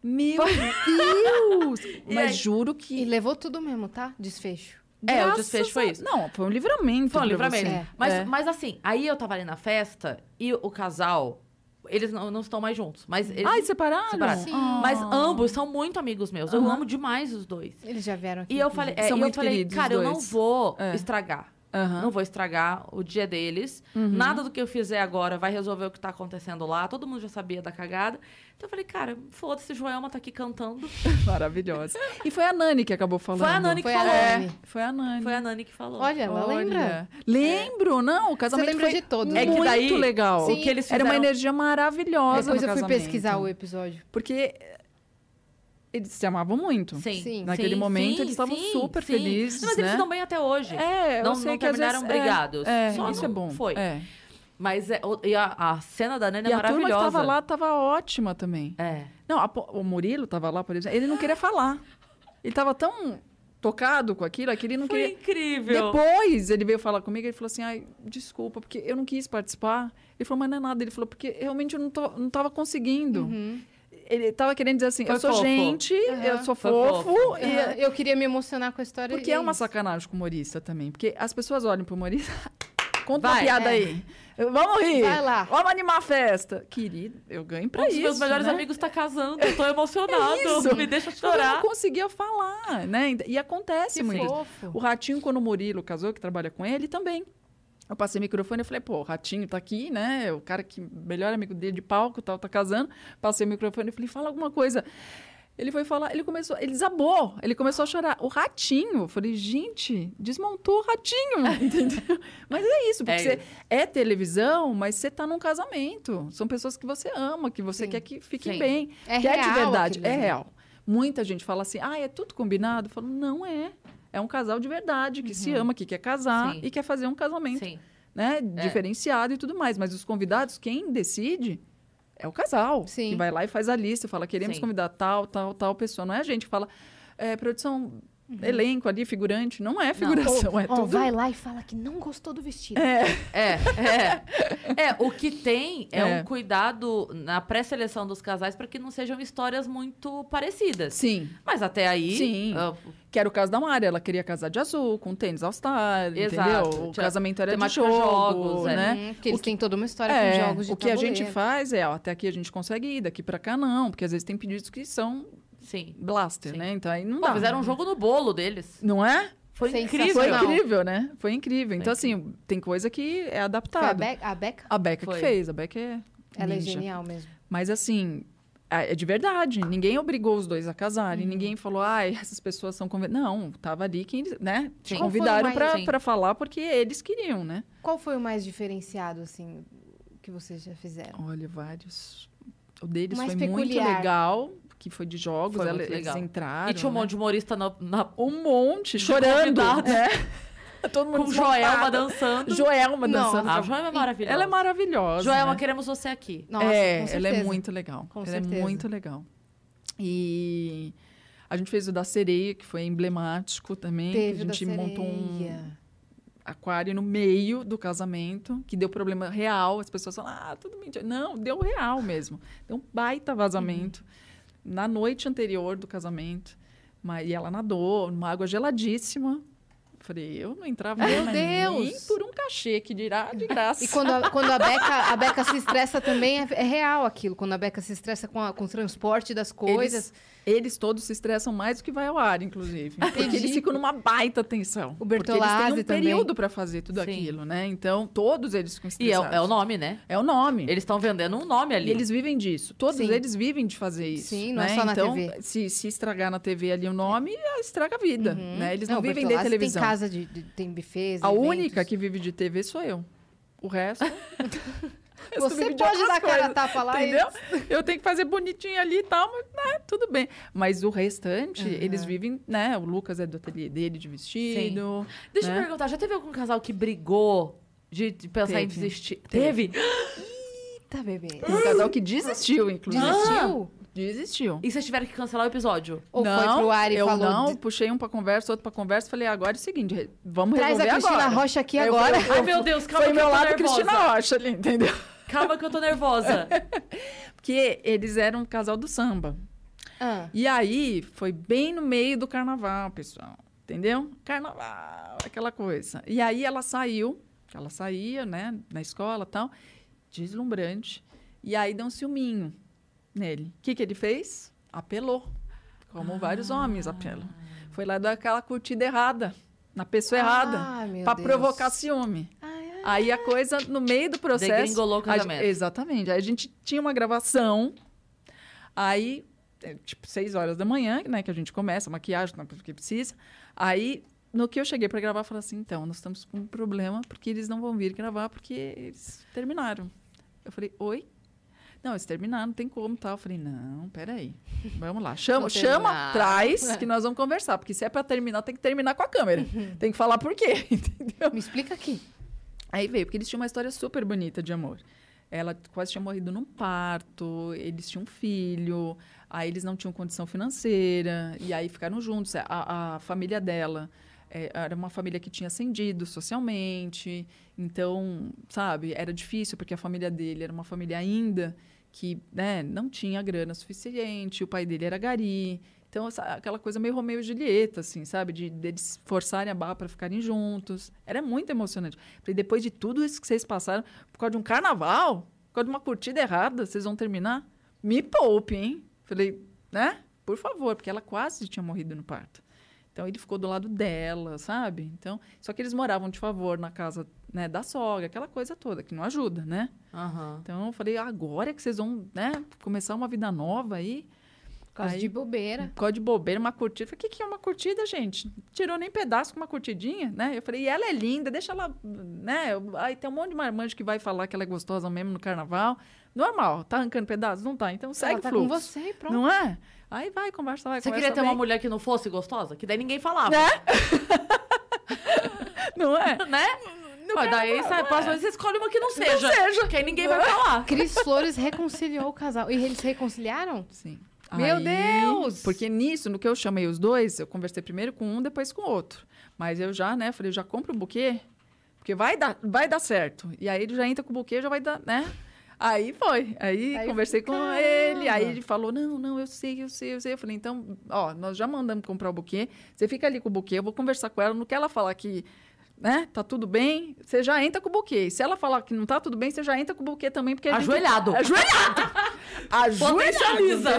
Meu Deus! Mas aí... juro que... E levou tudo mesmo, tá? Desfecho. É, Graças o desfecho a... foi isso. Não, foi um livramento. Foi um livramento. É. Mas, é. mas assim, aí eu tava ali na festa e o casal... Eles não, não estão mais juntos, mas... Eles Ai, separaram? separaram. Oh. Mas ambos são muito amigos meus. Uhum. Eu amo demais os dois. Eles já vieram aqui. E eu falei, é, são e muito eu falei cara, eu não vou é. estragar. Uhum. Não vou estragar o dia deles. Uhum. Nada do que eu fizer agora vai resolver o que tá acontecendo lá. Todo mundo já sabia da cagada. Então eu falei, cara, foda-se, Joelma tá aqui cantando. Maravilhosa. E foi a Nani que acabou falando. Foi a Nani que foi falou. A Nani. É, foi a Nani. Foi a Nani que falou. Olha, ela Olha. lembra? Lembro, não. O casamento foi de todos. É que daí, muito legal. Sim. O que eles fizeram... Era uma energia maravilhosa. Depois eu fui pesquisar o episódio. Porque... Eles se amavam muito. Sim. sim Naquele sim, momento, sim, eles estavam sim, super sim. felizes, Mas né? eles estão bem até hoje. É, eu não, sei não que terminaram vezes, brigados. É, é, Só isso não é bom. Foi. É. Mas é, o, e a, a cena da Nani é maravilhosa. E a turma que estava lá estava ótima também. É. Não, a, o Murilo estava lá, por exemplo. Ele não queria falar. Ele estava tão tocado com aquilo, que ele não foi queria... Foi incrível. Depois, ele veio falar comigo, ele falou assim, ai, desculpa, porque eu não quis participar. Ele falou, mas não é nada. Ele falou, porque realmente eu não estava conseguindo. Uhum. Ele tava querendo dizer assim, foi eu sou fofo. gente, uhum. eu sou fofo. fofo. Uhum. E eu queria me emocionar com a história. Porque é, é uma sacanagem com o humorista também. Porque as pessoas olham pro humorista, conta uma piada é. aí. Vamos rir. Vai lá. Vamos animar a festa. Querido, eu ganho pra um isso, meus melhores né? amigos tá casando, eu tô emocionada. É me deixa chorar. Eu não conseguia falar, né? E acontece que muito. Fofo. O Ratinho, quando o Murilo casou, que trabalha com ele, também. Eu passei o microfone e falei, pô, o Ratinho tá aqui, né? O cara que melhor amigo dele de palco, tal, tá casando. Passei o microfone e falei, fala alguma coisa. Ele foi falar, ele começou, ele desabou, ele começou a chorar. O Ratinho, eu falei, gente, desmontou o Ratinho, entendeu? Mas é isso, porque é, você é televisão, mas você tá num casamento. São pessoas que você ama, que você Sim. quer que fiquem Sim. bem. É real, de verdade, é real. Muita gente fala assim, ah, é tudo combinado? Eu falo, não é. É um casal de verdade, que uhum. se ama, que quer casar Sim. e quer fazer um casamento né? é. diferenciado e tudo mais. Mas os convidados, quem decide é o casal. Sim. Que vai lá e faz a lista, fala, queremos Sim. convidar tal, tal, tal pessoa. Não é a gente que fala, é, produção, uhum. elenco ali, figurante. Não é figuração, não. É tudo... Oh, vai lá e fala que não gostou do vestido. É, é, é. é o que tem é, é um cuidado na pré-seleção dos casais para que não sejam histórias muito parecidas. Sim. Mas até aí... Sim. Uh, Que era o caso da Mari, ela queria casar de azul, com tênis all-star, entendeu? O Tinha, casamento era de jogo, jogos, né? É. Porque eles têm toda uma história é, com jogos de tabuleiro. O que tabuleiro. a gente faz é, ó, até aqui a gente consegue ir, daqui pra cá não, porque às vezes tem pedidos que são Sim. blaster, Sim. né? Então aí não Pô, dá. Fizeram um jogo no bolo deles. Não é? Foi incrível. Foi incrível, né? Foi incrível. Então foi incrível. assim, tem coisa que é adaptada. A Beca? A Beca que fez, a Beca é... Ela ninja. é genial mesmo. Mas assim... É de verdade. Ninguém obrigou os dois a casarem. Uhum. Ninguém falou, ai, essas pessoas são convidadas. Não, tava ali quem, né? Te convidaram para falar porque eles queriam, né? Qual foi o mais diferenciado, assim, que vocês já fizeram? Olha, vários. O deles mais foi peculiar. Muito legal, que foi de jogos, foi ela, eles entraram. E tinha um monte né? de humorista na, na... Um monte, chorando. Né? Todo mundo com Joelma dançando. Joelma dançando. Não, a Joelma é maravilhosa. Ela é maravilhosa. Joelma, né? Queremos você aqui. Nossa, é, com ela é muito legal. Com ela certeza. É muito legal. E a gente fez o da sereia, que foi emblemático também. Teve que a gente montou um aquário no meio do casamento, que deu problema real. As pessoas falam, ah, tudo mentira. Não, deu real mesmo. Deu um baita vazamento. Uhum. Na noite anterior do casamento. E ela nadou numa água geladíssima. Falei, eu não entrava Meu Deus. Nem por um cachê, que dirá de graça. E quando a, quando a, Beca, a Beca se estressa também, é, é real aquilo. Quando a Beca se estressa com, a, com o transporte das coisas... Eles, eles todos se estressam mais do que vai ao ar, inclusive. Porque Entendi. Eles ficam numa baita tensão. O Bertolazzi também. Porque eles têm um período para fazer tudo Sim. aquilo, né? Então, todos eles ficam estressados. E é, é o nome, né? É o nome. Eles estão vendendo um nome ali. E eles vivem disso. Todos Sim. eles vivem de fazer isso. Sim, não né? é só na então, T V. Então, se, se estragar na T V ali o nome, estraga a vida. Uhum. Né? Eles não, não vivem de televisão. Casa de, de tem buffets, a eventos. Única que vive de T V sou eu. O resto... Você pode dar cara tapa lá, entendeu? E... Eu tenho que fazer bonitinho ali e tal, mas né, tudo bem. Mas o restante, uhum. eles vivem, né? O Lucas é do ateliê dele de vestido. Sim. Deixa né? eu perguntar, já teve algum casal que brigou de, de pensar teve. Em desistir? Teve? teve? Eita, bebê. Um casal que desistiu, inclusive. Desistiu? Ah. Desistiu. E vocês tiveram que cancelar o episódio? Ou não, foi pro ar e eu falou... Não, de... puxei um pra conversa, outro pra conversa. Falei, agora é o seguinte, vamos Traz resolver agora. Traz a Cristina agora. Rocha aqui eu agora. Falei, ai, meu Deus, calma foi que eu tô nervosa. Foi meu lado Cristina Rocha ali, entendeu? Calma que eu tô nervosa. Porque eles eram um casal do samba. Ah. E aí, foi bem no meio do carnaval, pessoal. Entendeu? Carnaval, aquela coisa. E aí, ela saiu. Ela saía, né? Na escola e tal. Deslumbrante. E aí, deu um ciúminho. Nele. O que, que ele fez? Apelou. Como ah. vários homens apelam. Foi lá dar aquela curtida errada, na pessoa ah, errada, para provocar ciúme. Ai, ai, aí a coisa, no meio do processo... Degringolou o casamento. Exatamente. Aí a gente tinha uma gravação, aí, tipo, seis horas da manhã, né, que a gente começa, maquiagem, porque precisa. Aí, no que eu cheguei para gravar, eu falei assim, então, nós estamos com um problema, porque eles não vão vir gravar, porque eles terminaram. Eu falei, oi? Não, eles terminaram, não tem como, tal. Eu falei, não, peraí, vamos lá. Chama, chama atrás que nós vamos conversar. Porque se é pra terminar, tem que terminar com a câmera. Uhum. Tem que falar por quê, entendeu? Me explica aqui. Aí veio, porque eles tinham uma história super bonita de amor. Ela quase tinha morrido num parto, eles tinham um filho, aí eles não tinham condição financeira, e aí ficaram juntos. A, a família dela... Era uma família que tinha ascendido socialmente, então, sabe, era difícil, porque a família dele era uma família ainda que né, não tinha grana suficiente, o pai dele era gari, então essa, aquela coisa meio Romeu e Julieta, assim, sabe, de deles forçarem a barra para ficarem juntos, era muito emocionante. Falei, depois de tudo isso que vocês passaram, por causa de um carnaval, por causa de uma curtida errada, vocês vão terminar? Me poupe, hein? Falei, né? Por favor, porque ela quase tinha morrido no parto. Então, ele ficou do lado dela, sabe? Então, só que eles moravam de favor na casa né, da sogra, aquela coisa toda, que não ajuda, né? Uhum. Então, eu falei, agora é que vocês vão né, começar uma vida nova aí. Por causa aí, de bobeira. Por causa de bobeira, uma curtida. Eu falei, o que, que é uma curtida, gente? Tirou nem pedaço com uma curtidinha, né? Eu falei, e ela é linda, deixa ela... né? Aí tem um monte de marmanjo que vai falar que ela é gostosa mesmo no carnaval. Normal, tá arrancando pedaços? Não tá. Então, segue o fluxo. Ela tá com você e pronto. Não é? Aí vai, conversa, vai, Você conversa queria ter bem. Uma mulher que não fosse gostosa? Que daí ninguém falava. Né? Não é? Né? Não Mas daí falar, sabe, não é. Você escolhe uma que não seja. Não seja. Que aí ninguém vai falar. Cris Flores reconciliou o casal. E eles se reconciliaram? Sim. Meu aí, Deus! Porque nisso, no que eu chamei os dois, eu conversei primeiro com um, depois com o outro. Mas eu já, né, falei, já compro o buquê, porque vai dar, vai dar certo. E aí ele já entra com o buquê, já vai dar, né? Aí foi, aí, aí conversei com caramba. Ele, aí ele falou, não, não, eu sei, eu sei, eu sei. Eu falei, então, ó, nós já mandamos comprar o buquê, você fica ali com o buquê, eu vou conversar com ela, não quer ela falar que, né, tá tudo bem, você já entra com o buquê. E se ela falar que não tá tudo bem, você já entra com o buquê também, porque... Ajoelhado! Gente... Ajoelhado! Ajoelhado! Potencializa!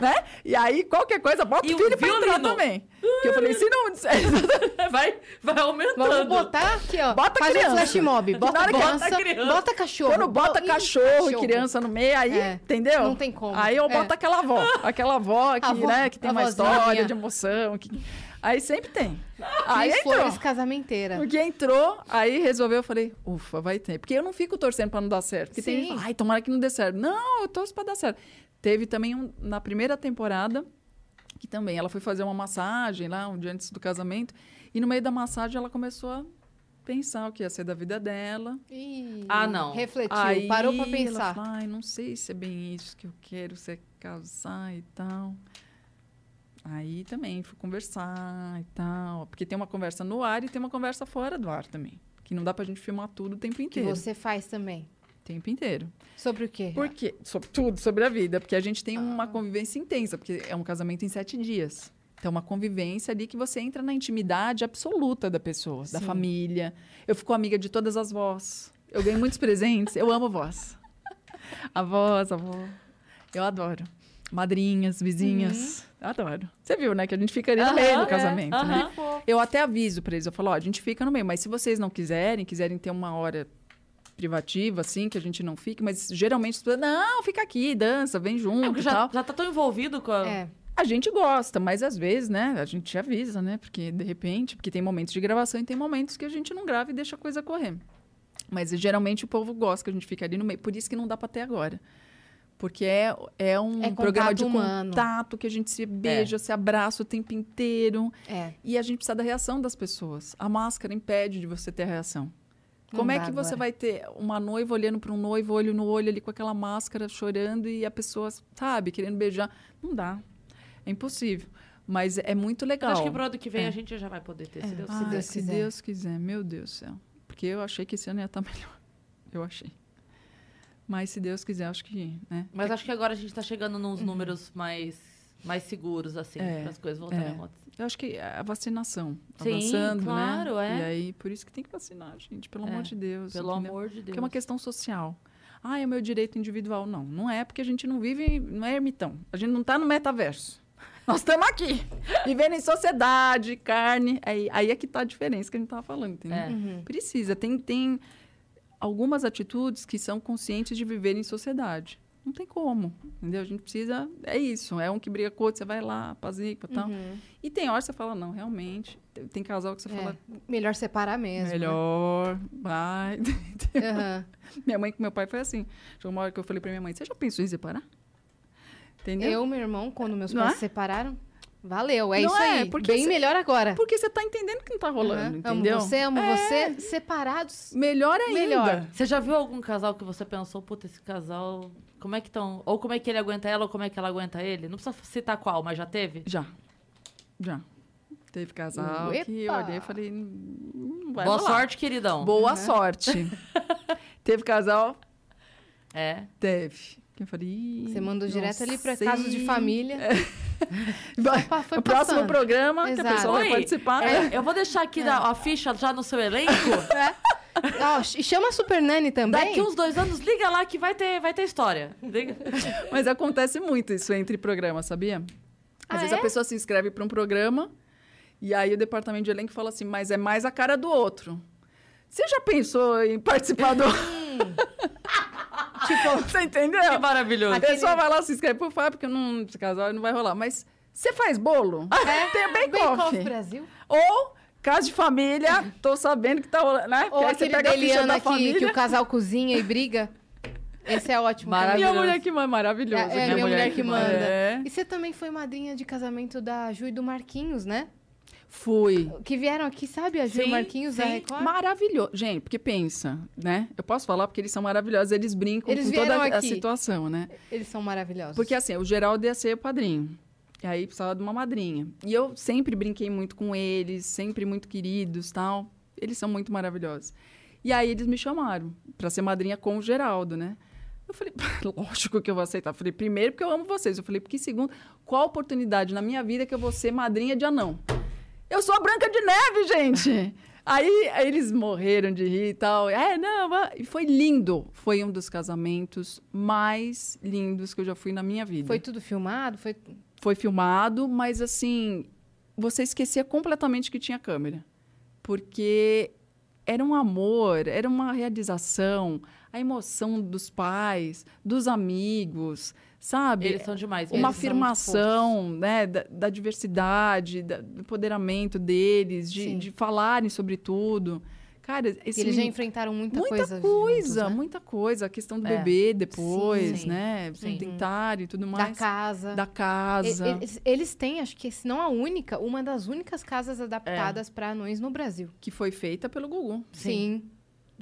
Né? E aí, qualquer coisa, bota e o filho o pra entrar também. Porque eu falei, se não... vai, vai aumentando. Vamos botar aqui, ó. Bota faz criança. Um flash mob. Bota criança, bota criança. Bota cachorro. Quando bota cachorro e criança no meio, aí, é. Entendeu? Não tem como. Aí eu boto é. Aquela avó. Aquela avó que, avó, né, que tem uma hisória de emoção. Que... Aí sempre tem. Aí Cris Flores casamenteira. O que entrou, aí resolveu, eu falei, ufa, vai ter. Porque eu não fico torcendo pra não dar certo. Porque Sim. tem gente que fala, ai, tomara que não dê certo. Não, eu torço pra dar certo. Teve também, um, na primeira temporada, que também, ela foi fazer uma massagem lá, um dia antes do casamento. E no meio da massagem, ela começou a pensar o que ia ser da vida dela. Ih, ah, não. Refletiu, aí, parou pra pensar. Ela, ai, não sei se é bem isso que eu quero, se é casar e tal... Aí também fui conversar e tal. Porque tem uma conversa no ar e tem uma conversa fora do ar também. Que não dá pra gente filmar tudo o tempo inteiro. Que você faz também? O tempo inteiro. Sobre o quê? Porque, sobre tudo, sobre a vida. Porque a gente tem ah. uma convivência intensa. Porque é um casamento em sete dias. Então é uma convivência ali que você entra na intimidade absoluta da pessoa, Sim. da família. Eu fico amiga de todas as vós. Eu ganho muitos presentes. Eu amo vós. A vós, a vó. Eu adoro. Madrinhas, vizinhas. Uhum. Adoro. Você viu, né? Que a gente fica ali no uhum, meio do casamento, é. uhum. né? Eu até aviso pra eles. Eu falo, ó, a gente fica no meio. Mas se vocês não quiserem, quiserem ter uma hora privativa, assim, que a gente não fique. Mas geralmente, não, fica aqui, dança, vem junto é, já, e tal. Já tá tão envolvido com a... É. A gente gosta, mas às vezes, né? A gente avisa, né? Porque, de repente... Porque tem momentos de gravação e tem momentos que a gente não grava e deixa a coisa correr. Mas, geralmente, o povo gosta que a gente fica ali no meio. Por isso que não dá pra ter agora. Porque é, é um é programa de humano. Contato, que a gente se beija, é. se abraça o tempo inteiro. É. E a gente precisa da reação das pessoas. A máscara impede de você ter a reação. Não Como é que agora. Você vai ter uma noiva olhando para um noivo, olho no olho ali com aquela máscara, chorando, e a pessoa, sabe, querendo beijar? Não dá. É impossível. Mas é muito legal. Eu acho que pro ano que vem é. a gente já vai poder ter, é. se Deus, ah, se Deus quiser. Se Deus quiser, meu Deus do céu. Porque eu achei que esse ano ia estar melhor. Eu achei. Mas, se Deus quiser, acho que... Né? Mas acho que agora a gente está chegando nos números mais, mais seguros, assim, é, para as coisas voltarem é. a acontecer. Eu acho que a vacinação tá Sim, avançando, claro, né? É. E aí, por isso que tem que vacinar, gente, pelo é. amor de Deus. Pelo entendeu? amor de Deus. Porque é uma questão social. Ah, é o meu direito individual. Não, não é, porque a gente não vive, não é ermitão. A gente não está no metaverso. Nós estamos aqui, vivendo em sociedade, carne. Aí, aí é que está a diferença que a gente estava falando, entendeu? É. Uhum. Precisa, tem... tem algumas atitudes que são conscientes de viver em sociedade. Não tem como, entendeu? A gente precisa... É isso, é um que briga com o outro, você vai lá, pazica e tal. Uhum. E tem hora que você fala, não, realmente. Tem casal que você é, fala... Melhor separar mesmo. Melhor, né? vai. Uhum. Minha mãe com meu pai foi assim. Chegou uma hora que eu falei pra minha mãe, você já pensou em separar? Entendeu? Eu, meu irmão, quando meus não pais é? se separaram... Valeu, é não isso é, aí, bem cê, melhor agora. Porque você tá entendendo que não tá rolando, uhum. entendeu? Amo você, amo é. você, separados. Melhor ainda. Melhor. Você já viu algum casal que você pensou, puta, esse casal, como é que estão? Ou como é que ele aguenta ela, ou como é que ela aguenta ele? Não precisa citar qual, mas já teve? Já, já. Teve casal Epa. que eu olhei e falei, não vai Boa rolar. sorte, queridão. Boa uhum. sorte. Teve casal? É. Teve. Eu falei, você mandou direto ali para caso de família. É. Opa, foi o próximo programa Exato. que a pessoa Oi. vai participar. É, eu vou deixar aqui é. na, a ficha já no seu elenco. É. Oh, e chama a Super Nani também. Daqui uns dois anos, liga lá que vai ter, vai ter história. Liga. Mas acontece muito isso entre programas, sabia? Às ah, vezes é? a pessoa se inscreve para um programa e aí o departamento de elenco fala assim, mas é mais a cara do outro. Você já pensou em participar do... Tipo, você entendeu? Que maravilhoso. A pessoa vai lá, se inscreve pro Fábio, porque não, esse casal não vai rolar. Mas você faz bolo? É, tem bake-off Brasil. Ou, caso de família, tô sabendo que tá rolando, né? Ou aí aquele deliano aqui, que o casal cozinha e briga. Esse é ótimo. Minha mulher que manda, maravilhoso. É, é minha, minha mulher, mulher que manda. É. E você também foi madrinha de casamento da Ju e do Marquinhos, né? Fui. Que vieram aqui, sabe? A Ju Marquinhos, sim. a Record. Maravilhoso. Gente, porque pensa, né? Eu posso falar porque eles são maravilhosos. Eles brincam eles com toda a, a situação, né? Eles são maravilhosos. Porque assim, o Geraldo ia ser o padrinho. E aí precisava de uma madrinha. E eu sempre brinquei muito com eles, sempre muito queridos e tal. Eles são muito maravilhosos. E aí eles me chamaram pra ser madrinha com o Geraldo, né? Eu falei, lógico que eu vou aceitar. Eu falei, primeiro, porque eu amo vocês. Eu falei, porque segundo, qual a oportunidade na minha vida que eu vou ser madrinha de anão? Eu sou a Branca de Neve, gente! Aí, aí eles morreram de rir e tal. É, não, e foi lindo. Foi um dos casamentos mais lindos que eu já fui na minha vida. Foi tudo filmado? Foi, foi filmado, mas assim, você esquecia completamente que tinha câmera. Porque era um amor, era uma realização. a emoção dos pais, dos amigos, sabe? Eles são demais. Uma afirmação, né, da, da diversidade, da, do empoderamento deles, de, de falarem sobre tudo. Cara, esse eles já enfrentaram muita, muita coisa. coisa juntos, né? Muita coisa. A questão do é. bebê depois, sim, né? Sim. Tentar e tudo mais. Da casa. Da casa. Eles, eles têm, acho que, se não a única, uma das únicas casas adaptadas é. para anões no Brasil. Que foi feita pelo Gugu. Sim. sim.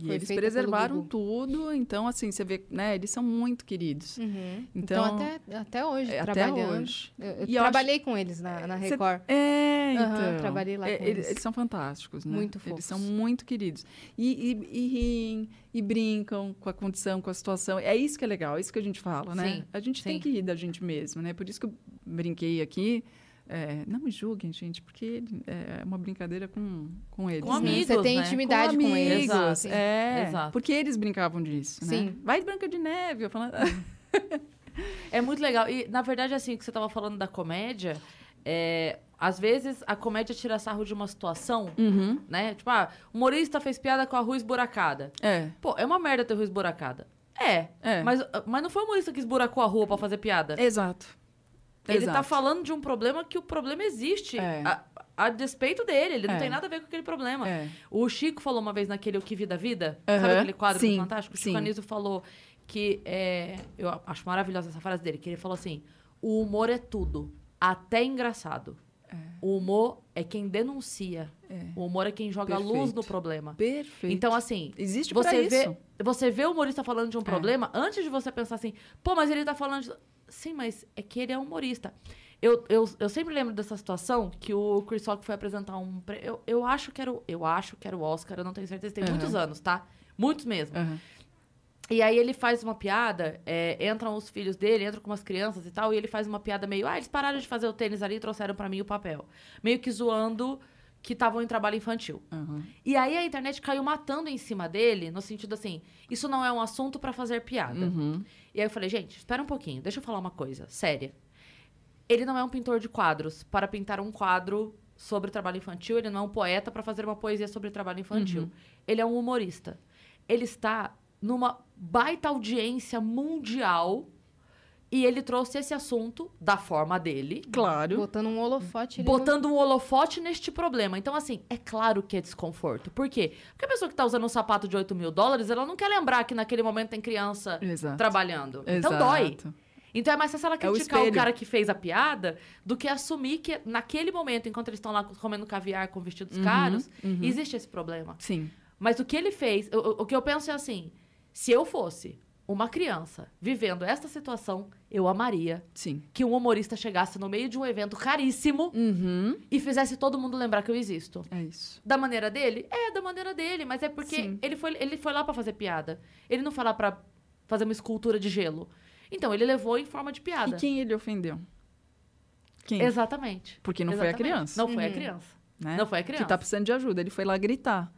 E foi eles preservaram tudo. Então, assim, você vê, né? Eles são muito queridos. Uhum. Então, então, até, até hoje, é, trabalhando. Até hoje. Eu, eu trabalhei acho... com eles na, na Record. Cê... É, uhum, então. Trabalhei lá com é, eles. Eles são fantásticos, né? Muito fofos. Eles são muito queridos. E, e, e riem, e brincam com a condição, com a situação. É isso que é legal, é isso que a gente fala, né? Sim, a gente sim. tem que rir da gente mesmo, né? Por isso que eu brinquei aqui. É, não me julguem, gente, porque é uma brincadeira com, com eles. Com amigos, né? Você tem intimidade com, com eles. Exato, é, exato. Porque eles brincavam disso, sim. né? Vai de Branca de Neve, eu falando... É muito legal. E, na verdade, assim, o que você estava falando da comédia, é, às vezes a comédia tira sarro de uma situação, uhum. né? Tipo, ah, o humorista fez piada com a rua esburacada. É. Pô, é uma merda ter rua esburacada. É, é. Mas, mas não foi o humorista que esburacou a rua pra fazer piada. Exato. Ele Exato. tá falando de um problema que o problema existe é. a, a despeito dele. Ele é. não tem nada a ver com aquele problema. É. O Chico falou uma vez naquele O Que Vida Vida. Uhum. Sabe aquele quadro Sim. fantástico? O Chico Anísio falou que... É, eu acho maravilhosa essa frase dele. Que ele falou assim... O humor é tudo. Até engraçado. É. O humor é quem denuncia. É. O humor é quem joga Perfeito. luz no problema. Perfeito. Então, assim... Existe você pra vê, isso. Você vê o humorista falando de um é. problema... Antes de você pensar assim... Pô, mas ele tá falando... De... Sim, mas é que ele é humorista. Eu, eu, eu sempre lembro dessa situação que o Chris Rock foi apresentar um... Pre... Eu, eu, acho que era o, eu acho que era o Oscar, eu não tenho certeza. Tem uhum. muitos anos, tá? Muitos mesmo. Uhum. E aí ele faz uma piada, é, entram os filhos dele, entram com umas crianças e tal, e ele faz uma piada meio... Ah, eles pararam de fazer o tênis ali e trouxeram pra mim o papel. Meio que zoando que estavam em trabalho infantil. Uhum. E aí a internet caiu matando em cima dele, no sentido assim, isso não é um assunto pra fazer piada. Uhum. E aí eu falei, gente, espera um pouquinho, deixa eu falar uma coisa séria. Ele não é um pintor de quadros para pintar um quadro sobre trabalho infantil, ele não é um poeta para fazer uma poesia sobre trabalho infantil. Uhum. Ele é um humorista. Ele está numa baita audiência mundial e ele trouxe esse assunto da forma dele. Claro. Botando um holofote. Botando não... um holofote neste problema. Então, assim, é claro que é desconforto. Por quê? Porque a pessoa que tá usando um sapato de oito mil dólares, ela não quer lembrar que naquele momento tem criança Exato. trabalhando. Exato. Então, dói. Então, é mais fácil ela criticar é o, o cara que fez a piada do que assumir que naquele momento, enquanto eles estão lá comendo caviar com vestidos uhum, caros, uhum. existe esse problema. Sim. Mas o que ele fez... O, o que eu penso é assim, se eu fosse... Uma criança vivendo esta situação, eu amaria Sim. que um humorista chegasse no meio de um evento caríssimo uhum. e fizesse todo mundo lembrar que eu existo. É isso. Da maneira dele? É, da maneira dele. Mas é porque ele foi, ele foi lá pra fazer piada. Ele não foi lá pra fazer uma escultura de gelo. Então, ele levou em forma de piada. E quem ele ofendeu? Quem? Exatamente. Porque não Exatamente. foi a criança. Não uhum. foi a criança. Né? Não foi a criança. Que tá precisando de ajuda. Ele foi lá gritar.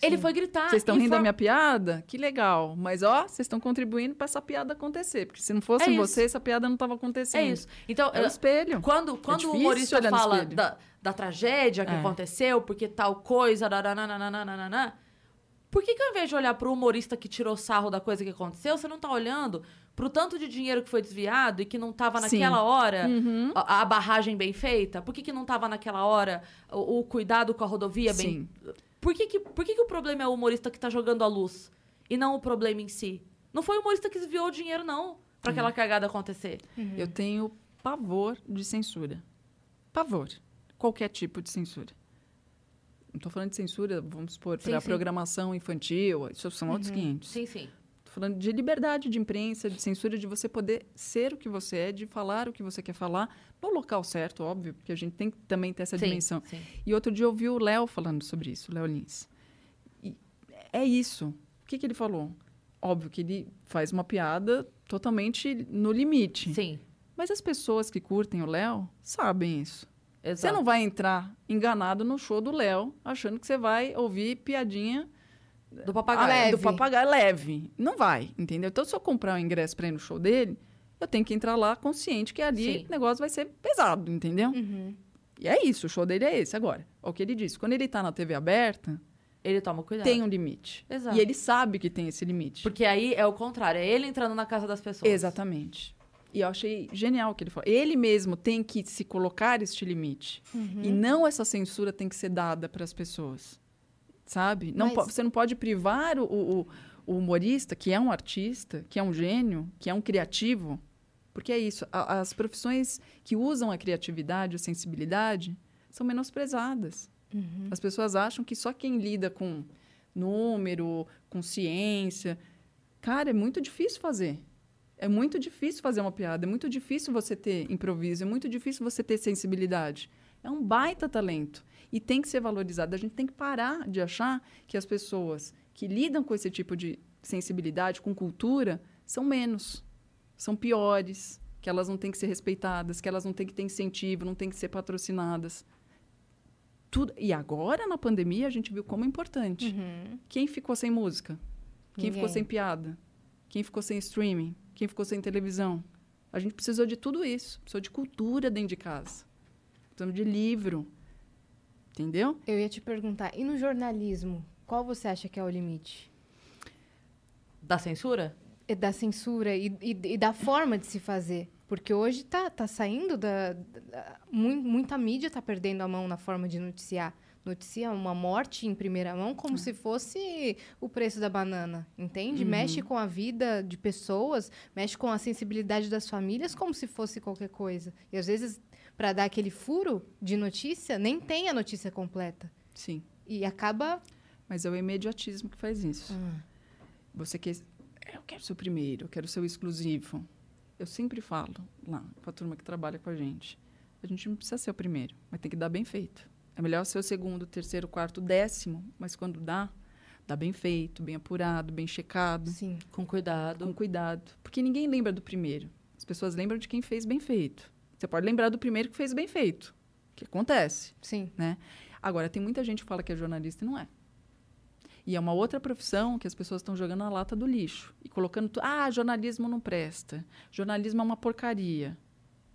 Ele Sim. foi gritar. Vocês estão rindo for... da minha piada? Que legal. Mas, ó, vocês estão contribuindo para essa piada acontecer. Porque se não fossem é vocês, essa piada não estava acontecendo. É isso. Então, é o espelho. Quando, quando é o humorista fala da, da tragédia que é. aconteceu, porque tal coisa, nananana, por que, que ao invés de olhar para o humorista que tirou sarro da coisa que aconteceu, você não está olhando para o tanto de dinheiro que foi desviado e que não estava naquela Sim. hora uhum. a, a barragem bem feita? Por que, que não estava naquela hora o, o cuidado com a rodovia Sim. bem... Por que que, por que que o problema é o humorista que tá jogando a luz e não o problema em si? Não foi o humorista que desviou o dinheiro, não, pra aquela uhum. cagada acontecer. Uhum. Eu tenho pavor de censura. Pavor. Qualquer tipo de censura. Não tô falando de censura, vamos supor, para programação infantil, isso são outros uhum. quinhentos. Sim, sim. Tô falando de liberdade de imprensa, de censura, de você poder ser o que você é, de falar o que você quer falar, no local certo, óbvio, porque a gente tem que também ter essa sim, dimensão. Sim. E outro dia eu ouvi o Léo falando sobre isso, o Léo Lins. E é isso. O que, que ele falou? Óbvio que ele faz uma piada totalmente no limite. Sim. Mas as pessoas que curtem o Léo sabem isso. Exato. Você não vai entrar enganado no show do Léo, achando que você vai ouvir piadinha... Do papagaio. Ah, do papagaio leve. Não vai, entendeu? Então, se eu comprar um ingresso para ir no show dele, eu tenho que entrar lá consciente que ali Sim. o negócio vai ser pesado, entendeu? Uhum. E é isso, o show dele é esse. Agora, é o que ele disse. Quando ele tá na T V aberta, Ele toma cuidado. Tem um limite. Exato. E ele sabe que tem esse limite. Porque aí é o contrário. É ele entrando na casa das pessoas. Exatamente. E eu achei genial o que ele falou. Ele mesmo tem que se colocar este limite. Uhum. E não essa censura tem que ser dada para as pessoas. Sabe? Não. Mas... Você não pode privar o, o, o humorista, que é um artista, que é um gênio, que é um criativo. Porque é isso. A, as profissões que usam a criatividade, a sensibilidade, são menosprezadas. Uhum. As pessoas acham que só quem lida com número, com ciência... Cara, é muito difícil fazer. É muito difícil fazer uma piada. É muito difícil você ter improviso. É muito difícil você ter sensibilidade. É um baita talento. E tem que ser valorizado. A gente tem que parar de achar que as pessoas que lidam com esse tipo de sensibilidade, com cultura, são menos. São piores. Que elas não têm que ser respeitadas. Que elas não têm que ter incentivo. Não têm que ser patrocinadas. Tudo. E agora, na pandemia, a gente viu como é importante. Uhum. Quem ficou sem música? Quem Ninguém. Ficou sem piada? Quem ficou sem streaming? Quem ficou sem televisão? A gente precisou de tudo isso. Precisou de cultura dentro de casa. Precisamos de livro. Entendeu? Eu ia te perguntar, e no jornalismo, qual você acha que é o limite? Da censura? É da censura e, e, e da forma de se fazer. Porque hoje tá, tá saindo da... da muita mídia tá perdendo a mão na forma de noticiar. Noticia uma morte em primeira mão como é. se fosse o preço da banana, entende? Uhum. Mexe com a vida de pessoas, mexe com a sensibilidade das famílias como se fosse qualquer coisa. E, às vezes, para dar aquele furo de notícia, nem tem a notícia completa. Sim. E acaba... Mas é o imediatismo que faz isso. Ah. Você quer... Eu quero ser o primeiro, eu quero ser o exclusivo. Eu sempre falo lá com a turma que trabalha com a gente. A gente não precisa ser o primeiro, mas tem que dar bem feito. É melhor ser o segundo, terceiro, quarto, décimo, mas quando dá, dá bem feito, bem apurado, bem checado. Sim, com cuidado. Com cuidado. Porque ninguém lembra do primeiro. As pessoas lembram de quem fez bem feito. Você pode lembrar do primeiro que fez bem feito, que acontece. Sim. Né? Agora, tem muita gente que fala que é jornalista e não é. E é uma outra profissão que as pessoas estão jogando na lata do lixo e colocando... Tu... Ah, jornalismo não presta. Jornalismo é uma porcaria.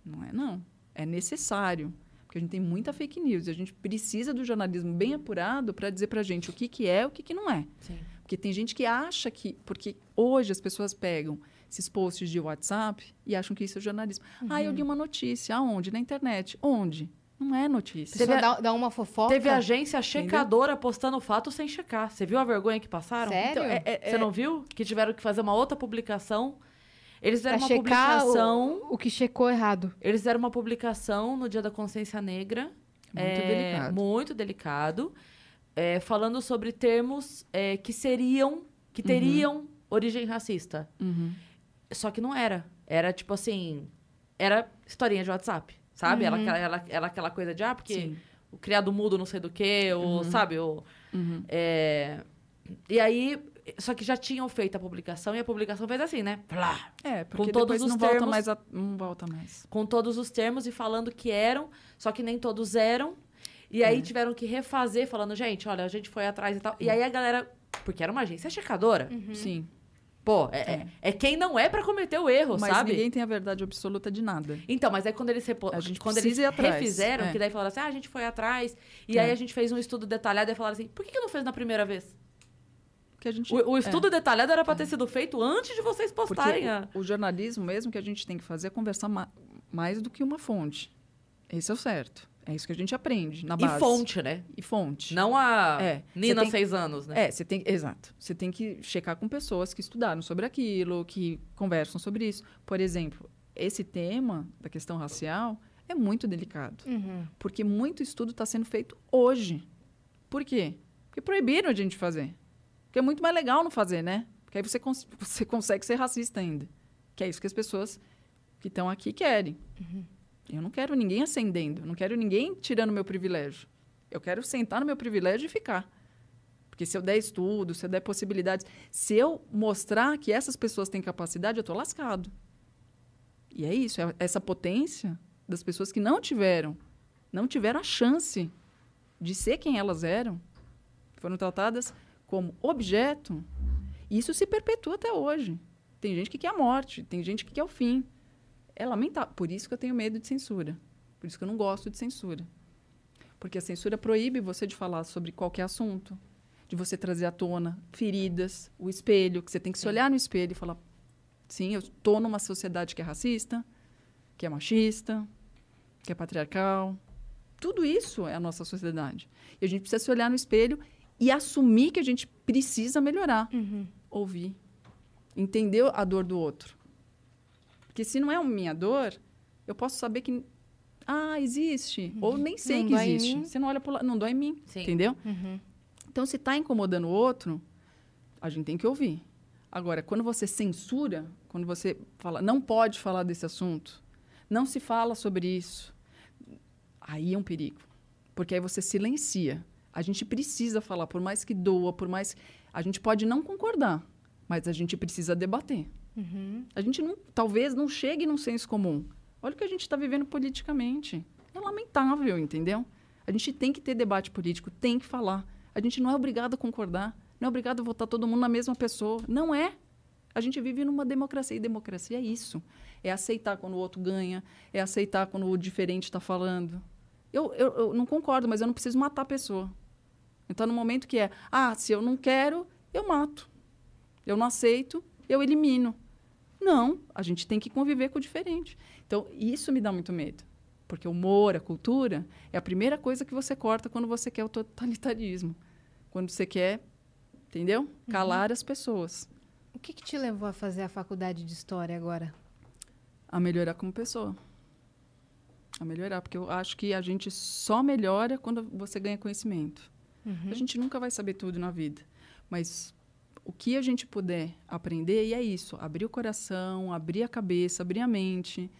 Não é, não. É necessário. Porque a gente tem muita fake news. E a gente precisa do jornalismo bem apurado para dizer para a gente o que, que é e o que, que não é. Sim. Porque tem gente que acha que... Porque hoje as pessoas pegam esses posts de WhatsApp e acham que isso é jornalismo. Uhum. Ah, eu li uma notícia. Aonde? Na internet. Onde? Não é notícia. Teve, dá, dá uma fofoca. Teve agência checadora Entendeu? postando fato sem checar. Você viu a vergonha que passaram? Sério? Então, é, é, você é... não viu? Que tiveram que fazer uma outra publicação... Eles fizeram uma publicação... O, o que checou errado. Eles fizeram uma publicação no Dia da Consciência Negra. Muito é, delicado. Muito delicado. É, falando sobre termos é, que seriam... Que teriam uhum. origem racista. Uhum. Só que não era. Era tipo assim... Era historinha de WhatsApp, sabe? Uhum. Ela, ela, ela aquela coisa de... Ah, porque Sim. o criado mudo não sei do quê. Ou, uhum. sabe? Ou, uhum. é, e aí... Só que já tinham feito a publicação e a publicação fez assim, né? Plá, é, porque com todos os não, termos, volta mais a, não volta mais. Com todos os termos e falando que eram, só que nem todos eram. E aí é. tiveram que refazer, falando, gente, olha, a gente foi atrás e tal. E aí a galera... Porque era uma agência checadora. Uhum. Sim. Pô, é, é. é quem não é pra cometer o erro, mas sabe? Mas ninguém tem a verdade absoluta de nada. Então, mas aí quando eles, repo... a gente quando eles refizeram, é. que daí falaram assim, ah, a gente foi atrás. E é. aí a gente fez um estudo detalhado e falaram assim, por que, que não fez na primeira vez? Que a gente, o, o estudo é, detalhado era para é. ter sido feito antes de vocês postarem. A... O, o jornalismo mesmo que a gente tem que fazer é conversar ma mais do que uma fonte. Esse é o certo. É isso que a gente aprende na base. E fonte, né? E fonte. Não a é. Nina tem... seis anos, né? É, você tem... Exato. Você tem que checar com pessoas que estudaram sobre aquilo, que conversam sobre isso. Por exemplo, esse tema da questão racial é muito delicado. Uhum. Porque muito estudo está sendo feito hoje. Por quê? Porque proibiram a gente fazer. Porque é muito mais legal não fazer, né? Porque aí você, cons você consegue ser racista ainda. Que é isso que as pessoas que estão aqui querem. Uhum. Eu não quero ninguém ascendendo. Eu não quero ninguém tirando meu privilégio. Eu quero sentar no meu privilégio e ficar. Porque se eu der estudo, se eu der possibilidades... Se eu mostrar que essas pessoas têm capacidade, eu estou lascado. E é isso. É essa potência das pessoas que não tiveram. Não tiveram a chance de ser quem elas eram. Foram tratadas... como objeto, isso se perpetua até hoje. Tem gente que quer a morte, tem gente que quer o fim. É lamentável. Por isso que eu tenho medo de censura. Por isso que eu não gosto de censura. Porque a censura proíbe você de falar sobre qualquer assunto, de você trazer à tona feridas, o espelho, que você tem que se olhar no espelho e falar, sim, eu estou numa sociedade que é racista, que é machista, que é patriarcal. Tudo isso é a nossa sociedade. E a gente precisa se olhar no espelho e assumir que a gente precisa melhorar. Uhum. Ouvir. Entender a dor do outro. Porque se não é a minha dor, eu posso saber que... Ah, existe. Uhum. Ou nem sei não que existe. Em... Você não olha para o lado. Não dói em mim. Sim. Entendeu? Uhum. Então, se está incomodando o outro, a gente tem que ouvir. Agora, quando você censura, quando você fala, não pode falar desse assunto, não se fala sobre isso, aí é um perigo. Porque aí você silencia. A gente precisa falar, por mais que doa, por mais... A gente pode não concordar, mas a gente precisa debater. Uhum. A gente não, talvez não chegue num senso comum. Olha o que a gente está vivendo politicamente. É lamentável, entendeu? A gente tem que ter debate político, tem que falar. A gente não é obrigado a concordar, não é obrigado a votar todo mundo na mesma pessoa. Não é. A gente vive numa democracia, e democracia é isso. É aceitar quando o outro ganha, é aceitar quando o diferente está falando. Eu, eu, eu não concordo, mas eu não preciso matar a pessoa. Então, no momento que é, ah, se eu não quero, eu mato. Eu não aceito, eu elimino. Não, a gente tem que conviver com o diferente. Então, isso me dá muito medo. Porque o humor, a cultura, é a primeira coisa que você corta quando você quer o totalitarismo. Quando você quer, entendeu? Calar uhum. as pessoas. O que, que te levou a fazer a faculdade de História agora? A melhorar como pessoa. A melhorar, porque eu acho que a gente só melhora quando você ganha conhecimento. Uhum. A gente nunca vai saber tudo na vida. Mas o que a gente puder aprender, e é isso. Abrir o coração, abrir a cabeça, abrir a mente.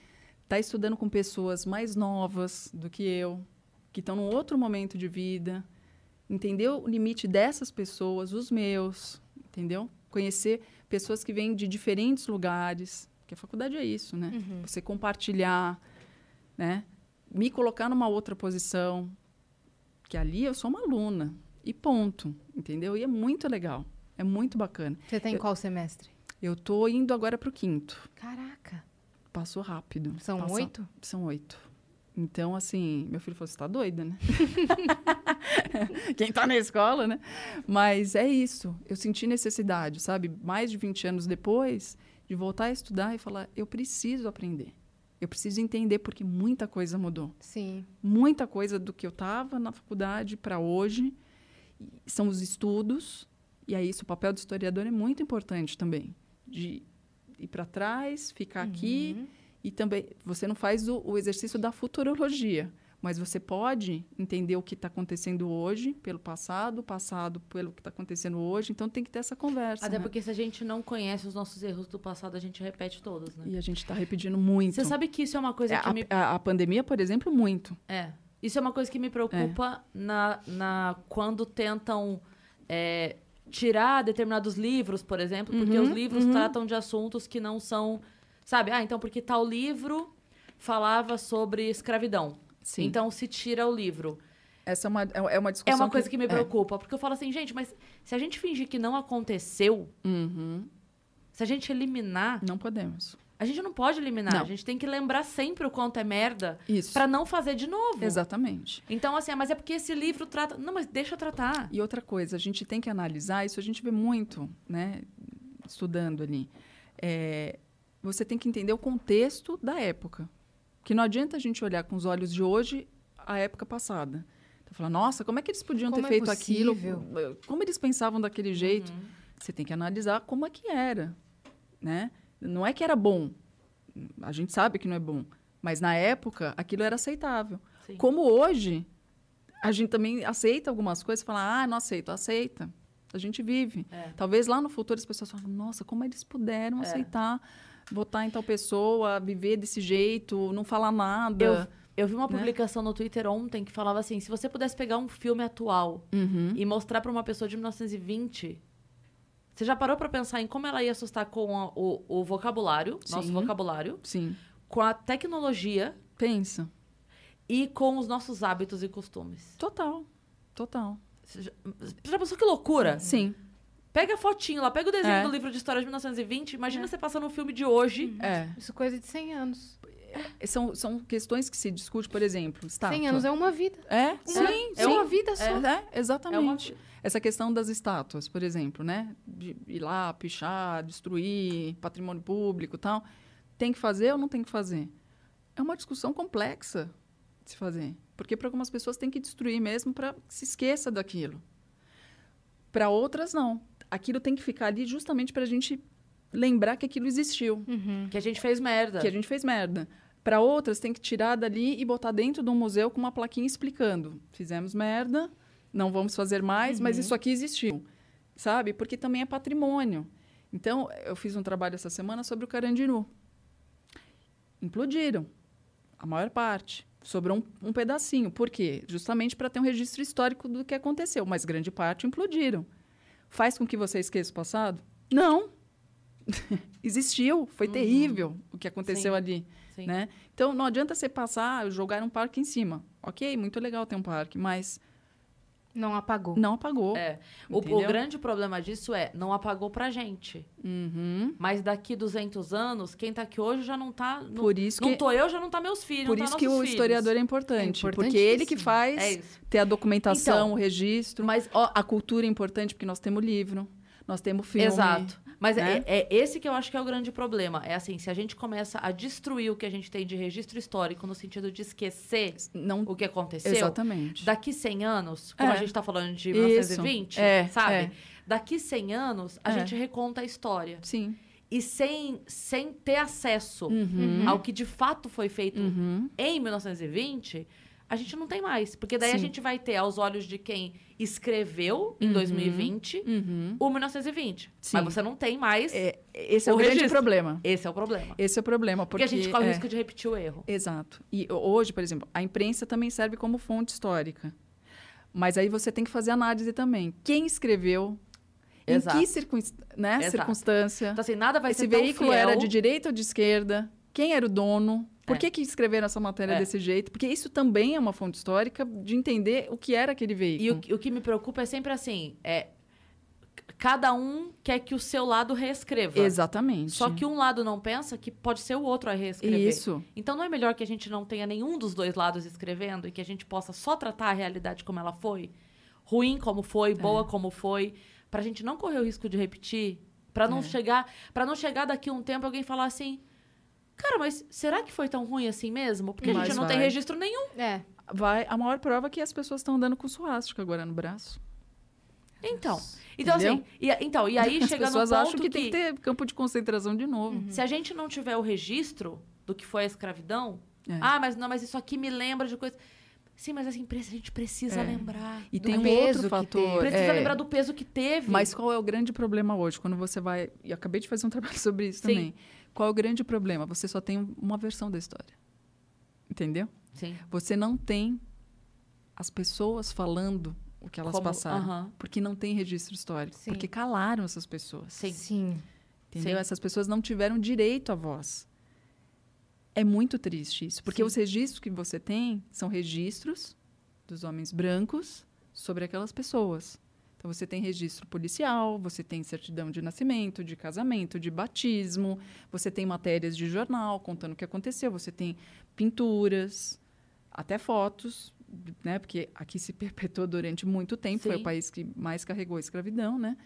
Tá estudando com pessoas mais novas do que eu, que estão num outro momento de vida. Entender o limite dessas pessoas, os meus, entendeu? Conhecer pessoas que vêm de diferentes lugares, porque a faculdade é isso, né? Uhum. Você compartilhar, né? Me colocar numa outra posição, que ali eu sou uma aluna, e ponto, entendeu? E é muito legal, é muito bacana. Você está em eu, qual semestre? Eu estou indo agora para o quinto. Caraca! Passou rápido. São Passa... oito? São oito. Então, assim, meu filho falou, você tá doida, né? Quem tá na escola, né? Mas é isso. Eu senti necessidade, sabe? Mais de vinte anos depois, de voltar a estudar e falar, eu preciso aprender. Eu preciso entender, porque muita coisa mudou. Sim. Muita coisa do que eu tava na faculdade para hoje. São os estudos. E é isso, o papel do historiador é muito importante também. De ir para trás, ficar uhum. aqui... E também, você não faz o, o exercício da futurologia, mas você pode entender o que está acontecendo hoje pelo passado, o passado pelo que está acontecendo hoje. Então, tem que ter essa conversa. Até né? porque se a gente não conhece os nossos erros do passado, a gente repete todos, né? E a gente está repetindo muito. Você sabe que isso é uma coisa é, que a, me... A, a pandemia, por exemplo, muito. É. Isso é uma coisa que me preocupa é. na, na, quando tentam... É, tirar determinados livros, por exemplo, uhum, porque os livros uhum. tratam de assuntos que não são... Sabe? Ah, então porque tal livro falava sobre escravidão. Sim. Então se tira o livro. Essa é uma, é uma discussão... É uma coisa que, que me preocupa. É. Porque eu falo assim, gente, mas se a gente fingir que não aconteceu, uhum. se a gente eliminar... Não podemos. A gente não pode eliminar. Não. A gente tem que lembrar sempre o quanto é merda para não fazer de novo. Exatamente. Então, assim, mas é porque esse livro trata... Não, mas deixa eu tratar. E outra coisa, a gente tem que analisar, isso a gente vê muito, né? Estudando ali. É... Você tem que entender o contexto da época. Que não adianta a gente olhar com os olhos de hoje a época passada. Então, falar, nossa, como é que eles podiam como ter é feito possível? Aquilo? Como eles pensavam daquele jeito? Uhum. Você tem que analisar como é que era. Né? Não é que era bom. A gente sabe que não é bom. Mas, na época, aquilo era aceitável. Sim. Como hoje, a gente também aceita algumas coisas e fala, ah, não aceito, aceita. A gente vive. É. Talvez lá no futuro as pessoas falam, nossa, como eles puderam é. aceitar... Votar em tal pessoa, viver desse jeito, não falar nada. Eu, eu vi uma né? publicação no Twitter ontem que falava assim, se você pudesse pegar um filme atual uhum. e mostrar para uma pessoa de mil novecentos e vinte, você já parou para pensar em como ela ia assustar com a, o, o vocabulário, Sim. nosso vocabulário, Sim. com a tecnologia. Pensa. E com os nossos hábitos e costumes. Total, total. Você já, você já pensou que loucura? Sim. Pega a fotinho lá, pega o desenho é. do livro de história de mil novecentos e vinte, imagina é. você passando um filme de hoje. É. Isso coisa de cem anos. são, são questões que se discute, por exemplo, estátua. cem anos é uma vida. É, uma, sim. É sim. uma vida só. É, é, exatamente. É uma... Essa questão das estátuas, por exemplo, né? De ir lá, pichar, destruir, patrimônio público e tal. Tem que fazer ou não tem que fazer? É uma discussão complexa de se fazer. Porque para algumas pessoas tem que destruir mesmo para que se esqueça daquilo. Para outras, não. Aquilo tem que ficar ali justamente para a gente lembrar que aquilo existiu. Uhum. Que a gente fez merda. Que a gente fez merda. Para outras, tem que tirar dali e botar dentro de um museu com uma plaquinha explicando. Fizemos merda, não vamos fazer mais, uhum. mas isso aqui existiu. Sabe? Porque também é patrimônio. Então, eu fiz um trabalho essa semana sobre o Carandiru. Implodiram. A maior parte. Sobrou um, um pedacinho. Por quê? Justamente para ter um registro histórico do que aconteceu. Mas grande parte implodiram. Faz com que você esqueça o passado? Não. Existiu. Foi uhum. terrível o que aconteceu Sim. ali. Sim. Né? Então, não adianta você passar, jogar um parque em cima. Ok, muito legal ter um parque, mas... Não apagou. Não apagou. É. O, o grande problema disso é, não apagou pra gente. Uhum. Mas daqui duzentos anos, quem tá aqui hoje já não tá... Não, por isso que, não tô eu, já não tá meus filhos. Por não isso tá que o filhos. historiador é importante. É porque ele que faz é ter a documentação, então, o registro. Mas ó, a cultura é importante, porque nós temos livro, nós temos filme. Exato. Mas né? é, é esse que eu acho que é o grande problema. É assim, se a gente começa a destruir o que a gente tem de registro histórico, no sentido de esquecer não, o que aconteceu... Exatamente. Daqui cem anos, como é. a gente está falando de mil novecentos e vinte, é, sabe? É. Daqui cem anos, a é. gente reconta a história. Sim. E sem, sem ter acesso uhum. ao que de fato foi feito uhum. em mil novecentos e vinte... A gente não tem mais. Porque daí Sim. a gente vai ter, aos olhos de quem escreveu em uhum, dois mil e vinte, uhum. o mil novecentos e vinte. Sim. Mas você não tem mais. É, esse é o, o grande registro. problema. Esse é o problema. Esse é o problema. Porque, porque a gente corre é... o risco de repetir o erro. Exato. E hoje, por exemplo, a imprensa também serve como fonte histórica. Mas aí você tem que fazer análise também. Quem escreveu? Exato. Em que circunst... né? Exato. circunstância? Então, assim, nada vai Esse ser veículo tão fiel. Era de direita ou de esquerda? Quem era o dono? Por é. que, que escreveram essa matéria é. desse jeito? Porque isso também é uma fonte histórica de entender o que era aquele veículo. E o, o que me preocupa é sempre assim, é, cada um quer que o seu lado reescreva. Exatamente. Só que um lado não pensa que pode ser o outro a reescrever. Isso. Então, não é melhor que a gente não tenha nenhum dos dois lados escrevendo e que a gente possa só tratar a realidade como ela foi? Ruim como foi, boa é. como foi, pra gente não correr o risco de repetir, pra não, é. chegar, pra não chegar daqui a um tempo alguém falar assim... Cara, mas será que foi tão ruim assim mesmo? Porque mas a gente não vai. tem registro nenhum. É. Vai, a maior prova é que as pessoas estão andando com suástica agora no braço. Então. Então, Entendeu? assim... E, então, e aí as chega no ponto que... As pessoas acham que tem que ter campo de concentração de novo. Uhum. Se a gente não tiver o registro do que foi a escravidão... É. Ah, mas não, mas isso aqui me lembra de coisa... Sim, mas assim, a gente precisa é. lembrar. E tem um outro fator. Precisa é. lembrar do peso que teve. Mas qual é o grande problema hoje? Quando você vai... E eu acabei de fazer um trabalho sobre isso Sim. também. Qual é o grande problema? Você só tem uma versão da história. Entendeu? Sim. Você não tem as pessoas falando o que elas Como, passaram. Uh-huh. Porque não tem registro histórico. Sim. Porque calaram essas pessoas. Sim. Sim. Entendeu? Sim. Essas pessoas não tiveram direito à voz. É muito triste isso, porque Sim. os registros que você tem são registros dos homens brancos sobre aquelas pessoas. Então, você tem registro policial, você tem certidão de nascimento, de casamento, de batismo, você tem matérias de jornal contando o que aconteceu, você tem pinturas, até fotos, né? Porque aqui se perpetuou durante muito tempo, Sim. foi o país que mais carregou a escravidão, né?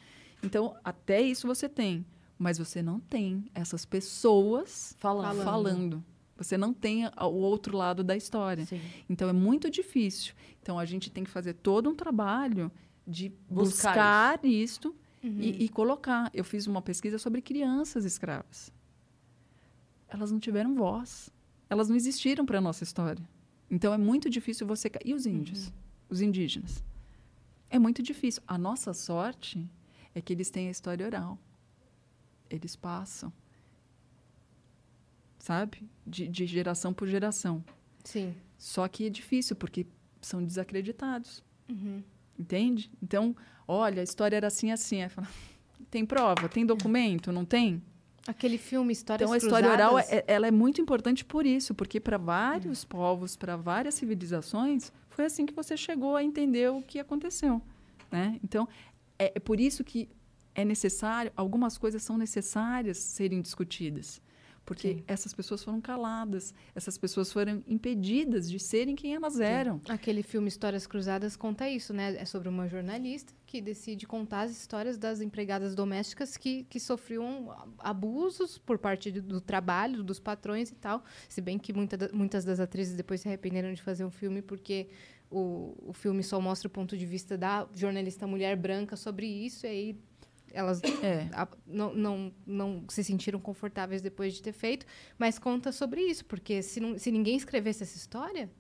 Então, até isso você tem, mas você não tem essas pessoas falando. falando. Você não tem o outro lado da história. Sim. Então, é muito difícil. Então, a gente tem que fazer todo um trabalho de buscar, buscar isto uhum. e, e colocar. Eu fiz uma pesquisa sobre crianças escravas. Elas não tiveram voz. Elas não existiram para a nossa história. Então, é muito difícil você... E os índios? Uhum. Os indígenas? É muito difícil. A nossa sorte é que eles têm a história oral. Eles passam. Sabe? De, de geração por geração. Sim. Só que é difícil, porque são desacreditados. Uhum. Entende? Então, olha, a história era assim, assim. Aí fala, tem prova? Tem documento? Não tem? Aquele filme, Histórias Cruzadas. Então, a história oral, é, ela é muito importante por isso, porque para vários uhum. povos, para várias civilizações, foi assim que você chegou a entender o que aconteceu. Né? Então, é, é por isso que é necessário, algumas coisas são necessárias serem discutidas. Porque Sim. essas pessoas foram caladas, essas pessoas foram impedidas de serem quem elas Sim. eram. Aquele filme Histórias Cruzadas conta isso, né? É sobre uma jornalista que decide contar as histórias das empregadas domésticas que, que sofriam abusos por parte do, do trabalho, dos patrões e tal. Se bem que muita da, muitas das atrizes depois se arrependeram de fazer um filme porque... O, o filme só mostra o ponto de vista da jornalista mulher branca sobre isso, e aí elas é. a, não, não, não se sentiram confortáveis depois de ter feito, mas conta sobre isso, porque se, não, se ninguém escrevesse essa história...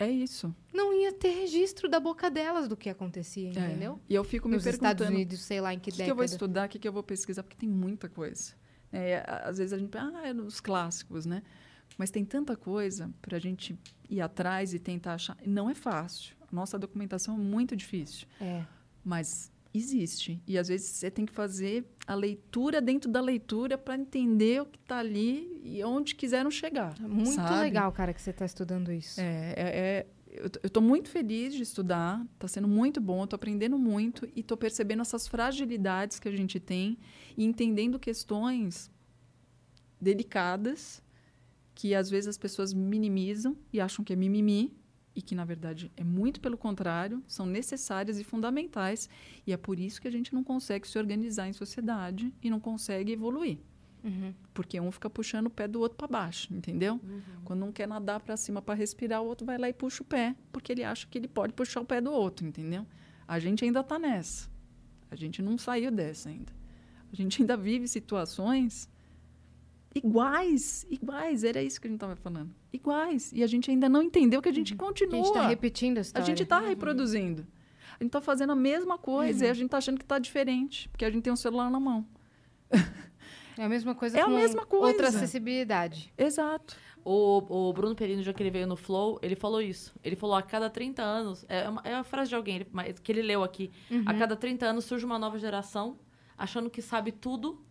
É isso. Não ia ter registro da boca delas do que acontecia, é. entendeu? E eu fico me Nos perguntando... Estados Unidos, sei lá em que, que década. O que eu vou estudar, o que, que eu vou pesquisar, porque tem muita coisa. É, às vezes a gente pensa, ah, é nos clássicos, né? Mas tem tanta coisa para a gente ir atrás e tentar achar. Não é fácil. Nossa documentação é muito difícil. É. Mas existe. E, às vezes, você tem que fazer a leitura dentro da leitura para entender o que está ali e onde quiseram chegar. É muito sabe? legal, cara, que você está estudando isso. É, é, é, eu estou muito feliz de estudar. Está sendo muito bom. Estou aprendendo muito. E estou percebendo essas fragilidades que a gente tem e entendendo questões delicadas que, às vezes, as pessoas minimizam e acham que é mimimi, e que, na verdade, é muito pelo contrário, são necessárias e fundamentais, e é por isso que a gente não consegue se organizar em sociedade e não consegue evoluir. Uhum. Porque um fica puxando o pé do outro para baixo, entendeu? Uhum. Quando um quer nadar para cima para respirar, o outro vai lá e puxa o pé, porque ele acha que ele pode puxar o pé do outro, entendeu? A gente ainda está nessa. A gente não saiu dessa ainda. A gente ainda vive situações... Iguais, iguais, era isso que a gente estava falando. Iguais. E a gente ainda não entendeu que a gente uhum. continua. A gente está repetindo a história. A gente está uhum. reproduzindo. A gente está fazendo a mesma coisa uhum. e a gente está achando que está diferente, porque a gente tem um celular na mão. É a mesma coisa é com a mesma coisa. Outra acessibilidade. Exato. O, o Bruno Perino, já que ele veio no Flow, ele falou isso. Ele falou, a cada trinta anos... É uma, é uma frase de alguém ele, que ele leu aqui. Uhum. A cada trinta anos surge uma nova geração, achando que sabe tudo,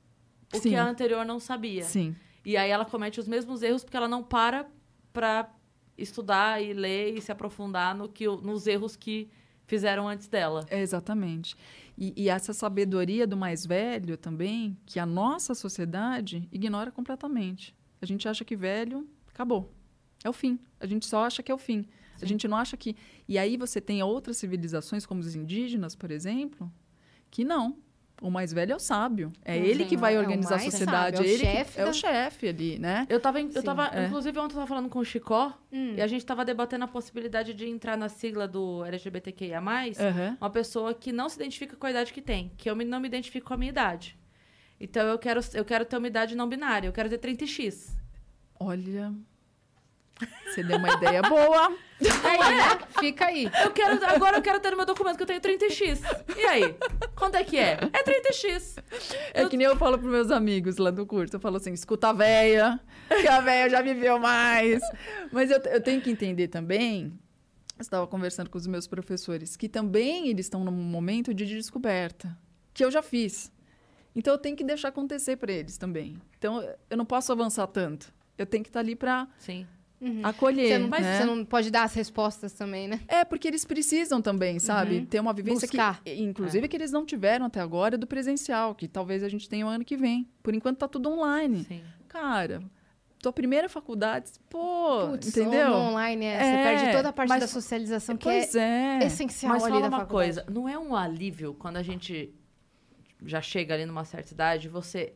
o Sim. que a anterior não sabia. Sim. E aí ela comete os mesmos erros porque ela não para para estudar e ler e se aprofundar no que, nos erros que fizeram antes dela. É, exatamente. E, e essa sabedoria do mais velho também, que a nossa sociedade ignora completamente. A gente acha que velho, acabou. É o fim. A gente só acha que é o fim. Sim. A gente não acha que... E aí você tem outras civilizações, como os indígenas, por exemplo, que não. O mais velho é o sábio. É uhum. ele que vai organizar é a sociedade. Sábio, é, ele chefe que da... é o chefe ali, né? Eu tava, eu tava é. inclusive, ontem eu tava falando com o Chicó hum. e a gente tava debatendo a possibilidade de entrar na sigla do L G B T Q I A mais, uhum. uma pessoa que não se identifica com a idade que tem, que eu não me identifico com a minha idade. Então, eu quero, eu quero ter uma idade não binária. Eu quero ter trinta e X. Olha... Você deu uma ideia boa. Aí, né? Fica aí. Eu quero, agora eu quero ter no meu documento que eu tenho trinta X. E aí? Quanto é que é? É trinta X. É eu... que nem eu falo para meus amigos lá do curso. Eu falo assim, escuta a véia, que a véia já viveu mais. Mas eu, eu tenho que entender também, eu estava conversando com os meus professores, que também eles estão num momento de descoberta, que eu já fiz. Então, eu tenho que deixar acontecer para eles também. Então, eu não posso avançar tanto. Eu tenho que estar ali para... Sim. Uhum. Acolher, você não, mas né? Você não pode dar as respostas também, né? É, porque eles precisam também, sabe? Uhum. Ter uma vivência Buscar. que... Inclusive, é. que eles não tiveram até agora do presencial, que talvez a gente tenha o ano que vem. Por enquanto, tá tudo online. Sim. Cara, tua primeira faculdade... Pô, Puts, entendeu? Online, é. Você é, perde toda a parte mas, da socialização, que pois é, é essencial mas ali fala da uma faculdade. Coisa, não é um alívio quando a gente já chega ali numa certa idade, você...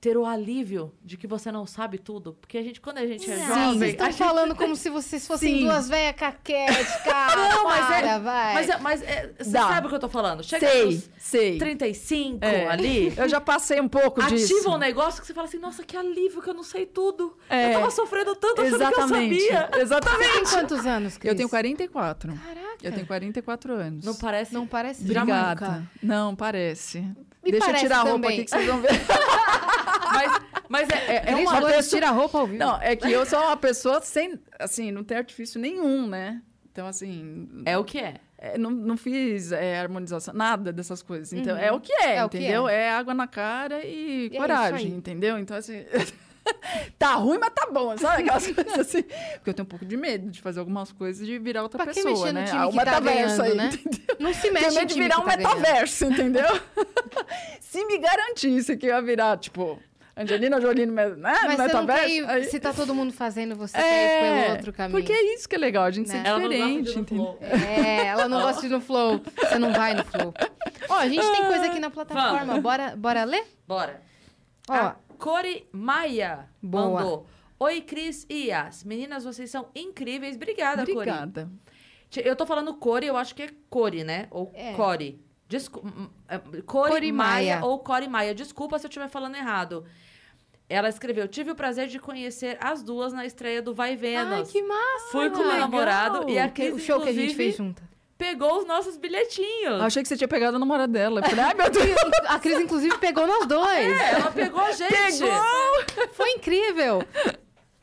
ter o alívio de que você não sabe tudo. Porque a gente, quando a gente é Sim, jovem... Vocês estão falando gente... como se vocês fossem Sim. duas velhas caquéticas. Não, mas para, é... Vai. Mas, é, mas é, você Dá. sabe o que eu tô falando. Chega sei, sei. trinta e cinco é. ali... Eu já passei um pouco ativa disso. Ativa um negócio que você fala assim, nossa, que alívio que eu não sei tudo. É. Eu tava sofrendo tanto Exatamente. que eu sabia. Exatamente. Você tem quantos anos, Cris? Eu tenho quarenta e quatro. Caraca. Eu tenho quarenta e quatro anos. Não parece? Não parece. Obrigada. Não parece. Me Deixa parece eu tirar a roupa também. aqui que vocês vão ver. Mas, mas é, é, é uma pessoa... Pessoa... Tira a roupa ao vivo. Não, é que eu sou uma pessoa sem... Assim, não tem artifício nenhum, né? Então, assim... É o que é. é não, não fiz é, harmonização, nada dessas coisas. Então, uhum. é o que é, é entendeu? Que é. é água na cara e, e coragem, é entendeu? Então, assim... Tá ruim, mas tá bom, sabe? Aquelas coisas assim. Porque eu tenho um pouco de medo de fazer algumas coisas e de virar outra pra pessoa, que né? No time ah, que o tá metaverso ganhando, aí, né? Entendeu? Não se mexe no time de virar que um tá metaverso, ganhando. Entendeu? Se me garantisse que eu ia virar, tipo... Angelina Jolino, mas, né? Mas você não quer ir, aí... se tá todo mundo fazendo, você é... quer ir pelo outro caminho. Porque é isso que é legal, a gente né? ser ela diferente, entendeu? É, ela não gosta de ir no flow. Você não vai no flow. Ó, a gente tem coisa aqui na plataforma. Bora, bora ler? Bora. Ó, a Core Maia boa. Mandou. Oi, Cris e Yas. Meninas, vocês são incríveis. Obrigada, Core. Obrigada. Cori. Eu tô falando Core, eu acho que é Core, né? Ou é. Core. Desco... Core, Core Maia, Maia ou Core Maia. Desculpa se eu estiver falando errado. Ela escreveu, tive o prazer de conhecer as duas na estreia do Vai Vênus. Ai, que massa! Fui com o meu namorado e a Cris, o show que a gente fez junto. Pegou os nossos bilhetinhos. Achei que você tinha pegado a namorada dela. Falei, ah, meu Deus. A Cris, inclusive, pegou nós dois. É, ela pegou a gente. Pegou! Foi incrível.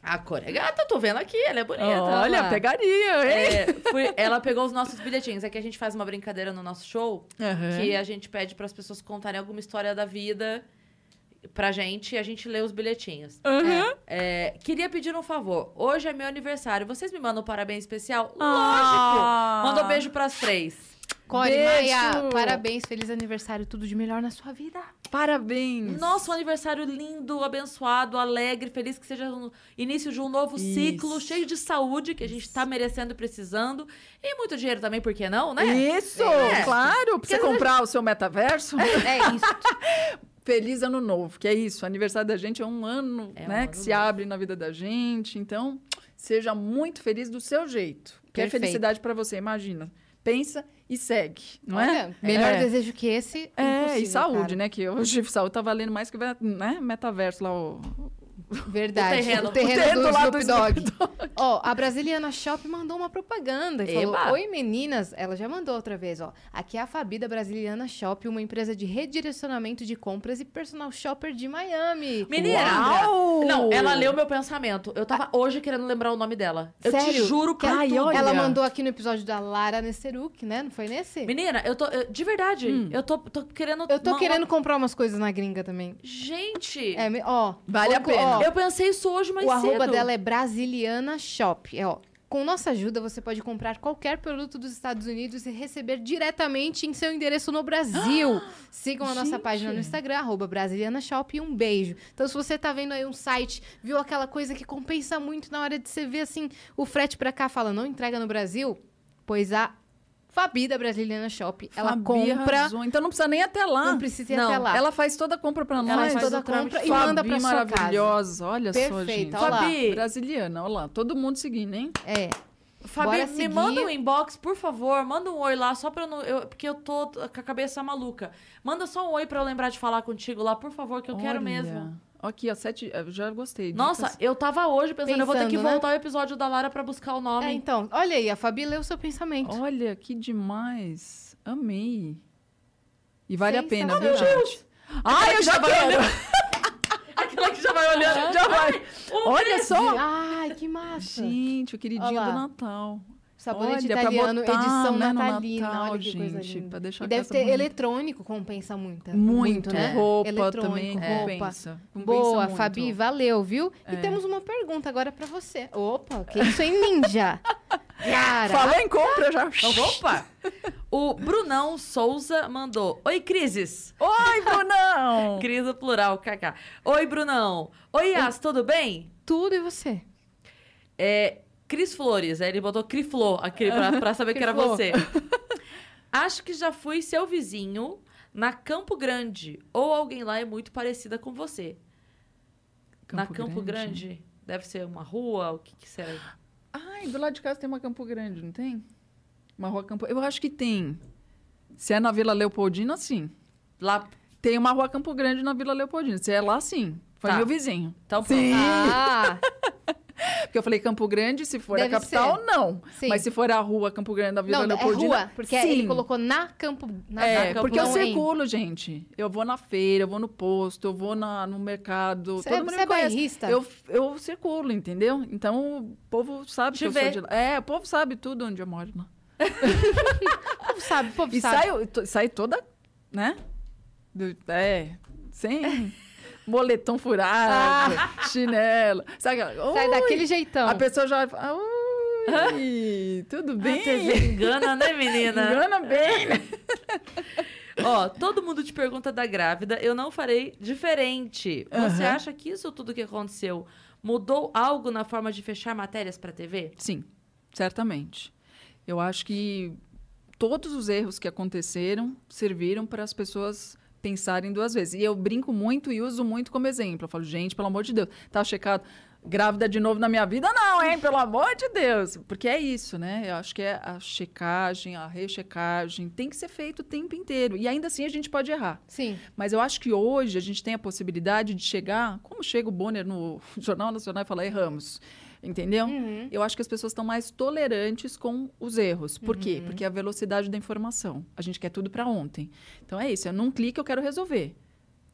A Cor é gata, tô vendo aqui, ela é bonita. Olha, ela... pegaria, hein? É, fui, ela pegou os nossos bilhetinhos. Aqui a gente faz uma brincadeira no nosso show, uhum. que a gente pede para as pessoas contarem alguma história da vida pra gente e a gente lê os bilhetinhos. Uhum. É, queria pedir um favor. Hoje é meu aniversário, vocês me mandam um parabéns especial? Ah. Lógico! Manda um beijo pras três. Core Maia, parabéns, feliz aniversário, tudo de melhor na sua vida. Parabéns. Nosso aniversário lindo, abençoado, alegre, feliz que seja o início de um novo Isso. ciclo, cheio de saúde, que a gente tá merecendo e precisando. E muito dinheiro também, por que não, né? Isso, é. Claro, pra você comprar gente... o seu metaverso. É, é isso. Feliz ano novo, que é isso. O aniversário da gente é um ano, é um né? ano que novo. Se abre na vida da gente. Então, seja muito feliz do seu jeito. Perfeito. Que é felicidade pra você, imagina. Pensa e segue, não Olha, é? Melhor é. Desejo que esse é, é e saúde, cara. Né? Que hoje saúde tá valendo mais que né? metaverso lá, o... Verdade. O terreno, o terreno, o terreno do, do lado do Snoop Dogg. Ó, a Brasiliana Shop mandou uma propaganda e Eba. Falou, oi meninas, ela já mandou outra vez, ó. Aqui é a Fabi da Brasiliana Shop, uma empresa de redirecionamento de compras e personal shopper de Miami. Menina! Uau! Não, ela leu meu pensamento. Eu tava a... hoje querendo lembrar o nome dela. Sério? Eu te juro que Ai, ela mandou aqui no episódio da Lara Nesseruk, né? Não foi nesse? Menina, eu tô... Eu, de verdade, hum. eu tô, tô querendo... Eu tô não, querendo não... comprar umas coisas na gringa também. Gente! É, ó, vale a pena. Ó, eu pensei isso hoje mais cedo. O arroba dela é Brasiliana Shop. É, ó, com nossa ajuda, você pode comprar qualquer produto dos Estados Unidos e receber diretamente em seu endereço no Brasil. Ah, sigam a gente. Nossa página no Instagram, arroba Brasiliana Shop, e um beijo. Então, se você tá vendo aí um site, viu aquela coisa que compensa muito na hora de você ver, assim, o frete pra cá, fala, não entrega no Brasil? Pois a Fabi da Brasiliana Shop, ela Fabi compra... Arrasou. Então não precisa nem até lá. Não precisa ir não. até lá. Ela faz toda a compra pra nós. Ela faz toda a compra e manda pra sua casa. Fabi maravilhosa, olha Perfeita. Só, gente. Olá. Fabi, Brasiliana, olha lá. Todo mundo seguindo, hein? É. Fabi, me manda um inbox, por favor. Manda um oi lá, só pra eu não... Eu, porque eu tô com a cabeça maluca. Manda só um oi pra eu lembrar de falar contigo lá, por favor, que eu olha. Quero mesmo. Aqui, ó, sete... Eu já gostei. Nossa, dicas... eu tava hoje pensando, pensando, eu vou ter que voltar né? o episódio da Lara pra buscar o nome. É, então, olha aí, a Fabi leu o seu pensamento. Olha, que demais. Amei. E vale Sem a pena, viu, gente? Ai, eu já quero! Aquela que já vai olhando, ah, já vai. Ai, um olha treze. Só! Ai, que massa. Gente, o queridinho Olá. Do Natal. Sabonete Olha, italiano, botar, edição né, natalina. Natal, Olha que gente, coisa linda. Deixar e deve ter bonita. Eletrônico, compensa muito. Muito, muito né? Roupa eletrônico, também é. Compensa. Boa, compensa Fabi, muito. Valeu, viu? É. E temos uma pergunta agora pra você. Opa, que isso é ninja. Cara. Fala em compra já. Opa! O Brunão Souza mandou. Oi, Crises. Oi, Brunão. Cris no plural, kaká. Oi, Brunão. Oi, Yas, tudo bem? Tudo e você? É... Cris Flores, aí ele botou Criflô aquele pra, pra saber que era você. Acho que já fui seu vizinho na Campo Grande. Ou alguém lá é muito parecida com você. Campo na Campo Grande. Grande? Deve ser uma rua? O que, que será? Ai, do lado de casa tem uma Campo Grande, não tem? Uma rua Campo... Eu acho que tem. Se é na Vila Leopoldina, sim. Lá... Tem uma rua Campo Grande na Vila Leopoldina. Se é lá, sim. Foi tá. meu vizinho. Então, sim! Ah. Porque eu falei Campo Grande, se for Deve a capital, ser. Não. Sim. Mas se for a rua Campo Grande da Vila não, Leopoldina... Não, é rua, porque sim. ele colocou na Campo... Na é, Campo, porque eu circulo, em... gente. Eu vou na feira, eu vou no posto, eu vou na, no mercado. Cê, todo mundo você me é bairrista? Eu, eu circulo, entendeu? Então, o povo sabe Te que vê. Eu sou de lá. É, o povo sabe tudo onde eu moro lá. O povo sabe, o povo e sabe. E sai, sai toda, né? Do, é, sem... Moletom furado, ah. chinelo. Sabe, sai ui, daquele jeitão. A pessoa já fala, ui, tudo bem? Ah, você engana, né, menina? Engana bem, né? Ó, todo mundo te pergunta da grávida, eu não farei diferente. Você uhum. acha que isso tudo que aconteceu mudou algo na forma de fechar matérias para T V? Sim, certamente. Eu acho que todos os erros que aconteceram serviram para as pessoas pensarem duas vezes. E eu brinco muito e uso muito como exemplo. Eu falo, gente, pelo amor de Deus, tá checado... Grávida de novo na minha vida? Não, hein? Pelo amor de Deus. Porque é isso, né? Eu acho que é a checagem, a rechecagem. Tem que ser feito o tempo inteiro. E ainda assim a gente pode errar. Sim. Mas eu acho que hoje a gente tem a possibilidade de chegar... Como chega o Bonner no Jornal Nacional e fala, erramos. Entendeu? Uhum. Eu acho que as pessoas estão mais tolerantes com os erros. Por uhum. quê? Porque é a velocidade da informação. A gente quer tudo para ontem. Então é isso. É num clique eu quero resolver.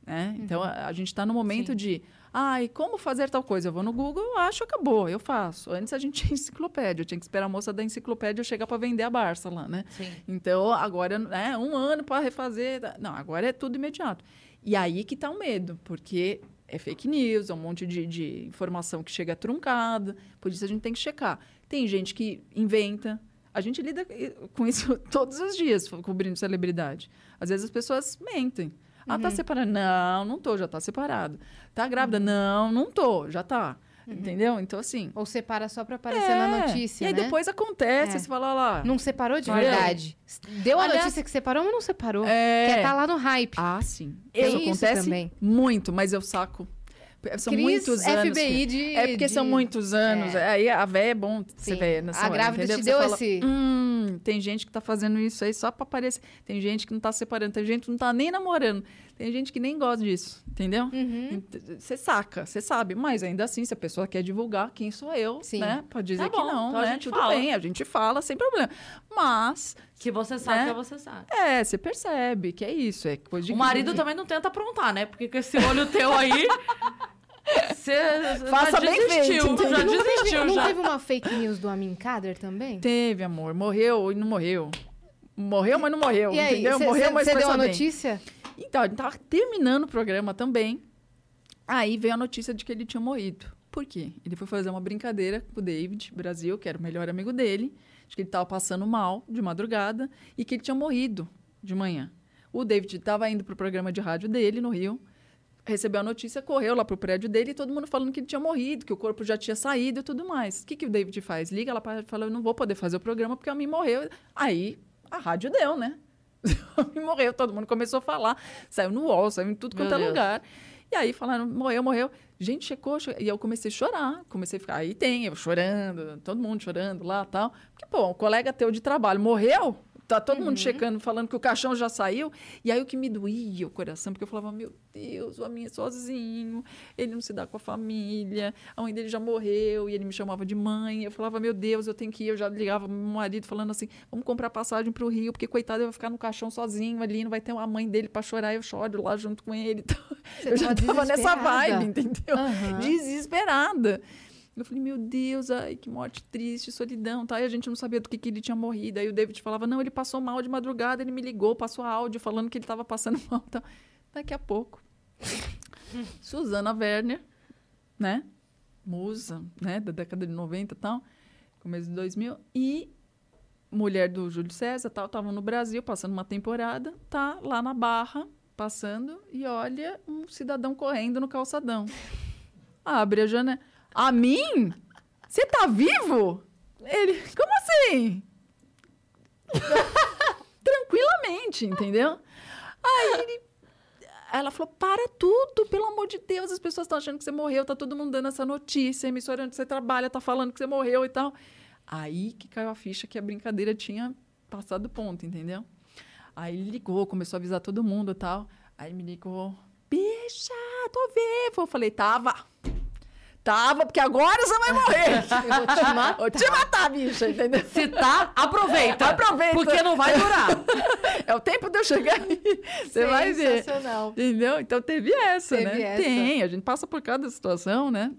Né? Uhum. Então a, a gente está no momento Sim. de... Ah, e como fazer tal coisa? Eu vou no Google, eu acho, acabou, eu faço. Antes a gente tinha enciclopédia, eu tinha que esperar a moça da enciclopédia chegar para vender a Barça lá, né? Sim. Então, agora é um ano para refazer. Não, agora é tudo imediato. E aí que está o medo, porque é fake news, é um monte de, de informação que chega truncada, por isso a gente tem que checar. Tem gente que inventa. A gente lida com isso todos os dias, cobrindo celebridade. Às vezes as pessoas mentem. Ah, uhum. tá separada? Não, não tô, já tá separado. Tá grávida? Uhum. Não, não tô, já tá. Uhum. Entendeu? Então, assim... Ou separa só pra aparecer é. na notícia, e aí, né? Depois acontece, é. você fala lá... Não separou de Valeu. verdade. Deu Aliás, a notícia que separou, mas não separou. É... Quer tá lá no hype. Ah, sim. Eu, isso acontece também. Muito, mas eu saco. São Cris, muitos anos. F B I de... É porque de... são muitos anos. É. Aí a véia é bom você ver nessa a hora. A grávida entendeu? te deu fala, esse... Hum, tem gente que tá fazendo isso aí só pra aparecer. Tem gente que não tá separando. Tem gente que não tá nem namorando. Tem gente que nem gosta disso. Entendeu? Você uhum. saca, você sabe. Mas ainda assim, se a pessoa quer divulgar, quem sou eu, Sim. né? Pode dizer tá bom, que não, então né? A gente Tudo fala. bem, a gente fala sem problema. Mas... Que você sabe, né? que você sabe. É, você percebe que é isso. É coisa de o marido que... também não tenta aprontar, né? Porque com esse olho teu aí... Você já desistiu, já não desistiu. Teve, já. Não teve uma fake news do Amin Kader também? Teve, amor. Morreu e não morreu. Morreu, mas não morreu, e entendeu? Aí, morreu, cê, mas foi deu a notícia? Bem. Então, a gente tava terminando o programa também. Aí veio a notícia de que ele tinha morrido. Por quê? Ele foi fazer uma brincadeira com o David Brasil, que era o melhor amigo dele. Acho que ele estava passando mal de madrugada e que ele tinha morrido de manhã. O David estava indo para o programa de rádio dele no Rio... Recebeu a notícia, correu lá pro prédio dele e todo mundo falando que ele tinha morrido, que o corpo já tinha saído e tudo mais. O que, que o David faz? Liga ela para fala, eu não vou poder fazer o programa porque a mim morreu. Aí, a rádio deu, né? A mim morreu, todo mundo começou a falar. Saiu no U O L, saiu em tudo quanto é lugar. E aí falaram, morreu, morreu. Gente, checou, checou. E eu comecei a chorar. Comecei a ficar, aí tem, eu chorando, todo mundo chorando lá e tal. Porque, pô, um colega teu de trabalho morreu? Tá todo uhum. mundo checando, falando que o caixão já saiu. E aí o que me doía o coração, porque eu falava, meu Deus, o Amin é sozinho, ele não se dá com a família, a mãe dele já morreu, e ele me chamava de mãe. Eu falava, meu Deus, eu tenho que ir. Eu já ligava pro meu marido falando assim, vamos comprar passagem pro Rio, porque coitado, eu vou ficar no caixão sozinho ali, não vai ter a mãe dele pra chorar, eu choro lá junto com ele. Então, eu já tava nessa vibe, entendeu? Uhum. Desesperada. Eu falei, meu Deus, ai, que morte triste, solidão, tá? E a gente não sabia do que, que ele tinha morrido. Aí o David falava, não, ele passou mal de madrugada, ele me ligou, passou áudio falando que ele estava passando mal. Tá? Daqui a pouco, Susana Werner, né? Musa, né? Da década de noventa e tal, começo de dois mil, e mulher do Júlio César, tal, estavam no Brasil, passando uma temporada, tá lá na Barra, passando, e olha um cidadão correndo no calçadão. Abre a janela... A mim? Você tá vivo? Ele, como assim? Tranquilamente, entendeu? Aí ele, ela falou, para tudo, pelo amor de Deus, as pessoas estão achando que você morreu, tá todo mundo dando essa notícia, a emissora onde você trabalha tá falando que você morreu e tal. Aí que caiu a ficha que a brincadeira tinha passado o ponto, entendeu? Aí ele ligou, começou a avisar todo mundo e tal. Aí me ligou, bicha, tô vivo. Eu falei, tava... Tava, porque agora você vai morrer. Eu vou te matar. Vou te matar, bicha, entendeu? Se tá, aproveita. Aproveita. Porque não vai durar. É o tempo de eu chegar aí. Você vai ver. Sensacional. Entendeu? Então teve essa, teve né? Essa. Tem, a gente passa por cada situação, né?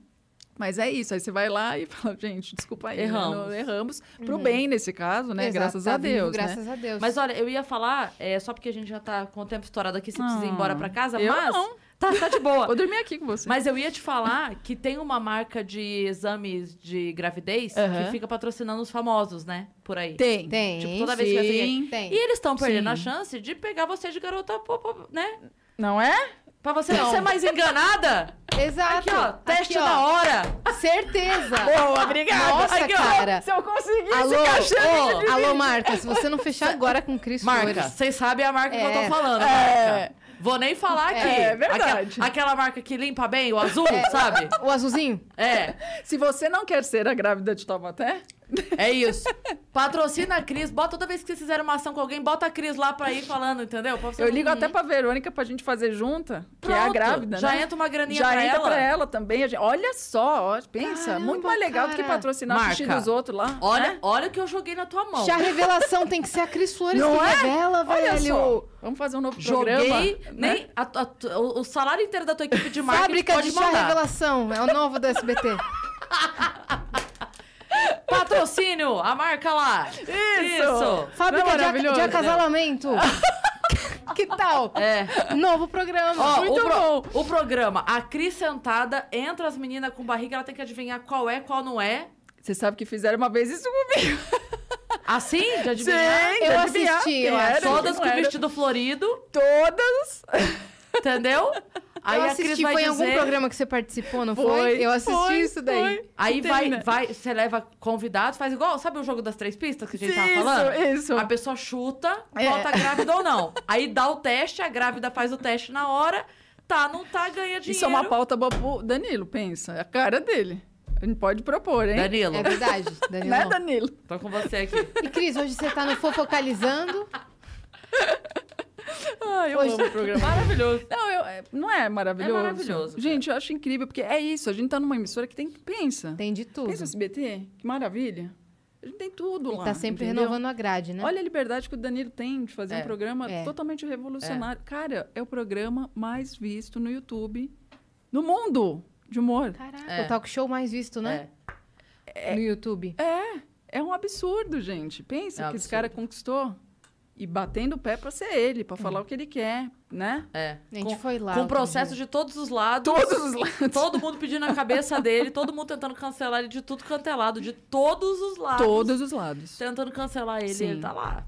Mas é isso, aí você vai lá e fala, gente, desculpa aí, erramos, né? erramos pro uhum. bem nesse caso, né? Exato, graças tá a Deus, vivo, graças né? a Deus. Mas olha, eu ia falar, é, só porque a gente já tá com o tempo estourado aqui, você ah, precisa ir embora pra casa, eu mas... Não. Tá, tá de boa. Vou dormir aqui com você. Mas eu ia te falar que tem uma marca de exames de gravidez uhum. que fica patrocinando os famosos, né? Por aí. Tem. Tem. Tipo, toda vez sim. que assim, tem. E eles estão perdendo sim. a chance de pegar você de garota, né? Não é? Pra você não ser mais enganada? Exato. Aqui, ó. Teste aqui, ó. Da hora. Certeza. Boa, obrigada. Nossa, aqui, cara. Ó, se eu conseguir alô, esse cachorro... Oh, alô, Marca. Se você não fechar agora com o Cris Flores... Marca, vocês sabem a marca é. que eu tô falando, é. Marca. Vou nem falar aqui. É verdade. Aquela, aquela marca que limpa bem, o azul, é. sabe? O azulzinho? É. Se você não quer ser a grávida de Taubaté... É isso. Patrocina a Cris. Bota toda vez que vocês fizerem uma ação com alguém, bota a Cris lá pra ir falando, entendeu? Pra eu ligo uhum. até pra Verônica pra gente fazer junta, pronto, que é a grávida, já né? Já entra uma graninha já pra ela. Já entra pra ela também. Gente... Olha só, ó, pensa. Caramba, muito mais legal cara. do que patrocinar marca. o xixi dos outros lá. Olha, né? Olha o que eu joguei na tua mão. Já a revelação tem que ser a Cris Flores não que é? revela, olha velho. Só. Vamos fazer um novo joguei, programa. Joguei, nem né? a, a, o, o salário inteiro da tua equipe de marketing Fábrica pode de mandar. Chá revelação. É o novo da S B T. Patrocínio, a marca lá. Isso. Isso. Fábrica de, de acasalamento. Que tal? É. Novo programa. Ó, muito o bom. Pro, o programa, a Cris sentada, entra as meninas com barriga, ela tem que adivinhar qual é, qual não é. Você sabe que fizeram uma vez isso comigo. Assim? De adivinhar? Sim, de eu adivinhar, assisti. Eu era, todas com era. vestido florido. Todas. Entendeu? Aí eu assisti, a Cris vai foi dizer... em algum programa que você participou, não foi? foi eu assisti foi, isso daí. Foi. Aí vai, vai, você leva convidados, faz igual, sabe o jogo das três pistas que a gente isso, tava falando? Isso, isso. A pessoa chuta, é. volta grávida ou não. Aí dá o teste, a grávida faz o teste na hora, tá, não tá, ganha dinheiro. Isso é uma pauta boa pro Danilo, pensa, é a cara dele. A gente pode propor, hein? Danilo. É verdade, Danilo. Né, Danilo? Tô com você aqui. E Cris, hoje você tá no Fofocalizando... Ah, eu hoje... amo o programa. Maravilhoso. Não, eu, não é maravilhoso? É maravilhoso. Gente, eu acho incrível, porque é isso. A gente tá numa emissora que tem que pensa. Tem de tudo. Pensa o S B T, que maravilha. A gente tem tudo e lá. E tá sempre entendeu? renovando a grade, né? Olha a liberdade que o Danilo tem de fazer é. um programa é. totalmente revolucionário. É. Cara, é o programa mais visto no YouTube no mundo de humor. Caraca, é. o talk show mais visto, né? É. No YouTube. É. É um absurdo, gente. Pensa é um que absurdo. esse cara conquistou. E batendo o pé pra ser ele, pra falar hum. o que ele quer, né? É. A gente com, foi lá. Com o processo dia. de todos os lados. Todos os lados. Todo mundo pedindo a cabeça dele, todo mundo tentando cancelar ele de tudo quanto é lado, de todos os lados. Todos os lados. Tentando cancelar ele, Sim. ele tá lá.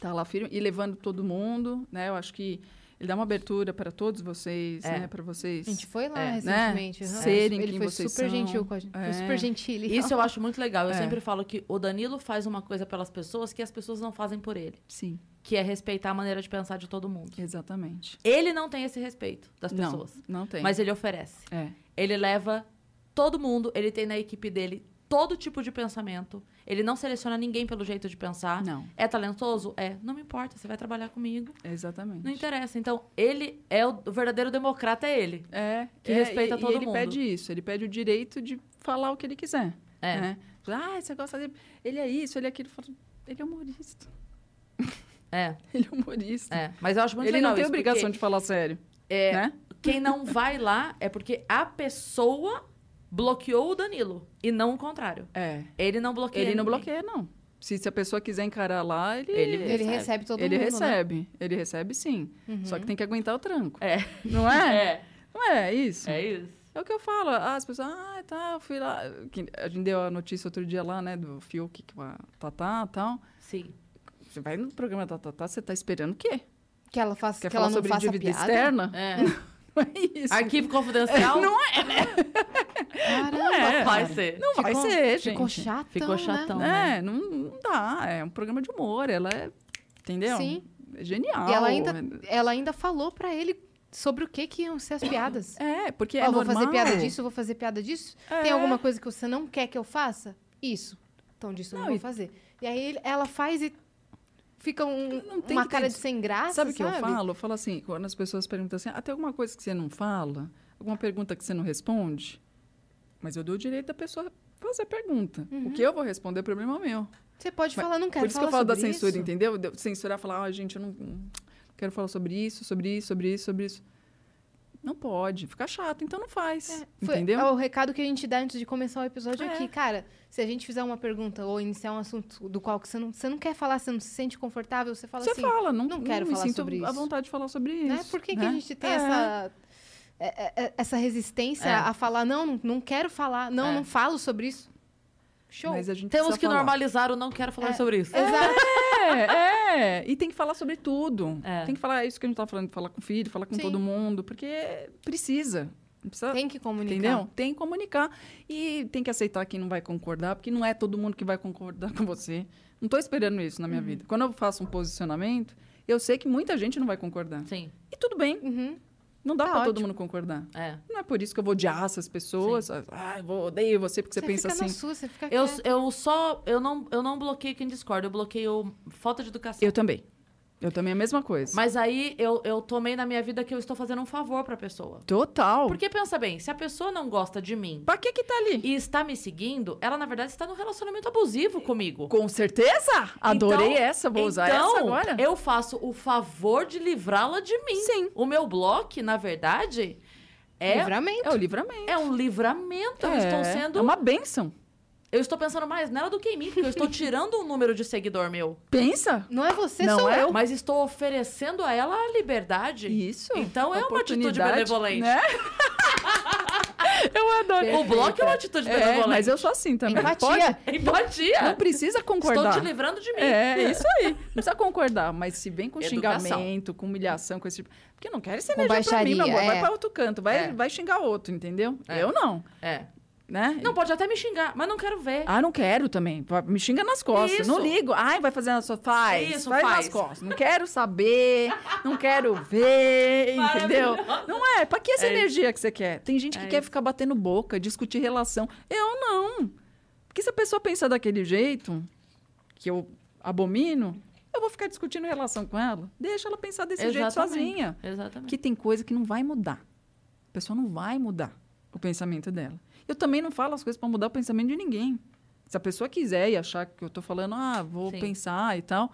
Tá lá firme e levando todo mundo, né? Eu acho que ele dá uma abertura pra todos vocês, é. né? Pra vocês... A gente foi lá é. recentemente. Né? Uhum. Serem é. quem vocês são. Ele foi super gentil com a gente. É. Foi super gentil. Isso eu acho muito legal. Eu é. sempre falo que o Danilo faz uma coisa pelas pessoas que as pessoas não fazem por ele. Sim. Que é respeitar a maneira de pensar de todo mundo. Exatamente. Ele não tem esse respeito das pessoas. Não, não tem. Mas ele oferece. É. Ele leva todo mundo, ele tem na equipe dele todo tipo de pensamento. Ele não seleciona ninguém pelo jeito de pensar. Não. É talentoso? É. Não me importa, você vai trabalhar comigo. Exatamente. Não interessa. Então, ele é o, o verdadeiro democrata, é ele. É. Que é, respeita e, todo e ele mundo. Ele pede isso. Ele pede o direito de falar o que ele quiser. É. Né? Ah, você gosta dele. Ele é isso, ele é aquilo. Ele é humorista. É. Ele é humorista. É. Mas eu acho muito legal. Ele não tem obrigação de falar sério. É. Né? Quem não vai lá é porque a pessoa bloqueou o Danilo. E não o contrário. É. Ele não bloqueia. Ele não ninguém. bloqueia, não. Se, se a pessoa quiser encarar lá, ele. Ele, ele recebe. recebe todo ele mundo. Ele recebe. Né? Ele recebe, sim. Uhum. Só que tem que aguentar o tranco. É. Não é? É. Não é isso? É isso. É o que eu falo. Ah, as pessoas. Ah, tá, eu fui lá. A gente deu a notícia outro dia lá, né? Do Fiuk com a Tatá e tal. Sim. Você vai no programa da Tatá, você tá esperando o quê? Que ela faça, Quer que falar ela não sobre faça dívida piada? externa? É. Não é isso. Arquivo confidencial? É, não é, né? Caramba, não é. vai ser. Não ficou, vai ser, gente. Ficou chatão, Ficou chatão, né? É, não, não dá. É um programa de humor, ela é... Entendeu? Sim. É genial. E ela ainda, ela ainda falou pra ele... Sobre o que que iam ser as piadas. É, porque é oh, normal. Vou fazer piada disso, vou fazer piada disso. É. Tem alguma coisa que você não quer que eu faça? Isso. Então, disso eu não, não vou fazer. E aí, ela faz e... Fica um, uma cara ter... de sem graça, sabe? o que eu falo? Eu falo assim, quando as pessoas perguntam assim, ah, tem alguma coisa que você não fala? Alguma pergunta que você não responde? Mas eu dou o direito da pessoa fazer a pergunta. Uhum. O que eu vou responder é problema meu. Você pode Mas, falar, não quero falar sobre isso. Por isso que eu falo da censura, isso? entendeu? De censurar, falar, ah, gente, eu não, não quero falar sobre isso, sobre isso, sobre isso, sobre isso. Não pode, fica chato, então não faz. É, foi, entendeu? É o recado que a gente dá antes de começar o episódio é. aqui. Cara, se a gente fizer uma pergunta ou iniciar um assunto do qual que você, não, você não quer falar, você não se sente confortável, você fala você assim... Você fala, não, não, quero não falar me sinto sobre isso. à vontade de falar sobre isso. Né? Por que, né? que a gente tem é. essa... essa resistência é. a falar, não, não quero falar, não, é. não falo sobre isso. Show. Mas a gente Temos que falar. normalizar o não quero falar é. sobre isso. É, exato. É, é, e tem que falar sobre tudo. É. Tem que falar isso que a gente tava falando, falar com o filho, falar com Sim. todo mundo, porque precisa. Precisa, tem que comunicar. Entendeu? Tem que comunicar. E tem que aceitar quem não vai concordar, porque não é todo mundo que vai concordar com você. Não estou esperando isso na minha uhum. vida. Quando eu faço um posicionamento, eu sei que muita gente não vai concordar. Sim. E tudo bem. Uhum. Não dá tá para todo mundo concordar. É. Não é por isso que eu vou odiar essas pessoas. Ai, ah, odeio você porque você, você pensa fica assim. Sua, você fica eu, eu só... Eu não, eu não bloqueio quem discorda. Eu bloqueio falta de educação. Eu também. Eu também, a mesma coisa. Mas aí, eu, eu tomei na minha vida que eu estou fazendo um favor pra pessoa. Total. Porque, pensa bem, se a pessoa não gosta de mim... Pra que que tá ali? E está me seguindo, ela, na verdade, está num relacionamento abusivo comigo. Com certeza! Adorei então, essa, vou usar então, essa agora. Então, eu faço o favor de livrá-la de mim. Sim. O meu bloco, na verdade, é... Livramento. É o livramento. É um livramento. É. Eu estou sendo... É uma bênção. Eu estou pensando mais nela do que em mim, porque eu estou tirando um número de seguidor meu. Pensa? Não é você, não sou é. eu. Mas estou oferecendo a ela a liberdade. Isso. Então é uma atitude benevolente. Né? Eu adoro. Perfeita. O bloco é uma atitude benevolente. É, mas eu sou assim também. Empatia. Pode? Empatia. Não precisa concordar. Estou te livrando de mim. É, isso aí. Não precisa concordar, mas se vem com Educação. xingamento, com humilhação, com esse tipo... Porque não quero essa energia pra mim, meu amor. É. Vai para outro canto, vai, é. vai xingar outro, entendeu? É. Eu não. É. Né? Não, pode até me xingar, mas não quero ver. Ah, não quero também. Me xinga nas costas. Isso. Não ligo. Ai, vai fazer na sua... Faz. Isso, faz. Faz nas costas. Não quero saber, não quero ver, entendeu? Não é. Pra que essa é energia isso. que você quer? Tem gente que é quer isso. ficar batendo boca, discutir relação. Eu não. Porque se a pessoa pensar daquele jeito, que eu abomino, eu vou ficar discutindo relação com ela. Deixa ela pensar desse Exatamente. jeito sozinha. Exatamente. Porque tem coisa que não vai mudar. A pessoa não vai mudar o pensamento dela. Eu também não falo as coisas para mudar o pensamento de ninguém. Se a pessoa quiser e achar que eu tô falando, ah, vou Sim. pensar e tal,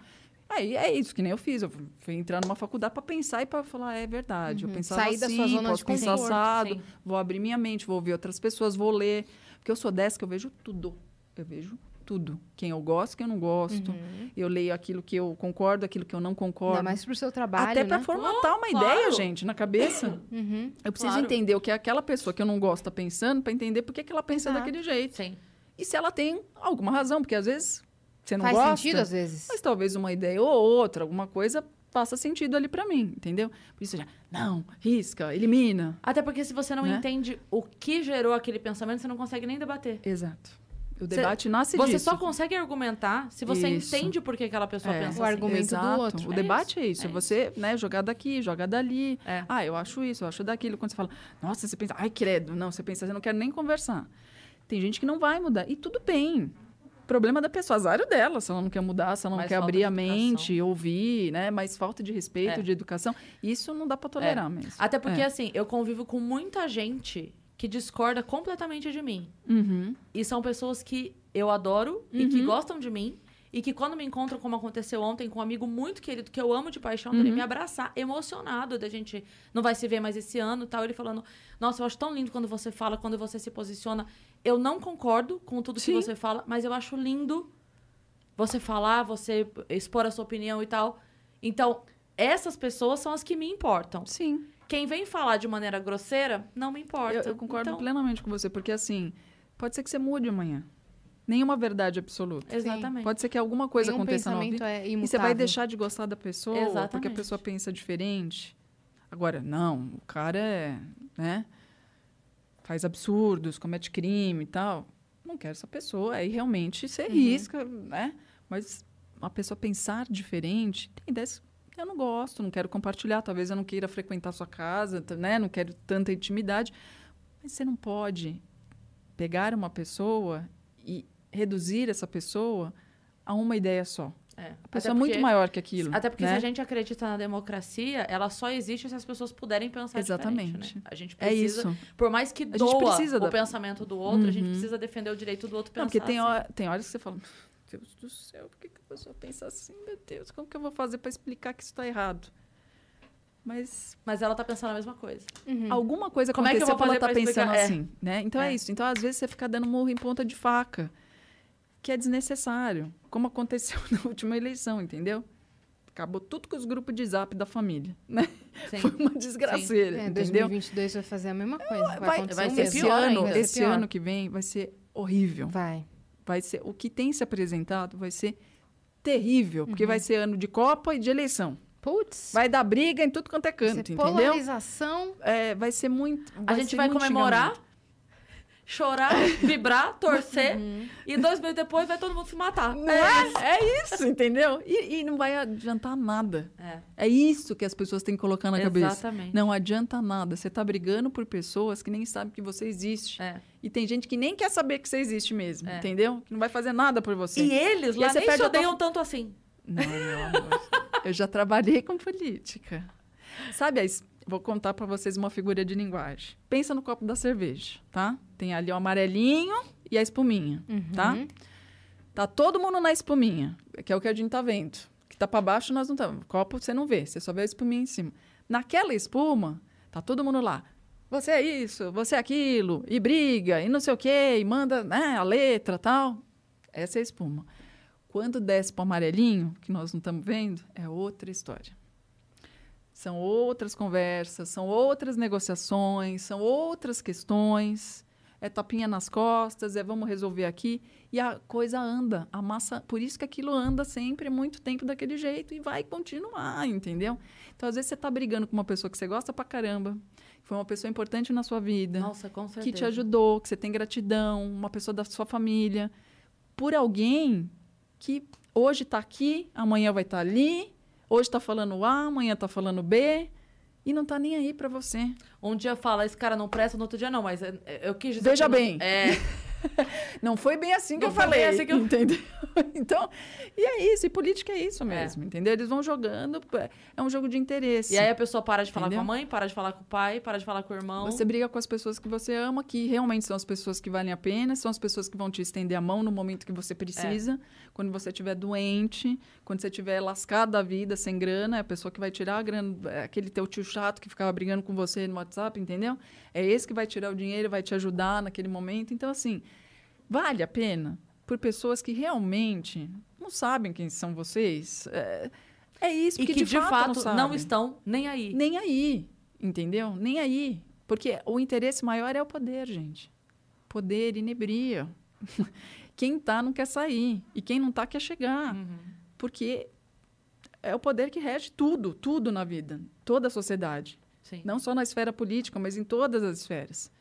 aí é isso, que nem eu fiz. Eu fui entrar numa faculdade para pensar e para falar, é verdade. Uhum. Eu pensava Sair assim, da sua zona posso de pensar assado, vou abrir minha mente, vou ouvir outras pessoas, vou ler. Porque eu sou dessa que eu vejo tudo. Eu vejo tudo. Quem eu gosto, quem eu não gosto. Uhum. Eu leio aquilo que eu concordo, aquilo que eu não concordo. Ainda mais pro seu trabalho, Até né? para formatar oh, uma claro. ideia, gente, na cabeça. Uhum. Eu preciso claro. entender o que aquela pessoa que eu não gosto tá pensando, para entender por que que ela pensa Exato. daquele jeito. Sim. E se ela tem alguma razão, porque às vezes você não Faz gosta. Faz sentido, às vezes. Mas talvez uma ideia ou outra, alguma coisa... faça sentido ali pra mim, entendeu? Por isso já, não, risca, elimina. Até porque se você não né? entende o que gerou aquele pensamento, você não consegue nem debater. Exato. O debate você, nasce você disso. Você só consegue argumentar se você isso. entende por que aquela pessoa é, pensa o assim. O argumento Exato. do outro. O é debate isso. é isso. É você, isso. né, jogar daqui, jogar dali. É. Ah, eu acho isso, eu acho daquilo. Quando você fala, nossa, você pensa, ai, credo. Não, você pensa, eu não quero nem conversar. Tem gente que não vai mudar. E tudo bem. Problema da pessoa, azar dela, se ela não quer mudar, se ela não mais quer abrir a mente, ouvir, né? Mas falta de respeito, é. de educação, isso não dá pra tolerar é. mesmo. Até porque, é. assim, eu convivo com muita gente que discorda completamente de mim. Uhum. E são pessoas que eu adoro uhum. e que gostam de mim. E que quando me encontram, como aconteceu ontem, com um amigo muito querido, que eu amo de paixão, uhum. ele me abraçar, emocionado, da gente não vai se ver mais esse ano e tal. Ele falando, nossa, eu acho tão lindo quando você fala, quando você se posiciona. Eu não concordo com tudo Sim. que você fala, mas eu acho lindo você falar, você expor a sua opinião e tal. Então, essas pessoas são as que me importam. Sim. Quem vem falar de maneira grosseira, não me importa. Eu, eu concordo então... plenamente com você, porque assim, pode ser que você mude amanhã. Nenhuma verdade absoluta. Exatamente. Pode ser que alguma coisa Nenhum aconteça na vida. É e você vai deixar de gostar da pessoa Exatamente. porque a pessoa pensa diferente. Agora, não, o cara é, né, faz absurdos, comete crime e tal. Não quero essa pessoa. Aí realmente você uhum. risca, né? Mas uma pessoa pensar diferente, tem dessa, eu não gosto, não quero compartilhar. Talvez eu não queira frequentar a sua casa, né? Não quero tanta intimidade. Mas você não pode pegar uma pessoa e reduzir essa pessoa a uma ideia só. É. A pessoa é muito maior que aquilo. Até porque, né? se a gente acredita na democracia, ela só existe se as pessoas puderem pensar Exatamente. diferente. Né? A gente precisa, é isso. por mais que a doa o da... pensamento do outro, uhum. a gente precisa defender o direito do outro pensar. Não, porque tem, assim. hora, tem horas que você fala, meu Deus do céu, por que a pessoa pensa assim? Meu Deus, como que eu vou fazer para explicar que isso está errado? Mas, Mas ela tá pensando a mesma coisa. Uhum. Alguma coisa Como aconteceu é que eu vou fazer ela tá pensando explicar? assim. É. Né? Então é. é isso. Então, às vezes, você fica dando murro em ponta de faca, que é desnecessário. Como aconteceu na última eleição, entendeu? Acabou tudo com os grupos de zap da família, né? Sim. Foi uma desgraceira, é, entendeu? dois mil e vinte e dois vai fazer a mesma coisa. Vai, vai, vai ser esse pior, ano, vai ser esse pior. ano que vem vai ser horrível. Vai. Vai ser, o que tem se apresentado vai ser terrível, porque uhum. vai ser ano de Copa e de eleição. Putz. Vai dar briga em tudo quanto é canto, entendeu? Polarização. É, vai ser muito... Vai a gente vai comemorar, chorar, vibrar, torcer, uhum. e dois meses depois vai todo mundo se matar. É, é isso, entendeu? E, e não vai adiantar nada. É. É isso que as pessoas têm que colocar na Exatamente. Cabeça. Exatamente. Não adianta nada. Você está brigando por pessoas que nem sabem que você existe. É. E tem gente que nem quer saber que você existe mesmo, é. Entendeu? Que não vai fazer nada por você. E eles lá e nem se odeiam tua... tanto assim. Não, meu amor. Eu já trabalhei com política. Sabe, as... vou contar para vocês uma figura de linguagem. Pensa no copo da cerveja, tá? Tem ali o amarelinho e a espuminha, uhum. tá? Tá todo mundo na espuminha, que é o que a gente tá vendo. Que tá para baixo, nós não estamos. Copo você não vê, você só vê a espuminha em cima. Naquela espuma, tá todo mundo lá. Você é isso, você é aquilo, e briga, e não sei o quê, e manda, né, a letra, tal. Essa é a espuma. Quando desce para o amarelinho, que nós não estamos vendo, é outra história. São outras conversas, são outras negociações, são outras questões. É tapinha nas costas, é vamos resolver aqui. E a coisa anda, a massa... Por isso que aquilo anda sempre, muito tempo daquele jeito e vai continuar, entendeu? Então, às vezes, você está brigando com uma pessoa que você gosta pra caramba, que foi uma pessoa importante na sua vida. Nossa, com certeza. Que te ajudou, que você tem gratidão, uma pessoa da sua família. Por alguém... que hoje está aqui, amanhã vai estar tá ali, hoje está falando A, amanhã está falando B, e não está nem aí para você. Um dia fala, esse cara não presta, no outro dia não, mas eu quis dizer... Veja bem. Não... É. Não foi bem assim que eu falei, assim que eu... entendeu? Então, e é isso, e política é isso mesmo, é. Entendeu? Eles vão jogando, é um jogo de interesse. E aí a pessoa para de falar entendeu? Com a mãe, para de falar com o pai, para de falar com o irmão. Você briga com as pessoas que você ama, que realmente são as pessoas que valem a pena, são as pessoas que vão te estender a mão no momento que você precisa, é. Quando você estiver doente, quando você estiver lascado da vida, sem grana, é a pessoa que vai tirar a grana, é aquele teu tio chato que ficava brigando com você no WhatsApp, entendeu? É esse que vai tirar o dinheiro, vai te ajudar naquele momento, então assim... Vale a pena por pessoas que realmente não sabem quem são vocês. É, é isso, porque e que de, de fato, fato não, não estão nem aí. Nem aí, entendeu? Nem aí. Porque o interesse maior é o poder, gente. Poder inebria. Quem tá não quer sair. E quem não tá quer chegar. Uhum. Porque é o poder que rege tudo, tudo na vida. Toda a sociedade. Sim. Não só na esfera política, mas em todas as esferas.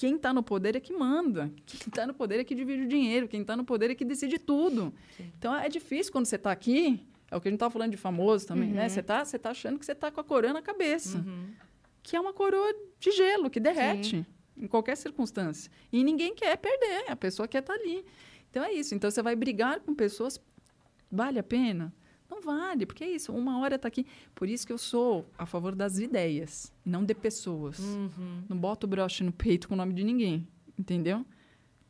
Quem está no poder é que manda. Quem está no poder é que divide o dinheiro. Quem está no poder é que decide tudo. Sim. Então, é difícil quando você está aqui... É o que a gente estava falando de famoso também, uhum. né? Você está tá achando que você está com a coroa na cabeça. Uhum. Que é uma coroa de gelo, que derrete. Sim. Em qualquer circunstância. E ninguém quer perder. A pessoa quer estar tá ali. Então, é isso. Então, você vai brigar com pessoas... Vale a pena? Não vale, porque é isso. Uma hora está aqui. Por isso que eu sou a favor das ideias, não de pessoas. Uhum. Não boto o broche no peito com o nome de ninguém, entendeu?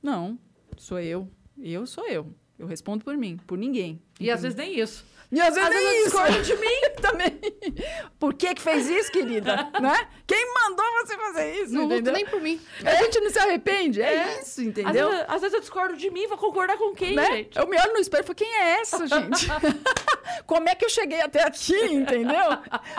Não, sou eu. Eu sou eu. Eu respondo por mim, por ninguém. E entendeu? Às vezes nem isso. E às vezes, às vezes discorda de mim também. Por que que fez isso, querida? Né? Quem mandou você fazer isso? Não luto nem por mim. É. A gente não se arrepende? É, é isso, entendeu? Às vezes, às vezes eu discordo de mim, vou concordar com quem, né? gente? Eu me olho no espelho e falo, quem é essa, gente? Como é que eu cheguei até aqui, entendeu?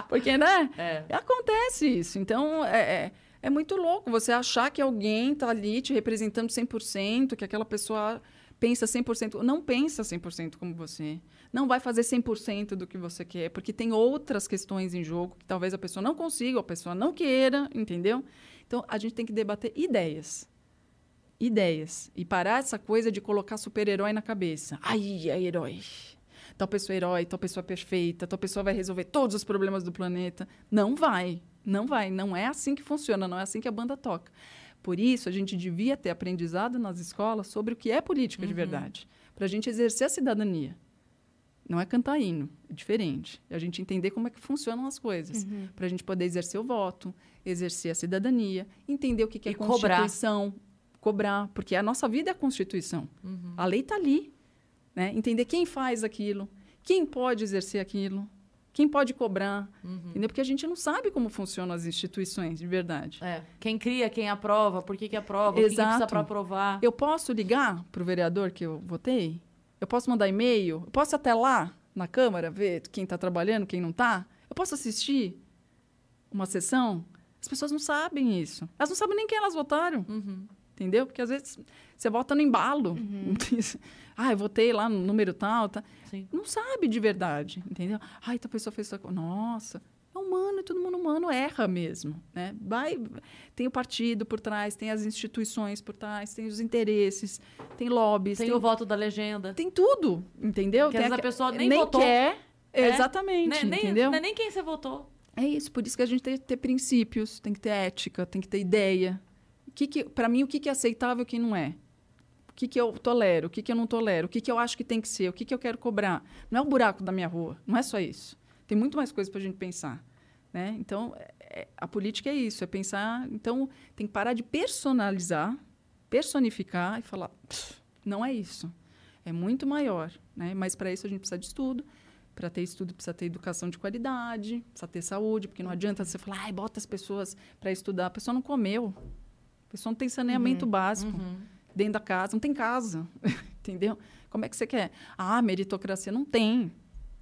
Porque, né? É. Acontece isso. Então, é, é, é muito louco você achar que alguém tá ali te representando cem por cento, que aquela pessoa... Pensa cem por cento, não pensa cem por cento como você. Não vai fazer cem por cento do que você quer, porque tem outras questões em jogo que talvez a pessoa não consiga, ou a pessoa não queira, entendeu? Então, a gente tem que debater ideias. Ideias. E parar essa coisa de colocar super-herói na cabeça. Ai, é herói. Tal pessoa é herói, tal pessoa é perfeita, tal pessoa vai resolver todos os problemas do planeta. Não vai, não vai. Não é assim que funciona, não é assim que a banda toca. Por isso, a gente devia ter aprendizado nas escolas sobre o que é política uhum. de verdade, para a gente exercer a cidadania. Não é cantar hino, é diferente. É a gente entender como é que funcionam as coisas, uhum. para a gente poder exercer o voto, exercer a cidadania, entender o que, que é a Constituição, cobrar. cobrar, porque a nossa vida é a Constituição. Uhum. A lei está ali. Né? Entender quem faz aquilo, quem pode exercer aquilo, quem pode cobrar, uhum. entendeu? Porque a gente não sabe como funcionam as instituições, de verdade. É. Quem cria, quem aprova, por que que aprova, Exato. O que, que precisa para aprovar. Eu posso ligar para o vereador que eu votei? Eu posso mandar e-mail? Eu posso até lá? na câmara, ver quem está trabalhando, quem não está? Eu posso assistir uma sessão? As pessoas não sabem isso. Elas não sabem nem quem elas votaram. Uhum. Entendeu? Porque, às vezes, você vota no embalo. Uhum. Ah, eu votei lá no número tal. Tá. Não sabe de verdade, entendeu? Ah, então a pessoa fez... Nossa, é humano, todo mundo humano erra mesmo, né? Vai... Tem o partido por trás, tem as instituições por trás, tem os interesses, tem lobbies. Tem, tem... o voto da legenda. Tem tudo, entendeu? Porque às vezes a pessoa nem, nem votou. Quer, é, exatamente, nem, entendeu? Nem, nem quem você votou. É isso, por isso que a gente tem que ter princípios, tem que ter ética, tem que ter ideia. Que que, para mim, o que, que é aceitável e o que não é? O que, que eu tolero, o que, que eu não tolero, o que, que eu acho que tem que ser, o que, que eu quero cobrar. Não é o buraco da minha rua, não é só isso. Tem muito mais coisa para a gente pensar. Né? Então, é, a política é isso, é pensar... Então, tem que parar de personalizar, personificar e falar, não é isso, é muito maior. Né? Mas, para isso, a gente precisa de estudo. Para ter estudo, precisa ter educação de qualidade, precisa ter saúde, porque não adianta você falar, ai, bota as pessoas para estudar. A pessoa não comeu. A pessoa não tem saneamento uhum, básico uhum. dentro da casa. Não tem casa, entendeu? Como é que você quer? Ah, meritocracia não tem.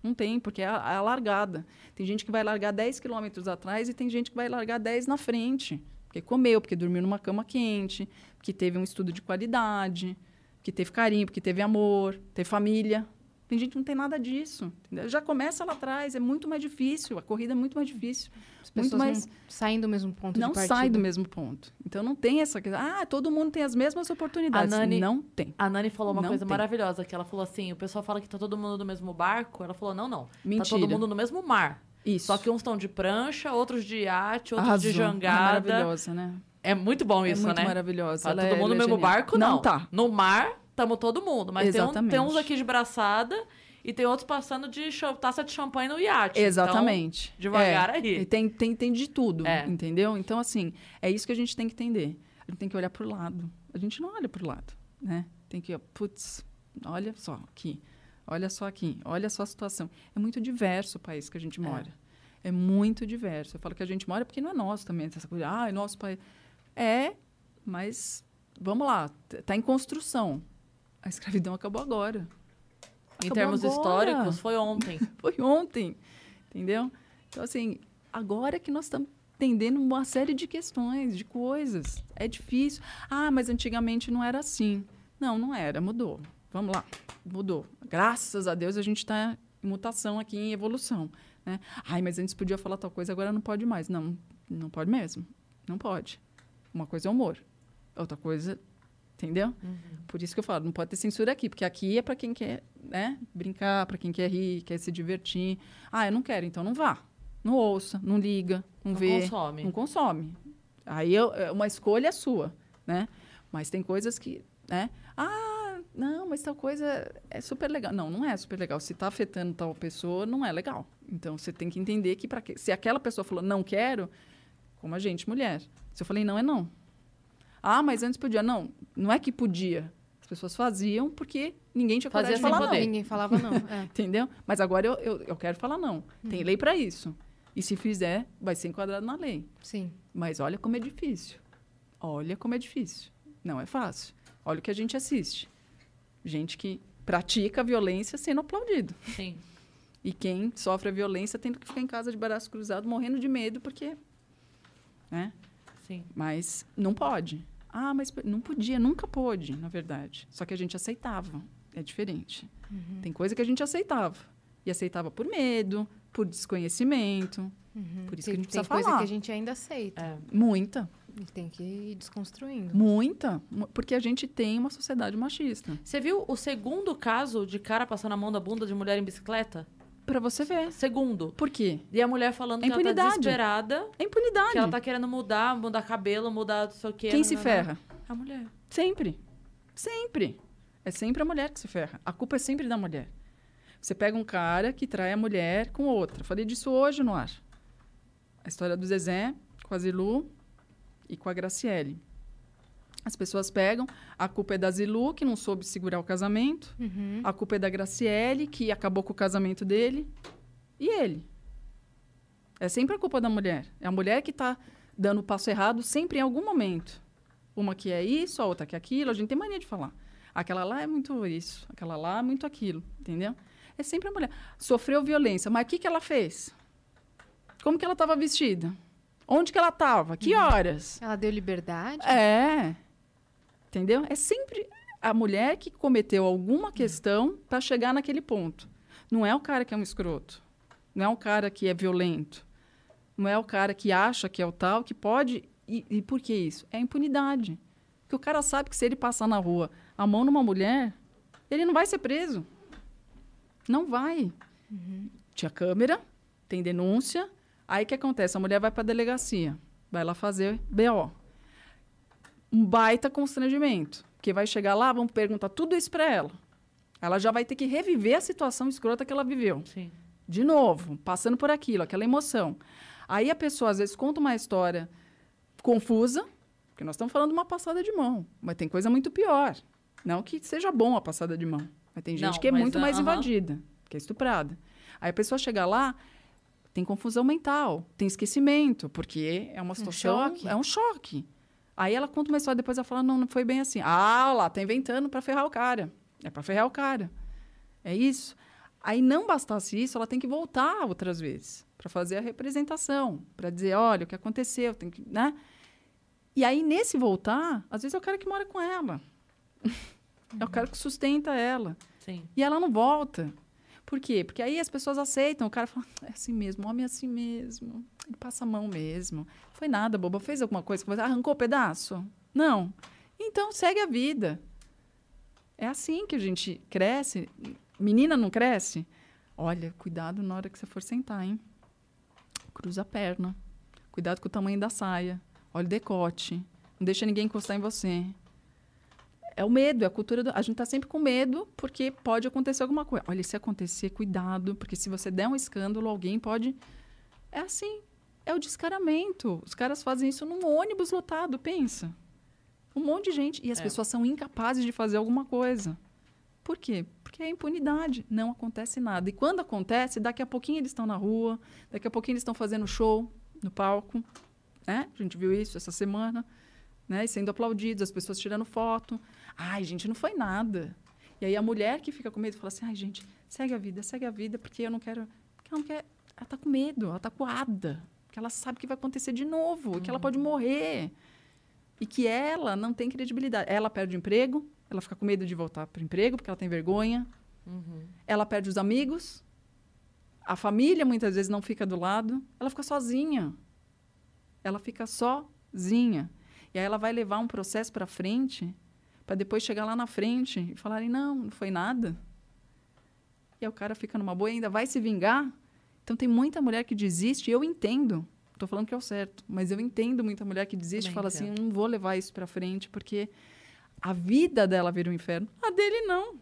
Não tem, porque é a, a largada. Tem gente que vai largar dez quilômetros atrás e tem gente que vai largar dez na frente. Porque comeu, porque dormiu numa cama quente, porque teve um estudo de qualidade, porque teve carinho, porque teve amor, teve família. Tem gente que não tem nada disso. Entendeu? Já começa lá atrás, é muito mais difícil. A corrida é muito mais difícil. As pessoas muito mais... não saem do mesmo ponto não de partida. Não saem do mesmo ponto. Então, não tem essa... Ah, todo mundo tem as mesmas oportunidades. A Nani, não tem. A Nani falou uma não coisa tem. maravilhosa, que ela falou assim, o pessoal fala que tá todo mundo no mesmo barco. Ela falou, não, não. Mentira. Tá todo mundo no mesmo mar. Isso. Só que uns estão de prancha, outros de iate, outros Arrasou. de jangada. É maravilhosa, né? É muito bom isso, né? É muito né? maravilhosa. Tá ela todo é, mundo no é mesmo genial. barco, não. Não tá. No mar... Estamos todo mundo, mas tem, um, tem uns aqui de braçada e tem outros passando de taça de champanhe no iate. Exatamente. Então, devagar é. aí. Tem, tem, tem de tudo, é. entendeu? Então, assim, é isso que a gente tem que entender. A gente tem que olhar para o lado. A gente não olha para o lado, né? Tem que, putz, olha só aqui, olha só aqui, olha só a situação. É muito diverso o país que a gente mora. É, é muito diverso. Eu falo que a gente mora porque não é nosso também. Essa coisa, ah, é nosso país. É, mas vamos lá, está em construção. A escravidão acabou agora. Acabou em termos agora. históricos, foi ontem. Foi ontem, entendeu? Então, assim, agora que nós estamos entendendo uma série de questões, de coisas. É difícil. Ah, mas antigamente não era assim. Não, não era, mudou. Vamos lá, mudou. Graças a Deus a gente está em mutação aqui, em evolução. Né? Ai, mas antes podia falar tal coisa, agora não pode mais. Não, não pode mesmo. Não pode. Uma coisa é humor, outra coisa... Entendeu? Uhum. Por isso que eu falo, não pode ter censura aqui, porque aqui é para quem quer, né, brincar, para quem quer rir, quer se divertir. Ah, eu não quero, então não vá. Não ouça, não liga, não, não vê. Consome. Não consome. Aí eu, uma escolha é sua, né? Mas tem coisas que, né? Ah, não, mas tal coisa é super legal. Não, não é super legal. Se está afetando tal pessoa, não é legal. Então, você tem que entender que, pra que se aquela pessoa falou não quero, como a gente, mulher. Se eu falei não, é não. Ah, mas antes podia. Não, não é que podia. As pessoas faziam porque ninguém tinha coragem de falar não. Ninguém falava não. É. Entendeu? Mas agora eu, eu, eu quero falar não. Uhum. Tem lei para isso. E se fizer, vai ser enquadrado na lei. Sim. Mas olha como é difícil. Olha como é difícil. Não é fácil. Olha o que a gente assiste. Gente que pratica a violência sendo aplaudido. Sim. E quem sofre a violência tendo que ficar em casa de braço cruzado, morrendo de medo, porque... Né? Sim. Mas não pode. Ah, mas não podia, nunca pôde, na verdade. Só que a gente aceitava. É diferente. Uhum. Tem coisa que a gente aceitava. E aceitava por medo, por desconhecimento. Uhum. Por isso tem, que a gente precisa falar. Tem coisa que a gente ainda aceita. É. Muita. E tem que ir desconstruindo. Muita. Porque a gente tem uma sociedade machista. Você viu o segundo caso de cara passando a mão na bunda de mulher em bicicleta? Pra você ver. Segundo. Por quê? E a mulher falando é que ela tá desesperada. É impunidade. Que ela tá querendo mudar, mudar cabelo, mudar não sei o quê. Quem não, se não, ferra? Não. A mulher. Sempre. Sempre. É sempre a mulher que se ferra. A culpa é sempre da mulher. Você pega um cara que trai a mulher com outra. Falei disso hoje no ar. A história do Zezé, com a Zilu e com a Graciele. As pessoas pegam, a culpa é da Zilu, que não soube segurar o casamento. Uhum. A culpa é da Graciele, que acabou com o casamento dele. E ele? É sempre a culpa da mulher. É a mulher que está dando o passo errado sempre em algum momento. Uma que é isso, a outra que é aquilo. A gente tem mania de falar. Aquela lá é muito isso, aquela lá é muito aquilo, entendeu? É sempre a mulher. Sofreu violência, mas o que, que ela fez? Como que ela estava vestida? Onde que ela estava? Que horas? Ela deu liberdade? É. Entendeu? É sempre a mulher que cometeu alguma questão para chegar naquele ponto. Não é o cara que é um escroto. Não é o cara que é violento. Não é o cara que acha que é o tal, que pode... E, e por que isso? É impunidade. Porque o cara sabe que se ele passar na rua a mão numa mulher, ele não vai ser preso. Não vai. Uhum. Tinha câmera, tem denúncia. Aí o que acontece? A mulher vai para a delegacia. Vai lá fazer B O. Um baita constrangimento. Porque vai chegar lá, vão perguntar tudo isso para ela. Ela já vai ter que reviver a situação escrota que ela viveu. Sim. De novo, passando por aquilo, aquela emoção. Aí a pessoa, às vezes, conta uma história confusa, porque nós estamos falando de uma passada de mão, mas tem coisa muito pior. Não que seja bom a passada de mão, mas tem gente não, que é muito uh, mais uh-huh. invadida, que é estuprada. Aí a pessoa chega lá, tem confusão mental, tem esquecimento, porque é uma situação... Um choque. É um choque. Aí ela conta uma história, depois ela fala, não, não foi bem assim. Ah, lá, tá inventando para ferrar o cara. É para ferrar o cara. É isso. Aí, não bastasse isso, ela tem que voltar outras vezes para fazer a representação, para dizer, olha, o que aconteceu, tem que, né? E aí, nesse voltar, às vezes é o cara que mora com ela. Uhum. É o cara que sustenta ela. Sim. E ela não volta. Por quê? Porque aí as pessoas aceitam. O cara fala, é assim mesmo, homem é assim mesmo. Ele passa a mão mesmo. Foi nada, boba. Fez alguma coisa? Arrancou o pedaço? Não. Então, segue a vida. É assim que a gente cresce. Menina não cresce? Olha, cuidado na hora que você for sentar, hein? Cruza a perna. Cuidado com o tamanho da saia. Olha o decote. Não deixa ninguém encostar em você. É o medo, é a cultura do... A gente tá sempre com medo porque pode acontecer alguma coisa. Olha, se acontecer, cuidado, porque se você der um escândalo, alguém pode... É assim, é o descaramento. Os caras fazem isso num ônibus lotado, pensa. Um monte de gente. E as é. pessoas são incapazes de fazer alguma coisa. Por quê? Porque é impunidade. Não acontece nada. E quando acontece, daqui a pouquinho eles estão na rua, daqui a pouquinho eles estão fazendo show no palco. Né? A gente viu isso essa semana. Né? E sendo aplaudidos, as pessoas tirando foto. Ai, gente, não foi nada. E aí a mulher que fica com medo fala assim, ai, gente, segue a vida, segue a vida, porque eu não quero... Porque ela não quer... Ela está com medo, ela está coada. Porque ela sabe que vai acontecer de novo, uhum. que ela pode morrer. E que ela não tem credibilidade. Ela perde o emprego, ela fica com medo de voltar para o emprego, porque ela tem vergonha. Uhum. Ela perde os amigos. A família, muitas vezes, não fica do lado. Ela fica sozinha. Ela fica sozinha. E aí ela vai levar um processo para frente, para depois chegar lá na frente e falarem, não, não foi nada. E aí o cara fica numa boa e ainda vai se vingar. Então, tem muita mulher que desiste, e eu entendo. Estou falando que é o certo, mas eu entendo muita mulher que desiste e fala entendo. assim, não vou levar isso para frente, porque a vida dela vira um inferno. A dele não.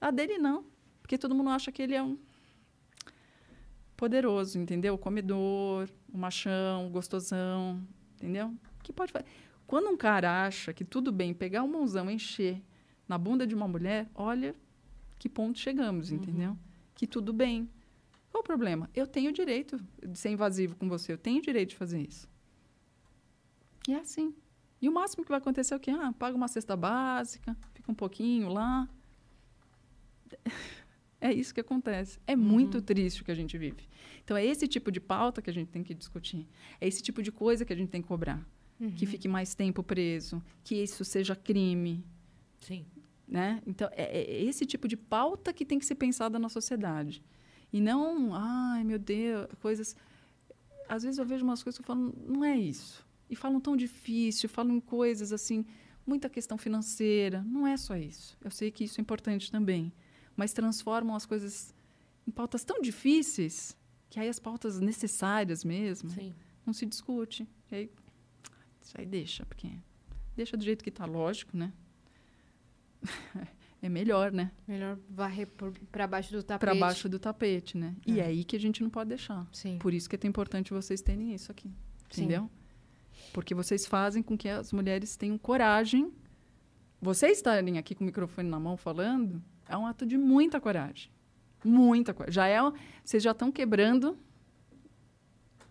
A dele não. Porque todo mundo acha que ele é um poderoso, entendeu? O comedor, o machão, o gostosão, entendeu? Que pode fazer. Quando um cara acha que tudo bem pegar um mãozão e encher na bunda de uma mulher, olha que ponto chegamos, entendeu? Uhum. Que tudo bem. Qual o problema? Eu tenho o direito de ser invasivo com você. Eu tenho o direito de fazer isso. E é assim. E o máximo que vai acontecer é o quê? Ah, paga uma cesta básica, fica um pouquinho lá. É isso que acontece. É uhum. muito triste o que a gente vive. Então, é esse tipo de pauta que a gente tem que discutir. É esse tipo de coisa que a gente tem que cobrar. Uhum. Que fique mais tempo preso, que isso seja crime. Sim. Né? Então, é, é esse tipo de pauta que tem que ser pensada na sociedade. E não, ai, meu Deus, coisas... Às vezes eu vejo umas coisas que eu falo, não é isso. E falam tão difícil, falam em coisas assim, muita questão financeira. Não é só isso. Eu sei que isso é importante também. Mas transformam as coisas em pautas tão difíceis que aí as pautas necessárias mesmo Sim. não se discute. E aí, isso aí deixa, porque deixa do jeito que está, lógico, né? É melhor, né? Melhor varrer para baixo do tapete. Para baixo do tapete, né? É. E é aí que a gente não pode deixar. Sim. Por isso que é tão importante vocês terem isso aqui. Entendeu? Sim. Porque vocês fazem com que as mulheres tenham coragem. Vocês estarem aqui com o microfone na mão falando é um ato de muita coragem. Muita coragem. Já é, vocês já estão quebrando,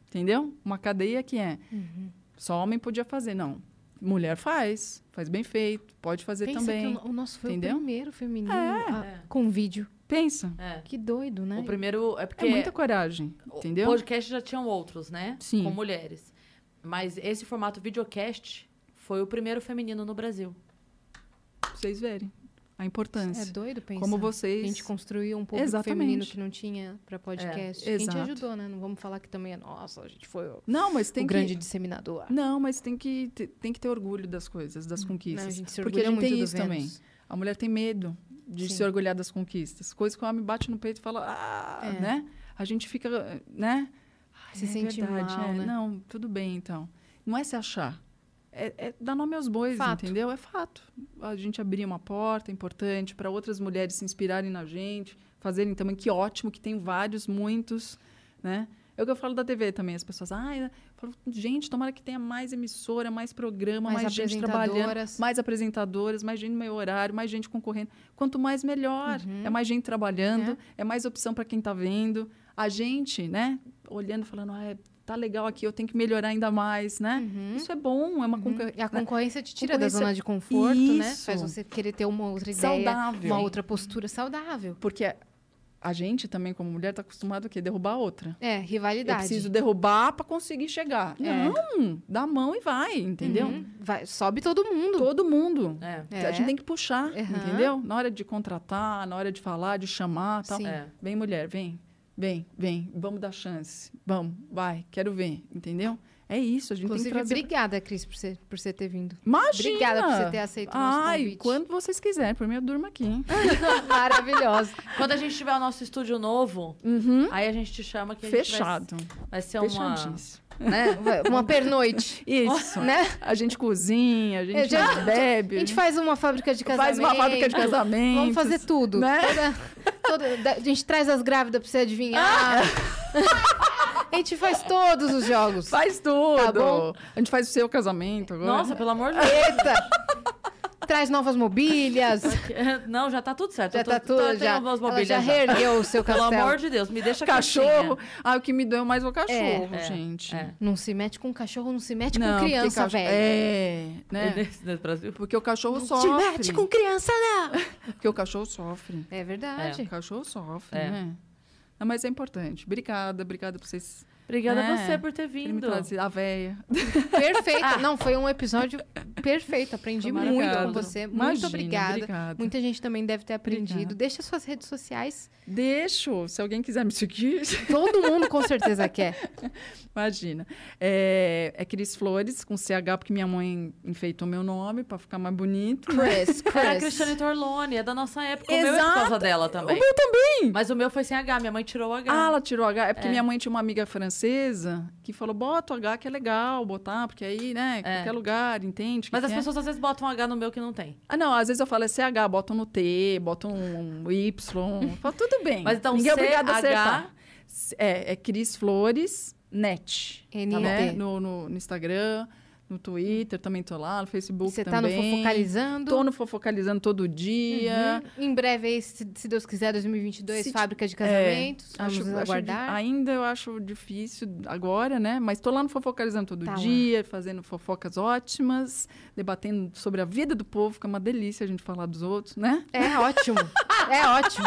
entendeu? Uma cadeia que é... Uhum. Só homem podia fazer. Não. Mulher faz, faz bem feito, pode fazer Pensa também. Que o, o nosso foi entendeu? o primeiro feminino é. a, com vídeo. Pensa. É. Que doido, né? O primeiro... É, porque é muita coragem, entendeu? O podcast já tinham outros, né? Sim. Com mulheres. Mas esse formato videocast foi o primeiro feminino no Brasil. Pra vocês verem a importância. É doido pensar. Como vocês... A gente construiu um pouco feminino que não tinha para podcast. É, a gente ajudou, né? Não vamos falar que também é... Nossa, a gente foi o, não, mas tem o que... grande disseminador. Não, mas tem que, tem que ter orgulho das coisas, das conquistas. Não, a gente se orgulha. Porque a gente muito tem isso também. A mulher tem medo de Sim. se orgulhar das conquistas. Coisa que o homem bate no peito e fala... Ah, é. né? A gente fica... né? Ai, se é sente verdade, mal, é. né? Não, tudo bem, então. Não é se achar. É, é dar nome aos bois, fato. entendeu? É fato. A gente abrir uma porta importante para outras mulheres se inspirarem na gente, fazerem também. Que ótimo, que tem vários, muitos, né? É o que eu falo da T V também. As pessoas... Ah, eu falo, gente, tomara que tenha mais emissora, mais programa, mais, mais gente trabalhando. Mais apresentadoras, mais gente no meio horário, mais gente concorrendo. Quanto mais, melhor. Uhum. É mais gente trabalhando, é, é mais opção para quem está vendo. A gente, né, olhando, falando... Ah, tá legal aqui, eu tenho que melhorar ainda mais, né? Uhum. Isso é bom, é uma... Uhum. Concor... E a concorrência te tira concorrência... da zona de conforto, Isso. né? Faz você querer ter uma outra ideia, saudável. uma outra postura saudável. Porque... A... A gente também, como mulher, está acostumado a quê? Derrubar a outra. É, rivalidade. Eu preciso derrubar para conseguir chegar. É. Não, dá a mão e vai, entendeu? Uhum. Vai, sobe todo mundo. Todo mundo. É. É. A gente tem que puxar, uhum. entendeu? Na hora de contratar, na hora de falar, de chamar, tal. É. Vem, mulher, vem, vem, vem. Vamos dar chance. Vamos, vai, quero ver, entendeu? É isso, a gente Inclusive, tem que trazer... Obrigada, Cris, por você, por você ter vindo. Imagina! Obrigada por você ter aceito o nosso Ai, convite. Ai, quando vocês quiserem. Por mim, eu durmo aqui, hein? Maravilhosa. Quando a gente tiver o nosso estúdio novo, uhum. aí a gente te chama que a Fechado. gente vai, vai ser uma... Né? Uma pernoite. Isso. Né? A gente cozinha, a gente, a gente bebe. A gente faz uma fábrica de casamento. Faz uma fábrica de casamento. Vamos fazer tudo. Né? Toda, toda, a gente traz as grávidas pra você adivinhar. Ah. A gente faz todos os jogos. Faz tudo. Tá bom? A gente faz o seu casamento agora. Nossa, pelo amor de Deus. Eita. Traz novas mobílias. Não, já tá tudo certo. Já tô, tá tudo, tô, já. Novas mobílias, já reergueu já. o seu castelo. Pelo amor de Deus, me deixa cachorro. Quietinha. Ah, o que me doeu mais é o cachorro, é, gente. É. Não se mete com cachorro, não se mete não, com criança, cachorro, velho. É, né? Nesse, nesse Brasil. Porque o cachorro não sofre. Não se mete com criança, não. Porque o cachorro sofre. É verdade. É. O cachorro sofre, é. né? Não, mas é importante. Obrigada, obrigada por vocês. Obrigada é, a você por ter vindo. A véia. Perfeito. Ah. Não, foi um episódio perfeito. Aprendi muito com você. Imagina, muito obrigada. obrigada. Muita gente também deve ter aprendido. Obrigada. Deixa suas redes sociais. Deixo. Se alguém quiser me seguir. Todo mundo com certeza quer. Imagina. É, é Cris Flores, com C H, porque minha mãe enfeitou meu nome para ficar mais bonito. Cris, Cris. É a Cristiane Torlone, é da nossa época. Exato. O meu é por causa dela também. O meu também. Mas o meu foi sem H. Minha mãe tirou o H. Ah, ela tirou o H. É porque é. minha mãe tinha uma amiga francesa que falou, bota o H que é legal botar, porque aí, né, é. qualquer lugar, entende? Mas as pessoas às vezes botam um H no meu que não tem. Ah, não, às vezes eu falo é C H, botam no T, botam um Y, fala, tudo bem. Mas então, ninguém é obrigado a acertar. É, é Cris Flores Net, tá, né? no, no, no Instagram, no Twitter, também tô lá, no Facebook Você também. Você tá no Fofocalizando? Tô no Fofocalizando todo dia. Uhum. Em breve, aí, se, se Deus quiser, dois mil e vinte e dois, se fábrica de casamentos, é, vamos acho, aguardar. Acho, ainda eu acho difícil agora, né? Mas tô lá no Fofocalizando todo tá dia, lá. fazendo fofocas ótimas, debatendo sobre a vida do povo, que é uma delícia a gente falar dos outros, né? É ótimo, é ótimo.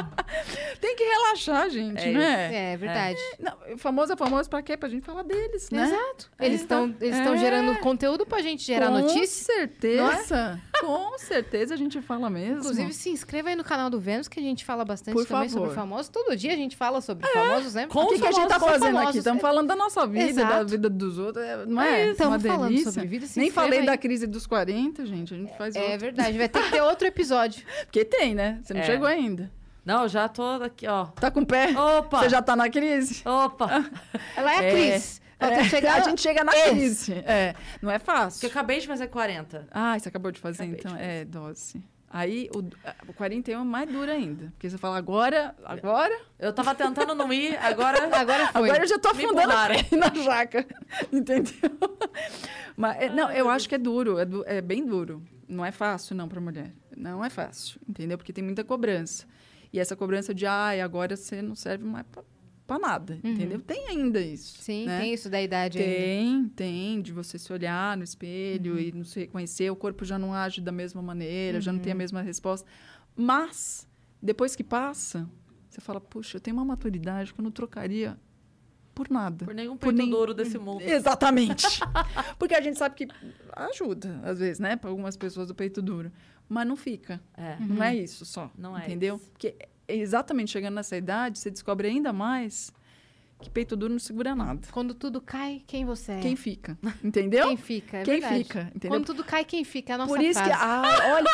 Tem que relaxar, gente, é, né? É, verdade. É, não, famoso é famoso pra quê? Pra gente falar deles, né? Exato. É, eles estão eles é. gerando conteúdo Tudo pra gente gerar com notícia? Com certeza. É? Com certeza a gente fala mesmo. Inclusive, se inscreva aí no canal do Vênus, que a gente fala bastante Por também favor. sobre famosos. Todo dia a gente fala sobre é. famosos, né? Com o que, que a gente tá fazendo famosos. aqui? Estamos falando da nossa vida, Exato. da vida dos outros. Não é? Estamos é falando delícia. sobre vida. Se Nem falei aí. da crise dos quarenta, gente. A gente faz É, outro. é verdade. Vai ter que ter outro episódio. Porque tem, né? Você não é. chegou ainda. Não, já tô aqui, ó. Tá com o pé? Opa! Você já tá na crise? Opa! Ela é a crise. É, chegar... A gente chega na crise. É, não é fácil. Porque eu acabei de fazer quarenta. Ah, você acabou de fazer, acabei então. De fazer. É, doce. Aí, o, o quarenta e um é mais duro ainda. Porque você fala, agora, agora... Eu tava tentando não ir, agora... Agora foi. Agora eu já tô afundando na jaca. Entendeu? Mas, não, eu acho que é duro. É, du... é bem duro. Não é fácil, não, pra mulher. Não é fácil, entendeu? Porque tem muita cobrança. E essa cobrança de, ai, ah, agora você não serve mais pra... pra nada, uhum. entendeu? Tem ainda isso. Sim, né? Tem isso da idade tem, ainda. Tem, tem. De você se olhar no espelho uhum. e não se reconhecer. O corpo já não age da mesma maneira, uhum. já não tem a mesma resposta. Mas, depois que passa, Você fala, puxa, eu tenho uma maturidade que eu não trocaria por nada. Por nenhum peito d'ouro desse mundo. Exatamente. Porque a gente sabe que ajuda, às vezes, né? Para algumas pessoas o peito duro. Mas não fica. É. Não uhum. é isso só. Não é. Entendeu? Isso. Porque exatamente chegando nessa idade, você descobre ainda mais que peito duro não segura nada. Quando tudo cai, quem você é? Quem fica. Entendeu? Quem fica. É quem verdade. Fica. Entendeu? Quando tudo cai, quem fica. É a nossa frase. Por isso frase. Que. Ah, olha.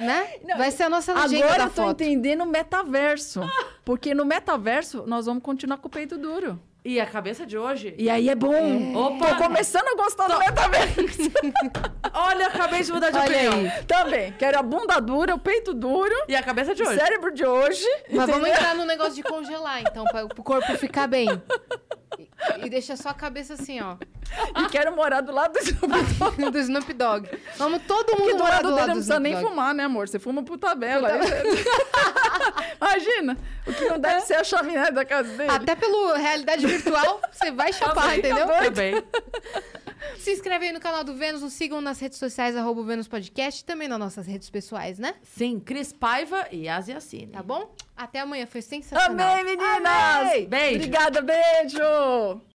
Né? Não, vai ser a nossa legenda da foto. Agora eu tô entendendo o metaverso. Porque no metaverso, nós vamos continuar com o peito duro. E a cabeça de hoje? E aí é bom. É. Opa, tô começando a gostar tô... do metaverso. Olha, acabei de mudar de opinião. Também. Quero a bunda dura, o peito duro. E a cabeça de hoje. O cérebro de hoje. Mas entendeu? Vamos entrar no negócio de congelar, então, para o corpo ficar bem. E, e deixa só a cabeça assim, ó. E quero morar do lado do Snoop Dogg. Do Snoop Dogg. Vamos todo mundo do morar do lado do Snoop Dogg. Não precisa nem fumar, né, amor? Você fuma por tabela. Imagina. O que não deve ser a chaminé da casa dele. Até pela realidade virtual, você vai chapar, entendeu? Também. Se inscreve aí no canal do Vênus, nos sigam nas redes sociais, arroba Vênus Podcast, e também nas nossas redes pessoais, né? Sim, Cris Paiva e Yas. Tá bom? Até amanhã, foi sensacional. Amei, meninas! Amei. Beijo! Obrigada, beijo!